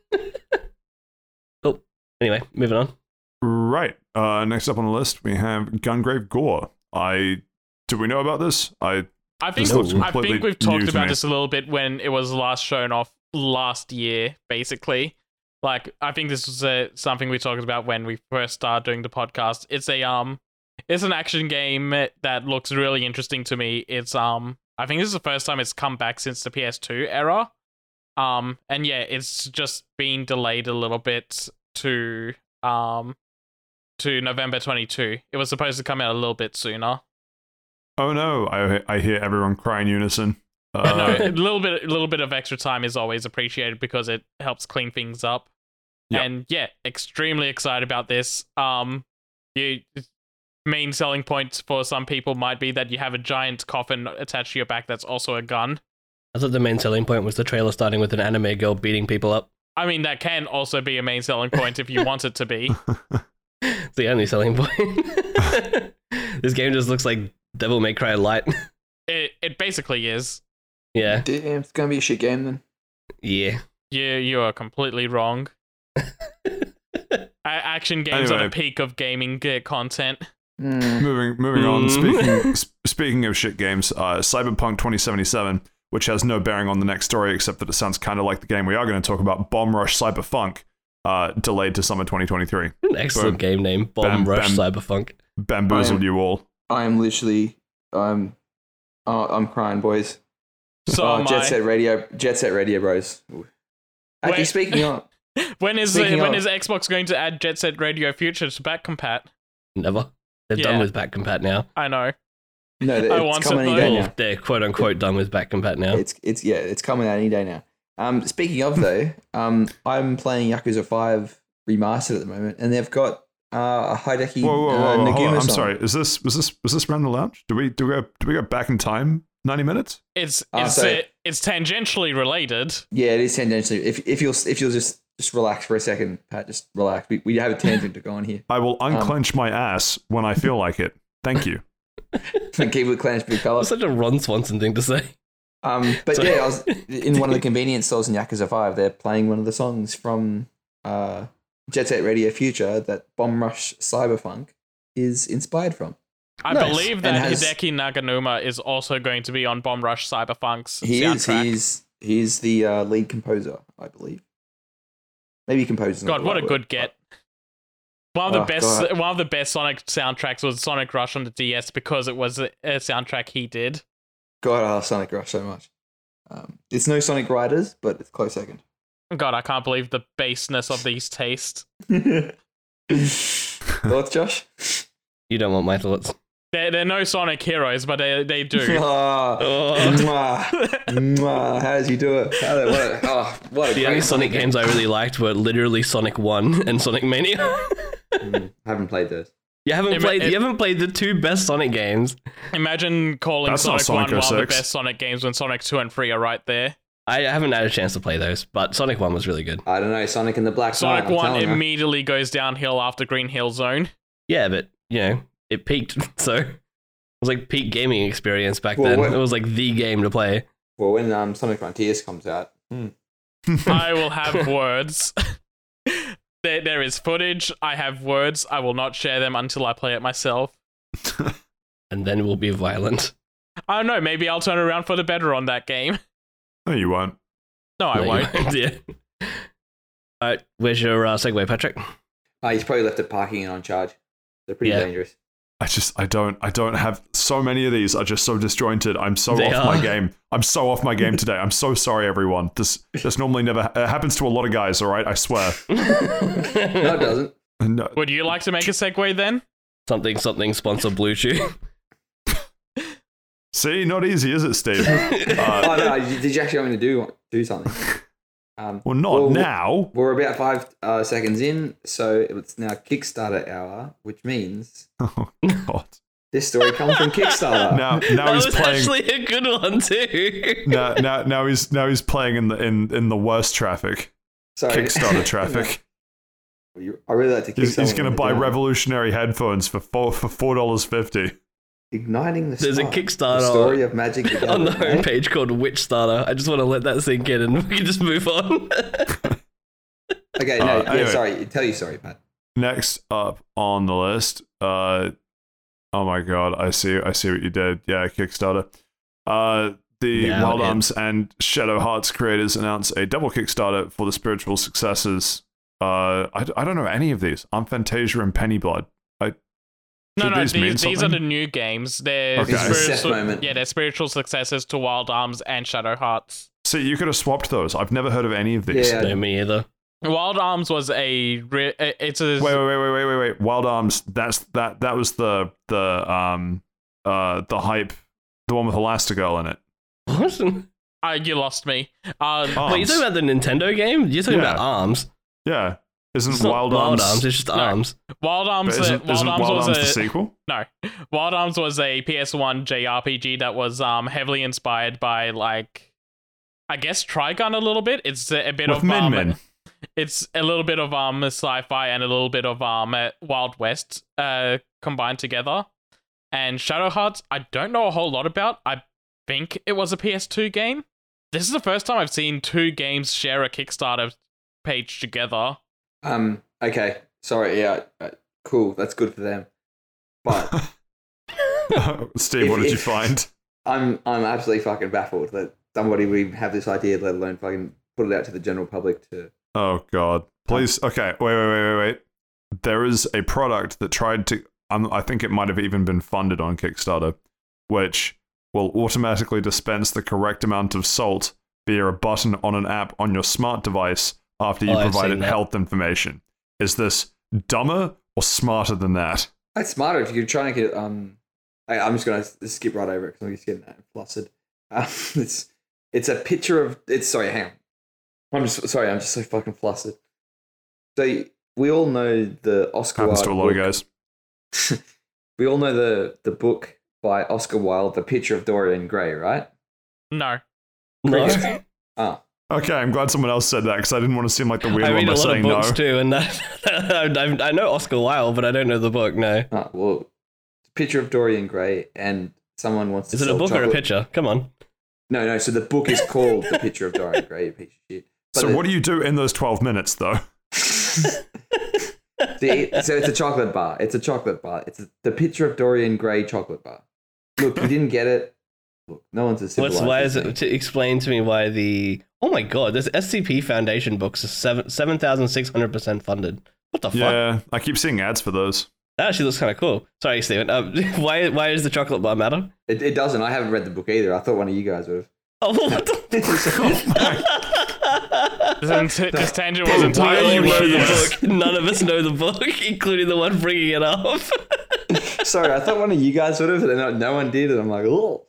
Cool. Anyway, moving on. Right. Uh, next up on the list, we have Gungrave Gore. I do we know about this? I I think I think we've talked about this a little bit when it was last shown off last year, basically. Like, I think this was a, something we talked about when we first started doing the podcast. It's a um, it's an action game that looks really interesting to me. It's um, I think this is the first time it's come back since the P S two era. Um, and yeah, it's just been delayed a little bit to um, to November twenty-second. It was supposed to come out a little bit sooner. Oh no! I I hear everyone cry in unison. Uh, no, a little bit, a little bit of extra time is always appreciated because it helps clean things up. Yep. And yeah, extremely excited about this. Um, you main selling points for some people might be that you have a giant coffin attached to your back that's also a gun. I thought the main selling point was the trailer starting with an anime girl beating people up. I mean, that can also be a main selling point if you want it to be. It's the only selling point. This game just looks like Devil May Cry Light. It it basically is. Yeah. Damn, it's gonna be a shit game then. Yeah. Yeah, you are completely wrong. Action games anyway. Are the peak of gaming content. Mm. Moving moving mm. on. Speaking sp- speaking of shit games, uh, Cyberpunk twenty seventy-seven, which has no bearing on the next story except that it sounds kind of like the game we are going to talk about, Bomb Rush Cyberfunk, uh, delayed to summer twenty twenty-three. An excellent Boom. game name, Bomb bam, Rush bam, Cyberfunk. Bamboozled you all. I am literally, I'm, uh, I'm crying, boys. So oh, Jet Set Radio, Jet Set Radio, bros. Actually, when, speaking of, when is speaking uh, when of, is Xbox going to add Jet Set Radio Future to back compat? Never. They're yeah. done with back compat now. I know. No, they, I it's coming it, any day now. They're quote unquote done with back compat now. It's it's yeah, it's coming out any day now. Um, speaking of though, um, I'm playing Yakuza five Remastered at the moment, and they've got. Uh, Hideki whoa, whoa, whoa, uh, Naguma. I'm sorry. Is this was this was this around the lounge? Do we do we go do we go back in time ninety minutes? It's uh, it's so, it, it's tangentially related. Yeah, it is tangentially. If if you'll if you'll just, just relax for a second, Pat, just relax. We we have a tangent to go on here. I will unclench um, my ass when I feel like it. Thank you. And keep it clenched, big fella. That's such a Ron Swanson thing to say. Um, but so, yeah, I was in one of the convenience stores in Yakuza Five. They're playing one of the songs from uh. Jet Set Radio Future that Bomb Rush Cyberfunk is inspired from. I nice. believe that has, Hideki Naganuma is also going to be on Bomb Rush Cyberfunk's he soundtrack. Is, he's, he's the uh, lead composer, I believe. Maybe composer. God, what right a good word, get. One of the oh, best God. One of the best Sonic soundtracks was Sonic Rush on the D S because it was a soundtrack he did. God, I love Sonic Rush so much. Um, it's no Sonic Riders, but it's close second. God, I can't believe the baseness of these tastes. Thoughts, Josh? You don't want my thoughts. They're, they're no Sonic heroes, but they they do. Oh, oh. Mwah, mwah. How does you do it? How do, what, oh, what the only Sonic game. games I really liked were literally Sonic one and Sonic Mania. mm, I haven't played those. You haven't it, played. It, you haven't played the two best Sonic games. Imagine calling Sonic, Sonic one one of the best Sonic games when Sonic two and three are right there. I haven't had a chance to play those, but Sonic one was really good. I don't know, Sonic and the Black Sonic Knight, one immediately you. goes downhill after Green Hill Zone. Yeah, but, you know, it peaked, so... It was like peak gaming experience back well, then. When, it was like the game to play. Well, when um, Sonic Frontiers comes out... Mm. I will have words. there, There is footage, I have words, I will not share them until I play it myself. And then we'll be violent. I don't know, maybe I'll turn around for the better on that game. No, you won't. No, I no, won't. won't. Yeah. All right, where's your uh, segue, Patrick? Uh, he's probably left it parking and on charge. They're pretty yeah. dangerous. I just, I don't, I don't have so many of these. Are just so disjointed. I'm so they off are. my game. I'm so off my game today. I'm so sorry, everyone. This, this normally never ha- it happens to a lot of guys. All right, I swear. No, it doesn't. No. Would you like to make a segue then? Something, something. Sponsor Blue Chew. See, not easy, is it, Steve? Uh, oh, no, did you actually want me to do do something? Um, well, not well, now. We're, we're about five uh, seconds in, so it's now Kickstarter hour, which means... Oh, God. This story comes from Kickstarter. Now, now that he's was playing. Actually a good one too. now, now, now he's now he's playing in the in, in the worst traffic. Sorry. Kickstarter traffic. I really like to. Kick he's he's going to buy down. Revolutionary headphones for four for four dollars fifty. Igniting the. There's star, a Kickstarter the story of magic together, on the homepage right? called Witchstarter. I just want to let that sink in, and we can just move on. okay, no, uh, yeah, anyway. sorry. Tell you, sorry, Pat. Next up on the list, uh, oh my god, I see, I see what you did. Yeah, Kickstarter. Uh, the yeah, Wild Arms and Shadow Hearts creators announce a double Kickstarter for the spiritual successors. Uh, I, I don't know any of these. I'm Fantasia and Pennyblood. I no, no, these, these, these are the new games. They're okay. spiritual, yeah, they're spiritual successors to Wild Arms and Shadow Hearts. See, you could have swapped those. I've never heard of any of these. Yeah, no, me either. Wild Arms was a re- it's a wait wait wait wait wait wait Wild Arms that's that that was the the um uh the hype the one with Elastigirl in it. What? Uh, you lost me. Uh, wait, you talking about the Nintendo game? You're talking yeah. about Arms. Yeah, isn't it's Wild, Wild Arms? Arms? It's just no. Arms. Wild Arms. Isn't, uh, Wild, isn't Arms Wild Arms was a, the sequel? No, Wild Arms was a P S one J R P G that was um heavily inspired by like I guess Trigun a little bit. It's a, a bit with of Min um, Min. It's a little bit of um sci-fi and a little bit of um Wild West uh combined together. And Shadow Hearts, I don't know a whole lot about. I think it was a P S two game. This is the first time I've seen two games share a Kickstarter page together. Um. Okay. Sorry. Yeah. Uh, cool. That's good for them. But Steve, if, what did if, you find? I'm I'm absolutely fucking baffled that somebody would have this idea, let alone fucking put it out to the general public to. Oh god! Please. Okay. Wait. Wait. Wait. Wait. Wait. There is a product that tried to. Um, I think it might have even been funded on Kickstarter, which will automatically dispense the correct amount of salt via a button on an app on your smart device after you oh, provided health information. Is this dumber or smarter than that? It's smarter if you're trying to get. Um, I, I'm just gonna skip right over it because I'm just getting flustered. Uh, it's it's a picture of it's. Sorry, hang on. I'm just sorry. I'm just so fucking flustered. So we all know the Oscar Wilde. Happens to a lot of guys. We all know the the book by Oscar Wilde, The Picture of Dorian Gray, right? No. No. Oh. Okay, I'm glad someone else said that because I didn't want to seem like the weird I one by saying no. I read a lot of books too, and that, I know Oscar Wilde, but I don't know the book. No. Oh, well, Picture of Dorian Gray, and someone wants to. Is it a book chocolate. Or a picture? Come on. No, no. So the book is called The Picture of Dorian Gray. You piece of shit. But so the, what do you do in those twelve minutes, though? the, so it's a chocolate bar. It's a chocolate bar. It's a, the Picture of Dorian Gray chocolate bar. Look, you didn't get it. Look, no one's a civilized. What's why is it? To explain to me why the oh my god, this S C P Foundation books are seven seven thousand six hundred percent funded. What the fuck? Yeah, I keep seeing ads for those. That actually looks kind of cool. Sorry, Steven. Um, why why does the chocolate bar matter? It, it doesn't. I haven't read the book either. I thought one of you guys would have. Oh, what the fuck? This, t- this tangent was entirely worthless. None of us know the book, including the one bringing it up. Sorry, I thought one of you guys would have, and no one did, and I'm like, oh.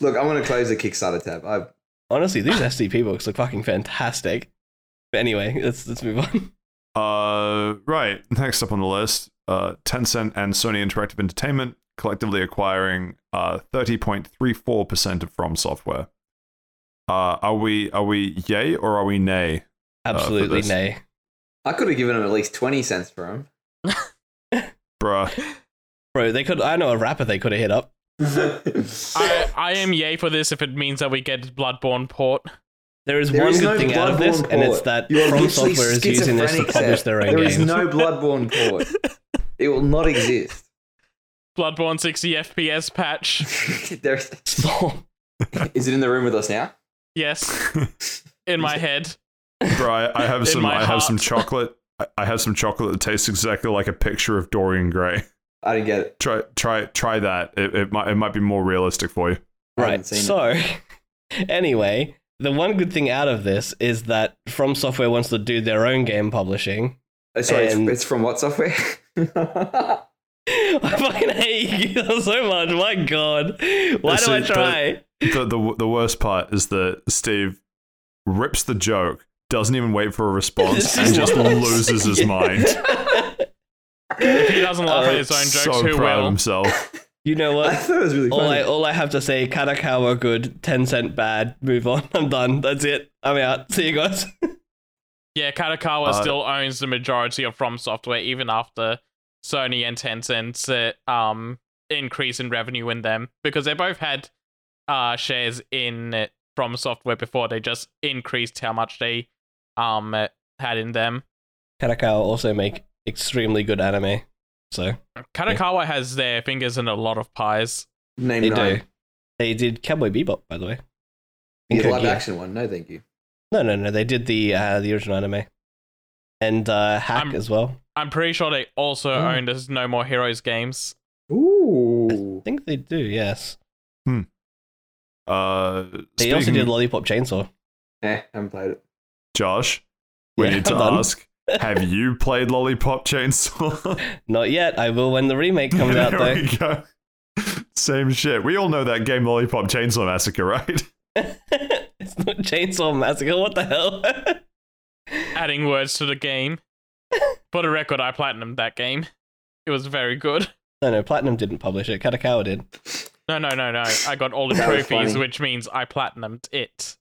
Look, I'm going to close the Kickstarter tab. I've... Honestly, these S C P books look fucking fantastic. But anyway, let's let's move on. Uh, right. Next up on the list, uh, Tencent and Sony Interactive Entertainment collectively acquiring uh thirty point three four percent of From Software. Uh, are we are we yay or are we nay? Absolutely uh, nay. I could have given him at least twenty cents for him. Bruh. Bro, they could. I know a rapper they could have hit up. I, I am yay for this if it means that we get Bloodborne port. There is there one is good no thing Bloodborne out of this, port. And it's that You're From Software is using this to publish their own there games. There is no Bloodborne port. It will not exist. Bloodborne sixty F P S patch. There is. Is it in the room with us now? Yes, in my head. Bro, I, I have some. I heart. have some chocolate. I, I have some chocolate that tastes exactly like a picture of Dorian Gray. I didn't get it. Try, try, try that. It, it might, it might be more realistic for you. Right. So, it. anyway, the one good thing out of this is that From Software wants to do their own game publishing. Oh, sorry, and... it's, it's from what software? I fucking hate you so much. My God, why so do I try? The, the the worst part is that Steve rips the joke, doesn't even wait for a response, and just loses his mind. If he doesn't laugh uh, at his own jokes, so who will? Himself. You know what? I thought it was really funny. All I, all I have to say, Katakawa good, Tencent bad, move on. I'm done. That's it. I'm out. See you guys. Yeah, Katakawa uh, still owns the majority of From Software, even after Sony and Tencent's uh, um, increase in revenue in them, because they both had uh, shares in From Software before. They just increased how much they um, had in them. Katakawa also make extremely good anime. So Katakawa yeah. has their fingers in a lot of pies. Name they nine. do. They did Cowboy Bebop, by the way. The live action one. No, thank you. No, no, no. They did the uh, the original anime and uh, Hack I'm, as well. I'm pretty sure they also mm. owned as No More Heroes games. Ooh, I think they do. Yes. Hmm. Uh, they speaking... also did Lollipop Chainsaw. Eh, haven't played it. Josh, we yeah, need to I'm ask. Done. Have you played Lollipop Chainsaw? Not yet. I will when the remake comes out, though. There we go. Same shit. We all know that game Lollipop Chainsaw Massacre, right? It's not Chainsaw Massacre. What the hell? Adding words to the game. For the record, I platinumed that game. It was very good. No, no, Platinum didn't publish it. Katakawa did. No, no, no, no. I got all the trophies, which means I platinumed it.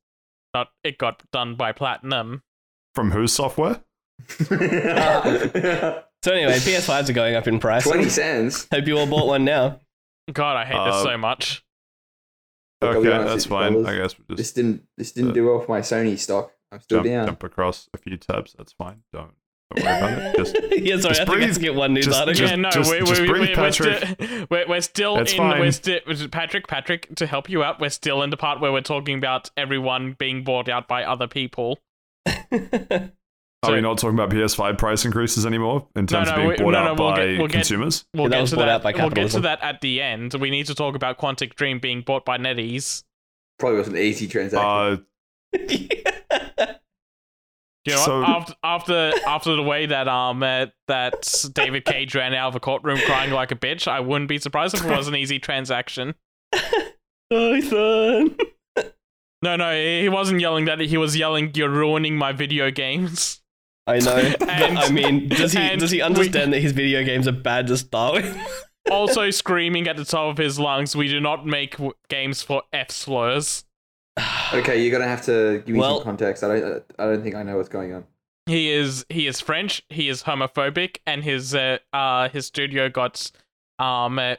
Not it got done by Platinum. From whose software? uh, so anyway, P S fives are going up in price. twenty cents. Hope you all bought one now. God, I hate uh, this so much. Okay, that's fine. I guess we just this didn't this didn't uh, do well for my Sony stock. I'm still jump, down. Jump across a few tabs. That's fine. Don't, don't worry about it. Just, yeah, sorry. Just I breathe. Think I have to get one news just, article. Yeah, no, just, we're, just we're, breathe, we're, Patrick. We're, sti- we're, we're still that's in. We're sti- Patrick, Patrick, to help you out. We're still in the part where we're talking about everyone being bought out by other people. Are so, we not talking about P S five price increases anymore in terms no, no, of being bought no, no, out we'll by get, we'll consumers? Get, we'll, yeah, get to that. we'll get to that at the end. We need to talk about Quantic Dream being bought by NetEase. Probably was an easy transaction. Uh, you know so, what? After, after, after the way that um uh, that David Cage ran out of a courtroom crying like a bitch, I wouldn't be surprised if it was an easy transaction. Nathan. No, no, he wasn't yelling that. He was yelling, "You're ruining my video games." I know. And, I mean, does he does he understand we, that his video games are bad to start with? Also screaming at the top of his lungs, "We do not make w- games for F-slurs." Okay, you're gonna have to give me well, some context. I don't, I don't think I know what's going on. He is he is French. He is homophobic, and his uh, uh his studio got um uh,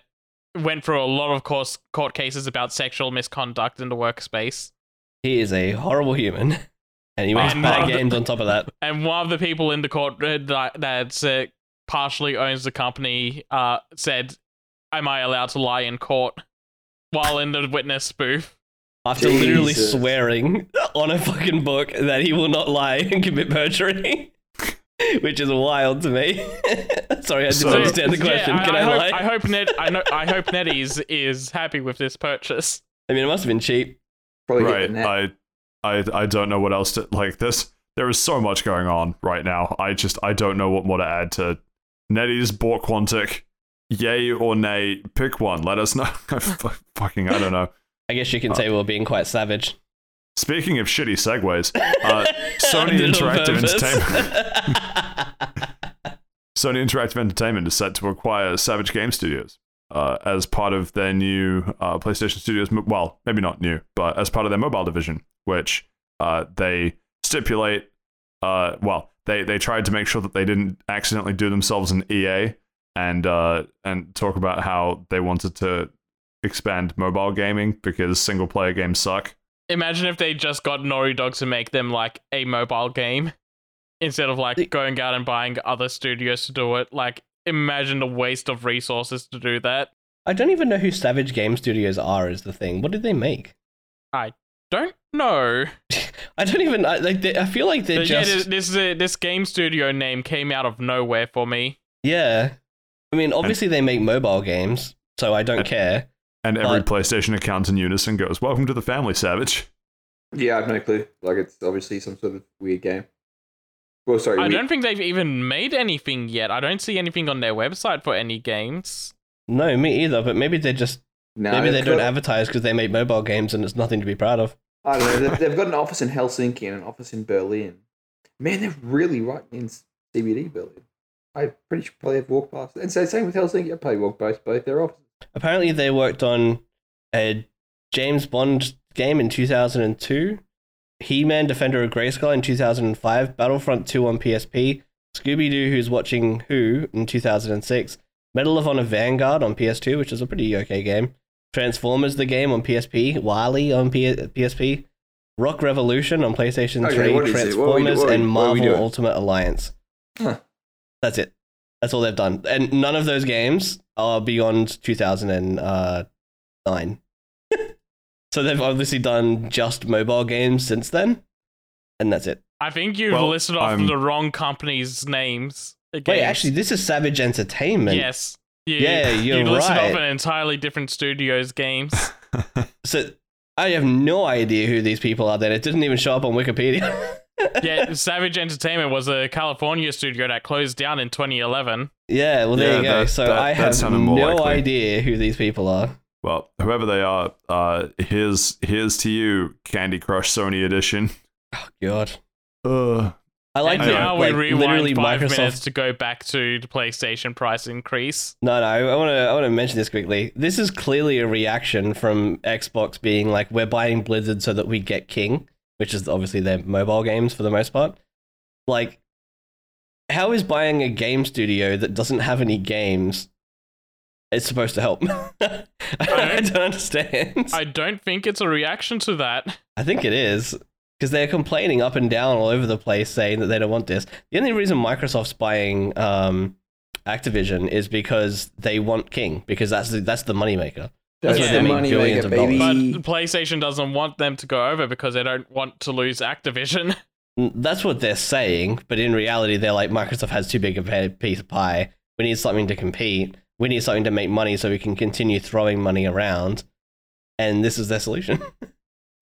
went through a lot of course court cases about sexual misconduct in the workspace. He is a horrible human. And he makes and bad games the, on top of that. And one of the people in the court that, that uh, partially owns the company uh, said, "Am I allowed to lie in court?" While in the witness booth. After Jesus. Literally swearing on a fucking book that he will not lie and commit perjury. Which is wild to me. Sorry, I didn't so, understand the question. Yeah, I, Can I, I hope, lie? I hope, Net, I know, I hope NetEase is happy with this purchase. I mean, it must have been cheap. Right, I, I, I don't know what else to like. This, there is so much going on right now. I just, I don't know what more to add to. NetEase bought Quantic, yay or nay? Pick one. Let us know. F- fucking, I don't know. I guess you can uh, say we're being quite savage. Speaking of shitty segues, uh, Sony Interactive Entertainment. Sony Interactive Entertainment is set to acquire Savage Game Studios. Uh, as part of their new uh, PlayStation Studios, well, maybe not new, but as part of their mobile division, which uh, they stipulate, uh, well, they, they tried to make sure that they didn't accidentally do themselves an E A and uh, and talk about how they wanted to expand mobile gaming because single player games suck. Imagine if they just got Naughty Dog to make them like a mobile game instead of like going out and buying other studios to do it, like. Imagine the waste of resources to do that. I don't even know who Savage Game Studios are is the thing. What did they make? I don't know. I don't even... I, like. They, I feel like they're but just... Yeah, this, this, is a, this game studio name came out of nowhere for me. Yeah. I mean, obviously and, they make mobile games, so I don't and, care. And every but... PlayStation account in unison goes, "Welcome to the family, Savage." Yeah, I've no clue. Like, it's obviously some sort of weird game. Well, sorry, I we- don't think they've even made anything yet. I don't see anything on their website for any games. No, me either, but maybe they're just... No, maybe they don't got... advertise because they make mobile games and it's nothing to be proud of. I don't know. They've, they've got an office in Helsinki and an office in Berlin. Man, they're really right in C B D Berlin. I pretty sure probably have walked past. And so same with Helsinki. I probably walked past both. They're opposite. Apparently, they worked on a James Bond game in two thousand two, He-Man, Defender of Grayskull in two thousand five, Battlefront two on P S P, Scooby-Doo, Who's Watching Who in two thousand six, Medal of Honor Vanguard on P S two, which is a pretty okay game, Transformers the game on P S P, WALL-E on P S P, Rock Revolution on PlayStation okay, three, Transformers, and Marvel Ultimate Alliance. Huh. That's it. That's all they've done. And none of those games are beyond two thousand nine. So they've obviously done just mobile games since then. And that's it. I think you've well, listed off um, the wrong company's names. Games. Wait, actually, this is Savage Entertainment. Yes. You, yeah, you're you've right. You've listed off an entirely different studio's games. So I have no idea who these people are then. It didn't even show up on Wikipedia. Yeah, Savage Entertainment was a California studio that closed down in twenty eleven. Yeah, well, there yeah, you go. That, so that, I have no likely. idea who these people are. Well, whoever they are, uh, here's here's to you, Candy Crush Sony Edition. Oh, God. Uh, I like and that. Now like, we rewind literally five Microsoft... minutes to go back to the PlayStation price increase. No, no, I want to I want to mention this quickly. This is clearly a reaction from Xbox being like, we're buying Blizzard so that we get King, which is obviously their mobile games for the most part. Like, how is buying a game studio that doesn't have any games it's supposed to help? I, don't, I don't understand. I don't think it's a reaction to that. I think it is, because they're complaining up and down all over the place saying that they don't want this. The only reason Microsoft's buying um, Activision is because they want King, because that's the, that's the moneymaker. That's yeah. what they make billions of dollars. But PlayStation doesn't want them to go over because they don't want to lose Activision. That's what they're saying, but in reality, they're like, Microsoft has too big a piece of pie. We need something to compete. We need something to make money so we can continue throwing money around. And this is their solution.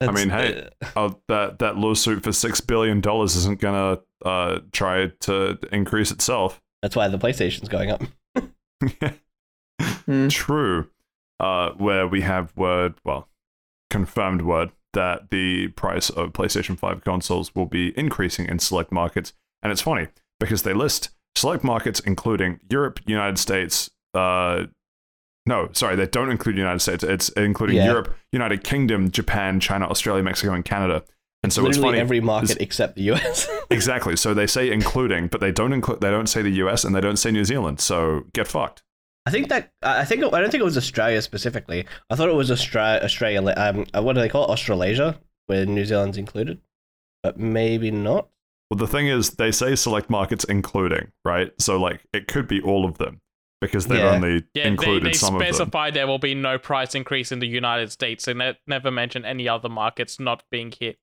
I mean, hey, uh, oh, that, that lawsuit for six billion dollars isn't going to uh, try to increase itself. That's why the PlayStation's going up. mm. True. Uh, where we have word, well, confirmed word, that the price of PlayStation five consoles will be increasing in select markets. And it's funny, because they list select markets including Europe, United States, uh, no, sorry, they don't include United States, it's including yeah. Europe, United Kingdom, Japan, China, Australia, Mexico, and Canada. And so literally it's funny, every market except the U S. Exactly, so they say including, but they don't include. They don't say the U S and they don't say New Zealand, so get fucked. I think that I think I don't think it was Australia specifically. I thought it was Australia. Australia. Um, what do they call it? Australasia, where New Zealand's included, but maybe not. Well, the thing is, they say select markets including, right? So, like, it could be all of them because they've yeah. only yeah, included they, they some of them. They specify there will be no price increase in the United States, and they never mention any other markets not being hit.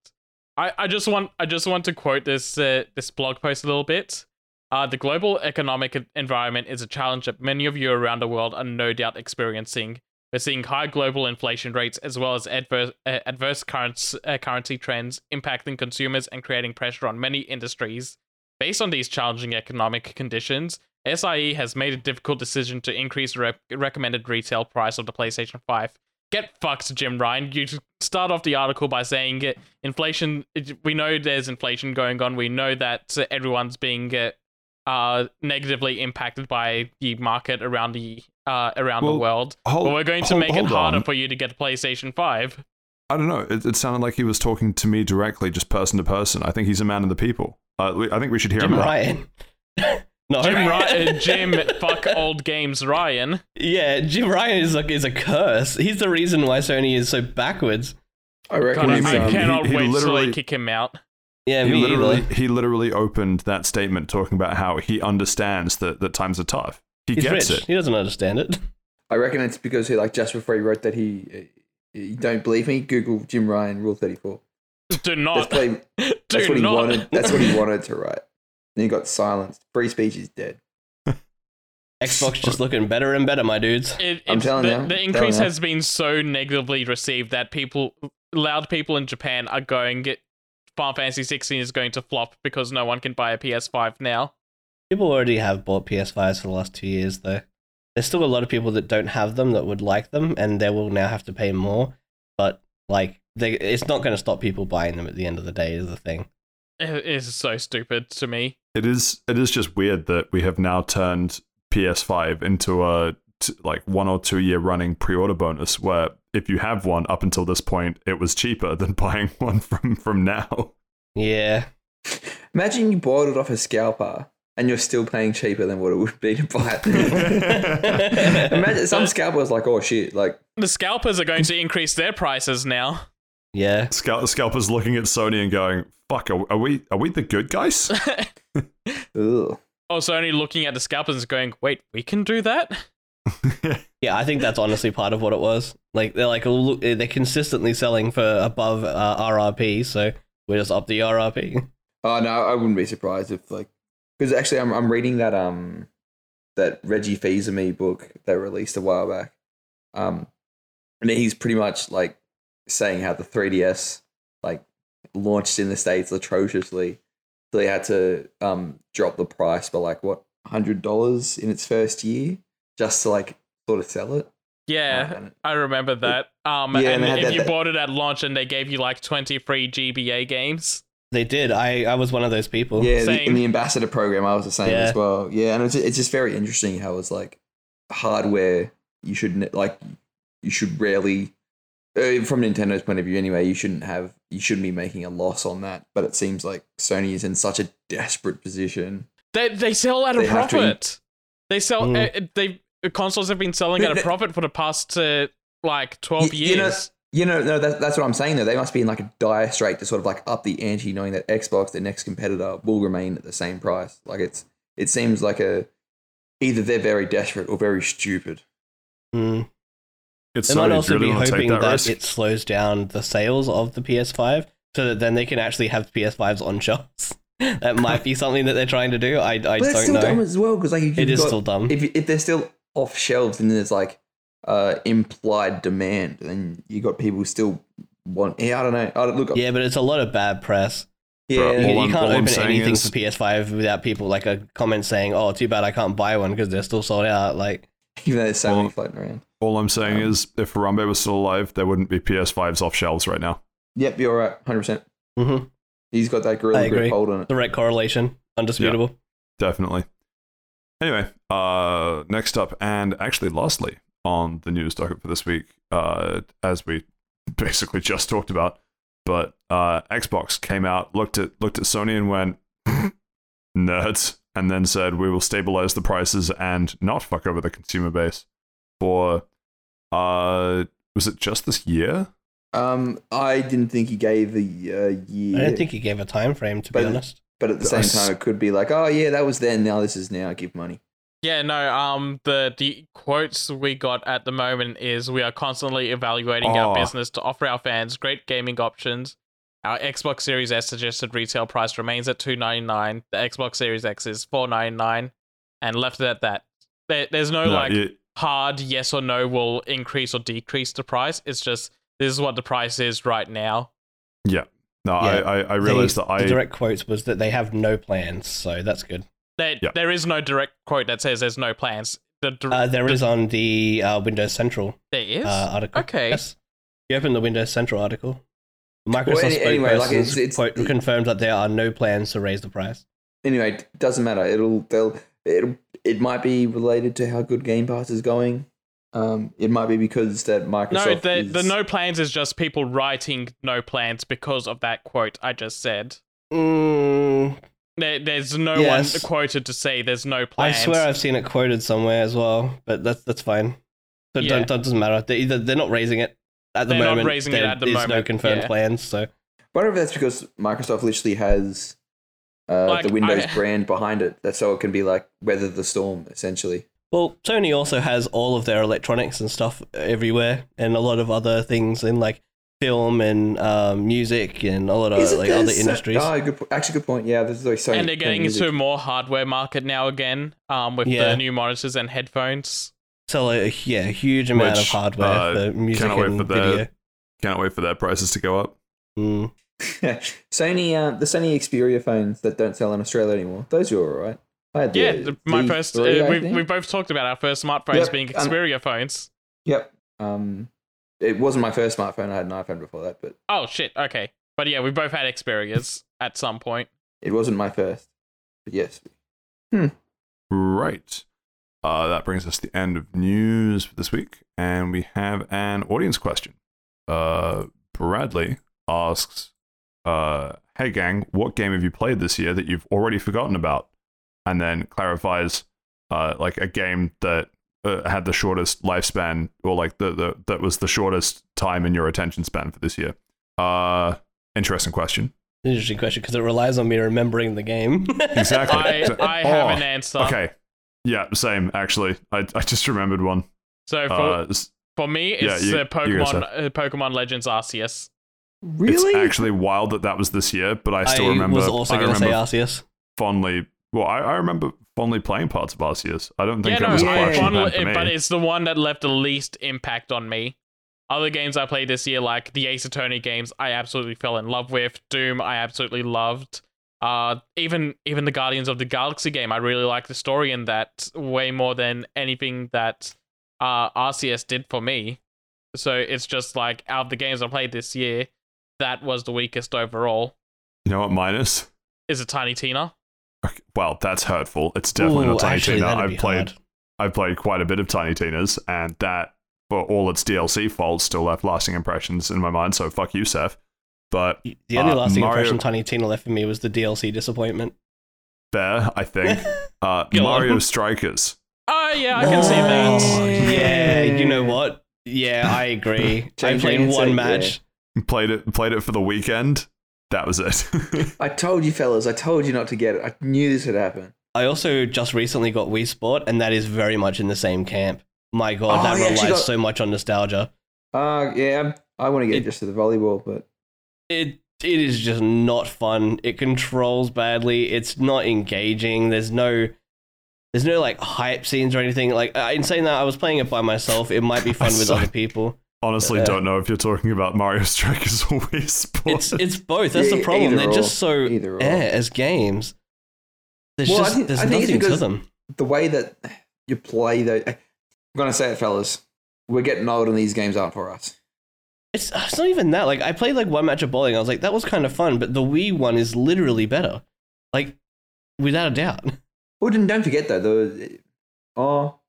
I, I just want I just want to quote this uh, this blog post a little bit. Uh, the global economic environment is a challenge that many of you around the world are no doubt experiencing. We're seeing high global inflation rates as well as adverse, uh, adverse currency, uh, currency trends impacting consumers and creating pressure on many industries. Based on these challenging economic conditions, S I E has made a difficult decision to increase the rep- recommended retail price of the PlayStation five. Get fucked, Jim Ryan. You start off the article by saying uh, inflation. We know there's inflation going on. We know that uh, everyone's being... Uh, Uh, negatively impacted by the market around the uh, around well, the world. Hold, but we're going to hold, make hold it harder on. for you to get a PlayStation five. I don't know. It, it sounded like he was talking to me directly, just person to person. I think he's a man of the people. Uh, we, I think we should hear Jim him. Ryan. No, Jim Ryan. Jim fuck old games Ryan. Yeah, Jim Ryan is like is a curse. He's the reason why Sony is so backwards. I reckon. God, I um, cannot he, he wait literally... till they kick him out. Yeah, he literally either. he literally opened that statement talking about how he understands that, that times are tough. He He's gets rich. it. He doesn't understand it. I reckon it's because he like just before he wrote that he, he don't believe me. Google Jim Ryan Rule thirty-four. Do not. That's, play, that's Do what he not. wanted. That's what he wanted to write. Then he got silenced. Free speech is dead. Xbox just looking better and better, my dudes. It, I'm telling the, you. The increase has been so negatively received that people, loud people in Japan, are going. Get, Final Fantasy sixteen is going to flop because no one can buy a P S five now. People already have bought P S fives for the last two years, though. There's still a lot of people that don't have them that would like them, and they will now have to pay more. But, like, they, it's not going to stop people buying them at the end of the day, is the thing. It is so stupid to me. it is it is just weird that we have now turned P S five into a t- like one or two year running pre-order bonus, where if you have one up until this point, it was cheaper than buying one from from now. Yeah. Imagine you bought it off a scalper and you're still paying cheaper than what it would be to buy it. Imagine some scalpers like, oh shit, like the scalpers are going to increase their prices now. Yeah, Scal- scalpers looking at Sony and going, "Fuck, are, are we are we the good guys?" Oh, Sony looking at the scalpers and going, "Wait, we can do that." Yeah, I think that's honestly part of what it was. Like they're like they're consistently selling for above uh, R R P, so we just up the R R P. Oh no, I wouldn't be surprised if like. Because actually, I'm I'm reading that um that Reggie Fils-Aimé book they released a while back, um, and he's pretty much like saying how the three D S like launched in the States atrociously, so they had to um drop the price by like what one hundred dollars in its first year just to like sort of sell it. Yeah, um, I remember that. It, um, yeah, and, and if that, you that, bought it at launch, and they gave you like twenty free G B A games. They did. I, I was one of those people. Yeah, the, in the ambassador program, I was the same yeah. as well. Yeah, and it's it's just very interesting how it's like hardware. You should like you should rarely, from Nintendo's point of view anyway, you shouldn't have you shouldn't be making a loss on that. But it seems like Sony is in such a desperate position. They they sell at a profit. They sell. Mm. Uh, they consoles have been selling at a profit for the past uh, like twelve you, years. You know, You know, no, that, that's what I'm saying, though. They must be in, like, a dire strait to sort of, like, up the ante, knowing that Xbox, their next competitor, will remain at the same price. Like, it's it seems like a... Either they're very desperate or very stupid. Mm. It's they might also be hoping that, that it slows down the sales of the P S five, so that then they can actually have P S fives on shelves. That might be something that they're trying to do. I, I but don't know. It's still know. dumb as well, because, like, if It is got, still dumb. If, if they're still off shelves, then there's, like... Uh, implied demand, and you got people still want. Yeah, I don't know. I don't, look, yeah, but it's a lot of bad press. Yeah, you, you can't open anything is... for P S five without people like a comment saying, "Oh, too bad I can't buy one because they're still sold out." Like, even though there's so all, many floating around. All I'm saying um, is, if Harambe was still alive, there wouldn't be P S fives off shelves right now. Yep, you're right, hundred percent. Mm-hmm. He's got that gorilla grip hold on it. Direct correlation, undisputable. Yeah, definitely. Anyway, uh, next up, and actually, lastly. On the news docket for this week, uh, as we basically just talked about, but uh, Xbox came out, looked at looked at Sony and went, nerds, and then said, we will stabilize the prices and not fuck over the consumer base for, uh, was it just this year? Um, I didn't think he gave a, a year. I didn't think he gave a time frame, to but be honest. But at the same time, it could be like, oh yeah, that was then, now this is now, give money. Yeah, no, um, the, the quotes we got at the moment is we are constantly evaluating oh. our business to offer our fans great gaming options. Our Xbox Series S suggested retail price remains at two hundred ninety-nine dollars. The Xbox Series X is four hundred ninety-nine dollars and left it at that. There, there's no, no like, it- hard yes or no will increase or decrease the price. It's just, this is what the price is right now. Yeah. No, yeah. I, I, I realized the, that I... The direct quotes was that they have no plans, so that's good. There, yep. there is no direct quote that says there's no plans. The, the, uh, there the, is on the uh, Windows Central. There is uh, article. Okay, yes. You open the Windows Central article. Microsoft well, anyway, spokesperson's like it's, it's, quote it, confirms that there are no plans to raise the price. Anyway, it doesn't matter. It'll they'll it it might be related to how good Game Pass is going. Um, it might be because that Microsoft. No, the is... the no plans is just people writing no plans because of that quote I just said. Mm. There, there's no yes. one quoted to say there's no plans. I swear I've seen it quoted somewhere as well, but that's that's fine. So yeah. don't, that doesn't matter. They're, either, they're not raising it at the they're moment. They're not raising there it at the moment. There's no confirmed yeah. plans. So. I wonder if that's because Microsoft literally has uh, like, the Windows I, brand behind it. That's so it can be like weather the storm, essentially. Well, Sony also has all of their electronics and stuff everywhere, and a lot of other things in like film and um, music and a lot of like other industries. Oh, good po- actually, good point. Yeah, this is like so. And they're getting into more hardware market now again, um, with yeah. the new monitors and headphones. So, uh, yeah, a huge amount Which, of hardware uh, for music can't wait and for their, video. Can't wait for their prices to go up. Mm. Sony, uh, the Sony Xperia phones that don't sell in Australia anymore. Those are all right. I had yeah, the, my D three, first. Uh, we we both talked about our first smartphones yep, being Xperia um, phones. Yep. Um. It wasn't my first smartphone. I had an iPhone before that, but... Oh, shit. Okay. But yeah, we both had Xperias at some point. It wasn't my first. P S V. Hmm. Right. Uh, that brings us to the end of news for this week, and we have an audience question. Uh, Bradley asks, uh, hey gang, what game have you played this year that you've already forgotten about? And then clarifies, uh, like a game that uh, had the shortest lifespan, or like the, the that was the shortest time in your attention span for this year. Uh, interesting question. Interesting question, because it relies on me remembering the game. Exactly. I, I oh, have an answer. Okay. Yeah, same, actually. I I just remembered one. So for, uh, for me, it's yeah, you, uh, Pokemon uh, Pokemon Legends Arceus. Really? It's actually wild that that was this year, but I still I remember... I was also going to say Arceus. Fondly... Well, I, I remember fondly playing parts of Arceus. I don't think yeah, it no, was a flash event for me. But it's the one that left the least impact on me. Other games I played this year, like the Ace Attorney games, I absolutely fell in love with. Doom, I absolutely loved. Uh, even even the Guardians of the Galaxy game, I really liked the story in that way more than anything that uh, R C S did for me. So it's just like, out of the games I played this year, that was the weakest overall. You know what mine is? Is it Tiny Tina? Okay, well, that's hurtful. It's definitely Ooh, not Tiny actually, Tina. I've played, I've played quite a bit of Tiny Tina's, and that, for all its D L C faults, still left lasting impressions in my mind, so fuck you, Seth. But the only uh, lasting Mario... impression Tiny Tina left for me was the D L C disappointment. Fair, I think. uh, Mario Strikers. Oh, yeah, I can oh, see that. Yeah, you know what? Yeah, I agree. I played one match. Yeah. Played it. Played it for the weekend. That was it. I told you, fellas. I told you not to get it. I knew this would happen. I also just recently got Wii Sport, and that is very much in the same camp. My God, oh, that yeah, relies got... so much on nostalgia. Uh, yeah, I want to get it, just to the volleyball, but... It it is just not fun. It controls badly. It's not engaging. There's no there's no like hype scenes or anything. Like uh, in saying that, I was playing it by myself. It might be fun with so, other people. Honestly, but, uh, don't know if you're talking about Mario Strikers or Wii Sports. It's it's both. That's yeah, the problem. They're or, just so eh, as games. There's well, just think, there's nothing to them. The way that you play, though, I'm gonna say it, fellas. We're getting old, and these games aren't for us. It's, it's not even that. Like, I played like one match of bowling. I was like, that was kind of fun, but the Wii one is literally better. Like, without a doubt. Well, don't forget though, the oh,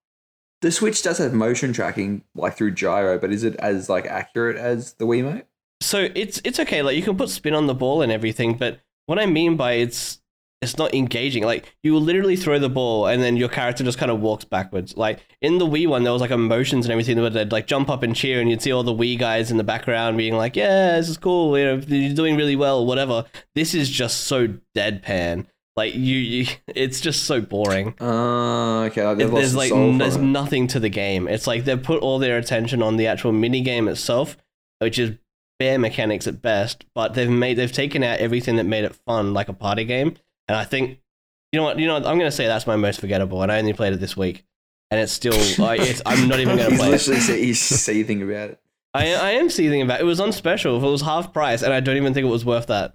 the Switch does have motion tracking, like through gyro, but is it as like accurate as the Wiimote? So it's it's okay. Like, you can put spin on the ball and everything, but what I mean by it's it's not engaging. Like, you will literally throw the ball and then your character just kind of walks backwards. Like, in the Wii one, there was like emotions and everything that would like jump up and cheer, and you'd see all the Wii guys in the background being like, yeah, this is cool, you know, you're doing really well, whatever. This is just so deadpan. Like, you, you it's just so boring. Uh, okay. It, there's like, n- there's it. nothing to the game. It's like they've put all their attention on the actual minigame itself, which is bare mechanics at best, but they've made, they've taken out everything that made it fun, like a party game. And I think, you know what, you know, what, I'm going to say that's my most forgettable, and I only played it this week, and it's still, I, it's, I'm not even going to play it. He's seething about it. I, I am seething about it. It was on special. It was half price, and I don't even think it was worth that.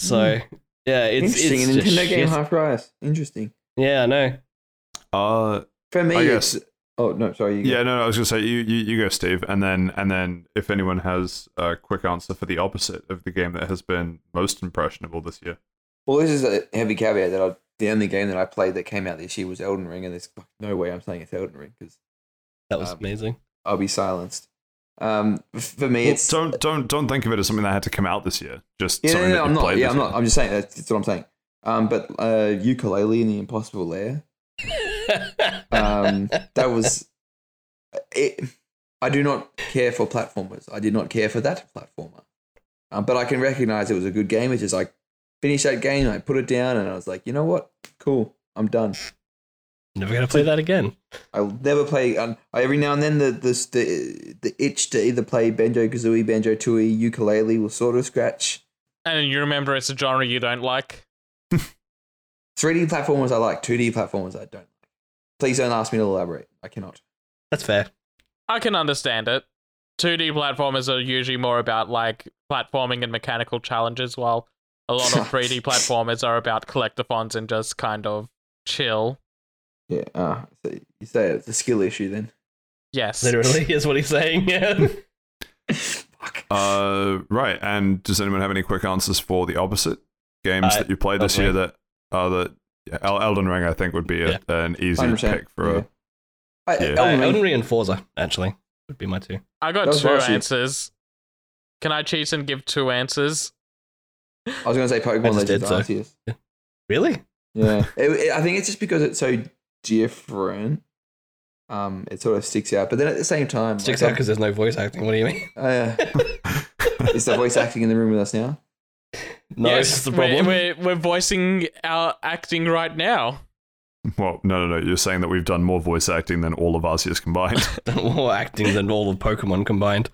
So, yeah, it's interesting. It's a Nintendo just game shit. Half price. Interesting. Yeah, I know. Uh, For me, I guess, it's... Oh, no, sorry. You go. Yeah, no, no, I was going to say, you, you you go, Steve, and then and then if anyone has a quick answer for the opposite of the game that has been most impressionable this year. Well, this is a heavy caveat that I, the only game that I played that came out this year was Elden Ring, and there's no way I'm saying it's Elden Ring because that was um, amazing. I'll be silenced. Um, for me, well, it's don't don't don't think of it as something that had to come out this year. Just yeah, something no, no, that I'm you not. Played yeah, I'm year. Not. I'm just saying that's, that's what I'm saying. Um, but uh, Yooka-Laylee and the Impossible Lair. um, that was it. I do not care for platformers. I did not care for that platformer. Um, but I can recognize it was a good game. It's just like. Finished that game, I put it down, and I was like, you know what? Cool, I'm done. Never gonna play that again. I'll never play. Um, I, every now and then, the the the, the itch to either play Banjo Kazooie, Banjo Tooie, Yooka-Laylee will sort of scratch. And you remember it's a genre you don't like. three D platformers I like. two D platformers I don't like. Please don't ask me to elaborate. I cannot. That's fair. I can understand it. two D platformers are usually more about like platforming and mechanical challenges, while a lot of three D platformers are about collectathons and just kind of chill. Yeah, uh, so you say it's a skill issue then? Yes. Literally is what he's saying. Yeah. Fuck. Uh, right, and does anyone have any quick answers for the opposite? Games uh, that you played this okay. year that uh, that Elden Ring, I think, would be a, yeah. an easy one hundred percent pick for yeah. a... I, yeah. Elden, Ring. Elden Ring and Forza, actually, would be my two. I got two answers. You. Can I cheat and give two answers? I was going to say Pokemon Legends Arceus. So. Really? Yeah. it, it, I think it's just because it's so different. Um, it sort of sticks out. But then at the same time... Sticks like, out because there's no voice acting. What do you mean? Oh, yeah. Is there voice acting in the room with us now? No, yes, it's the problem. We're, we're, we're voicing our acting right now. Well, no, no, no. You're saying that we've done more voice acting than all of Arceus combined. More acting than all of Pokemon combined.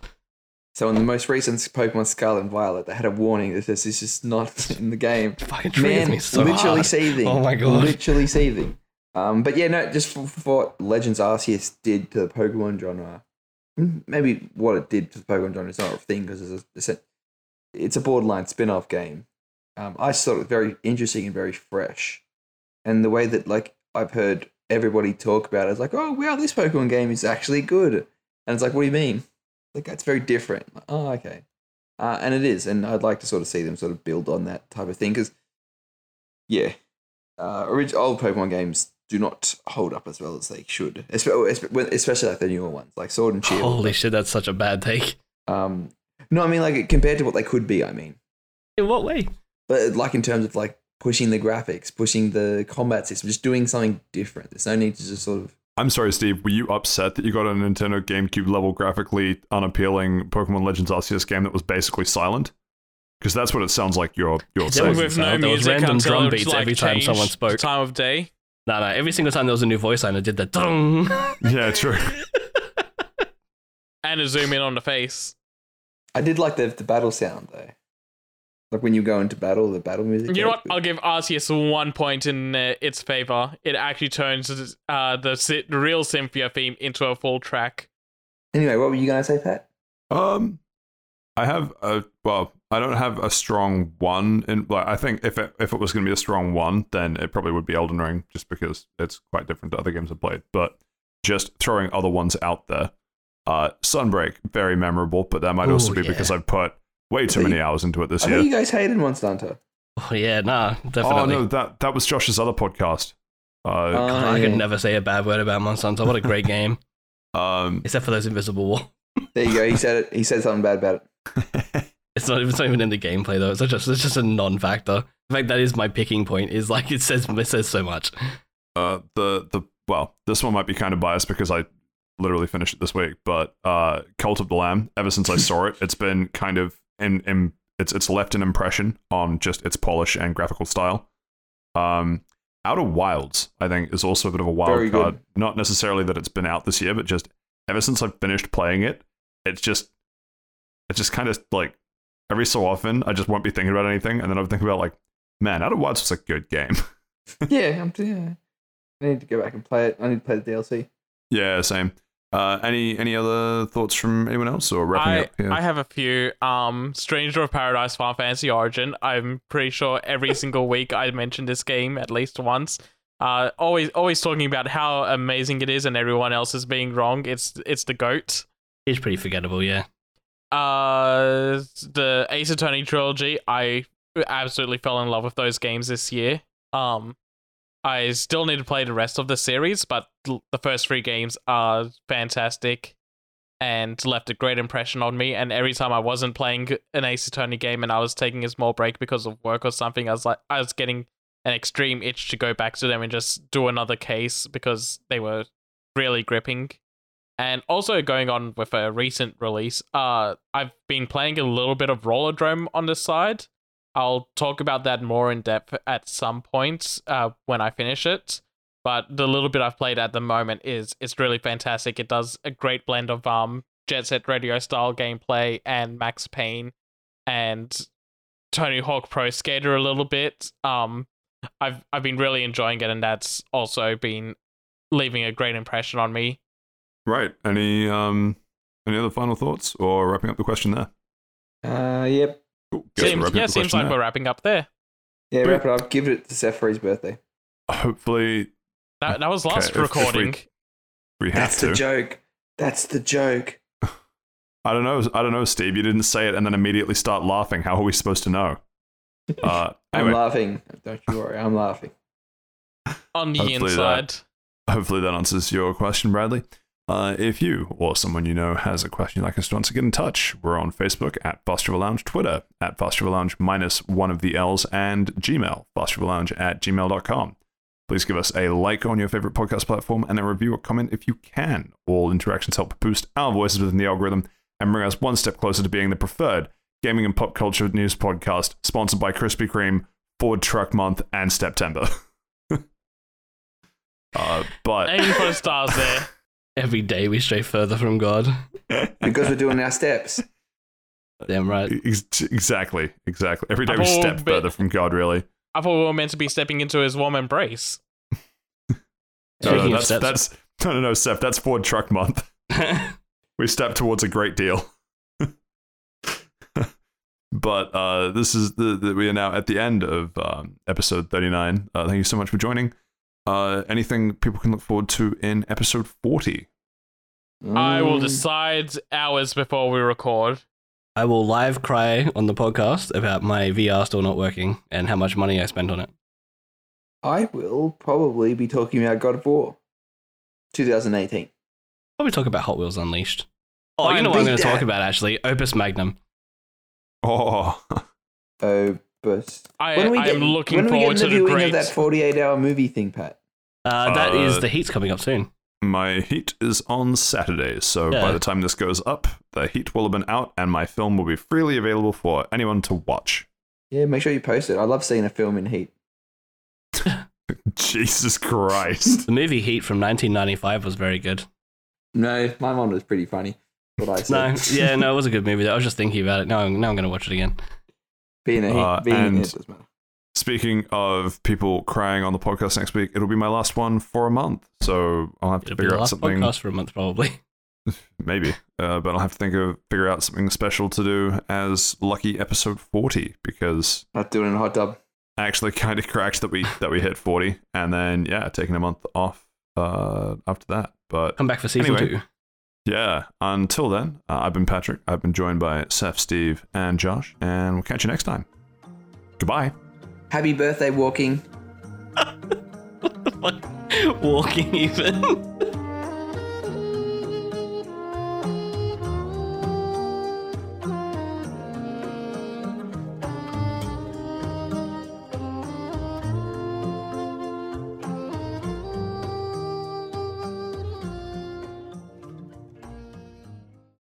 So in the most recent Pokemon Scarlet and Violet, they had a warning that this is just not in the game. Fucking Man, me so literally hard. Seething. Oh my god. Literally seething. Um, but yeah, no, just for, for what Legends Arceus did to the Pokemon genre. Maybe what it did to the Pokemon genre is not a thing because it's a, it's a, it's a borderline spin-off game. Um, I just thought it was very interesting and very fresh. And the way that like I've heard everybody talk about it is like, oh, wow, this Pokemon game is actually good. And it's like, what do you mean? Like, that's very different. Oh, okay. Uh, and it is. And I'd like to sort of see them sort of build on that type of thing. Because, yeah, uh, original, old Pokemon games do not hold up as well as they should. Especially like the newer ones, like Sword and Shield. Holy shit, that's such a bad take. Um, no, I mean, like, compared to what they could be, I mean. In what way? But, like, in terms of, like, pushing the graphics, pushing the combat system, just doing something different. There's no need to just sort of... I'm sorry, Steve, were you upset that you got a Nintendo GameCube level graphically unappealing Pokemon Legends Arceus game that was basically silent? Because that's what it sounds like you're, you're saying. With no there was random drum beats like every time someone spoke. Time of day? No, no, every single time there was a new voice line, it did the dung. Yeah, true. And a zoom in on the face. I did like the, the battle sound, though. Like when you go into battle, the battle music. You know what? Good. I'll give Arceus one point in uh, its favor. It actually turns uh, the si- real Cynthia theme into a full track. Anyway, what were you going to say, Pat? Um, I have a well, I don't have a strong one. In like, I think if it, if it was going to be a strong one, then it probably would be Elden Ring, just because it's quite different to other games I've played. But just throwing other ones out there, uh, Sunbreak, very memorable, but that might Ooh, also be yeah. because I've put. Way too many hours into it this I year. I think you guys hated Monster Hunter. Oh, yeah, nah, definitely. Oh, no, that, that was Josh's other podcast. Uh, oh, God, I yeah. could never say a bad word about Monster Hunter. What a great game. Um, Except for those invisible walls. There you go. He said it. He said something bad about it. It's not, it's not even in the gameplay, though. It's just, it's just a non-factor. In fact, that is my picking point, is like it says it says so much. Uh, the the Well, this one might be kind of biased because I literally finished it this week, but uh, Cult of the Lamb, ever since I saw it, it's been kind of And, and it's it's left an impression on just its polish and graphical style. Um, Outer Wilds, I think, is also a bit of a wild Very card. Good. Not necessarily that it's been out this year, but just ever since I've finished playing it, it's just it's just kind of like every so often I just won't be thinking about anything, and then I'll think about like, man, Outer Wilds was a good game. yeah, I'm. Yeah. I need to go back and play it. I need to play the D L C. Yeah, same. Uh, any any other thoughts from anyone else, or wrapping I, up here? I have a few. Um, Stranger of Paradise, Final Fantasy Origin. I'm pretty sure every single week I mention this game at least once. Uh, always always talking about how amazing it is, and everyone else is being wrong. It's it's the GOAT. It's pretty forgettable, yeah. Uh, the Ace Attorney trilogy. I absolutely fell in love with those games this year. Um. I still need to play the rest of the series, but the first three games are fantastic and left a great impression on me. And every time I wasn't playing an Ace Attorney game and I was taking a small break because of work or something, I was like, I was getting an extreme itch to go back to them and just do another case because they were really gripping. And also going on with a recent release, uh, I've been playing a little bit of Rollerdrome on the side. I'll talk about that more in depth at some point uh, when I finish it. But the little bit I've played at the moment is it's really fantastic. It does a great blend of um Jet Set Radio style gameplay and Max Payne and Tony Hawk Pro Skater a little bit. Um, I've I've been really enjoying it, and that's also been leaving a great impression on me. Right. Any um any other final thoughts or wrapping up the question there? Uh, yep. Cool. Seems, yeah, seems like now. We're wrapping up there. Yeah, wrap it up. Give it to Seth for his birthday. Hopefully. That, that was last okay, recording. If, if we, we have That's to. the joke. That's the joke. I don't know. I don't know, Steve. You didn't say it and then immediately start laughing. How are we supposed to know? Uh, anyway. I'm laughing. Don't you worry. I'm laughing. on the hopefully inside. That, hopefully that answers your question, Bradley. Uh, if you or someone you know has a question you'd like us to answer, get in touch. We're on Facebook at Fast Travel Lounge, Twitter at Fast Travel Lounge minus one of the L's, and Gmail, Fast Travel Lounge at gmail dot com. Please give us a like on your favorite podcast platform and a review or comment if you can. All interactions help boost our voices within the algorithm and bring us one step closer to being the preferred gaming and pop culture news podcast, sponsored by Krispy Kreme, Ford Truck Month, and Steptember. uh, but eighty-five stars there. Every day we stray further from God. Because we're doing our steps. Damn right. Exactly, exactly. Every day I've we step been, further from God, really. I thought we were meant to be stepping into his warm embrace. no, no, that's, that's, no, no, no, Seth, that's Ford Truck Month. We step towards a great deal. But uh, this is the, the we are now at the end of um, episode thirty-nine. Uh, thank you so much for joining. Uh, anything people can look forward to in episode forty? Mm. I will decide hours before we record. I will live cry on the podcast about my V R still not working and how much money I spent on it. I will probably be talking about God of War twenty eighteen. Probably talk about Hot Wheels Unleashed. Oh, I you know what I'm going to talk about, actually? Opus Magnum. Oh. Oh. But I, when we I get, am looking when forward we get to the great... of that forty-eight hour movie thing, Pat. Uh, that uh, is the Heat's coming up soon. My Heat is on Saturday, so yeah. By the time this goes up, the Heat will have been out, and my film will be freely available for anyone to watch. Yeah, make sure you post it. I love seeing a film in Heat. Jesus Christ! The movie Heat from nineteen ninety-five was very good. No, my one was pretty funny. What I said. No, yeah, no, it was a good movie. I was just thinking about it. Now, now I'm going to watch it again. Being a uh, being and it doesn't matter. Speaking of people crying on the podcast next week, it'll be my last one for a month, so I'll have it'll to figure out something. Podcast for a month, probably. Maybe, uh, but I'll have to think of figure out something special to do as lucky episode forty, because not doing it in a hot tub. I actually kind of cracked that we that we hit forty, and then yeah, taking a month off uh, after that. But come back for season anyway, two. Yeah, until then, uh, I've been Patrick, I've been joined by Seth, Steve, and Josh, and we'll catch you next time. Goodbye. Happy birthday, walking. Walking even.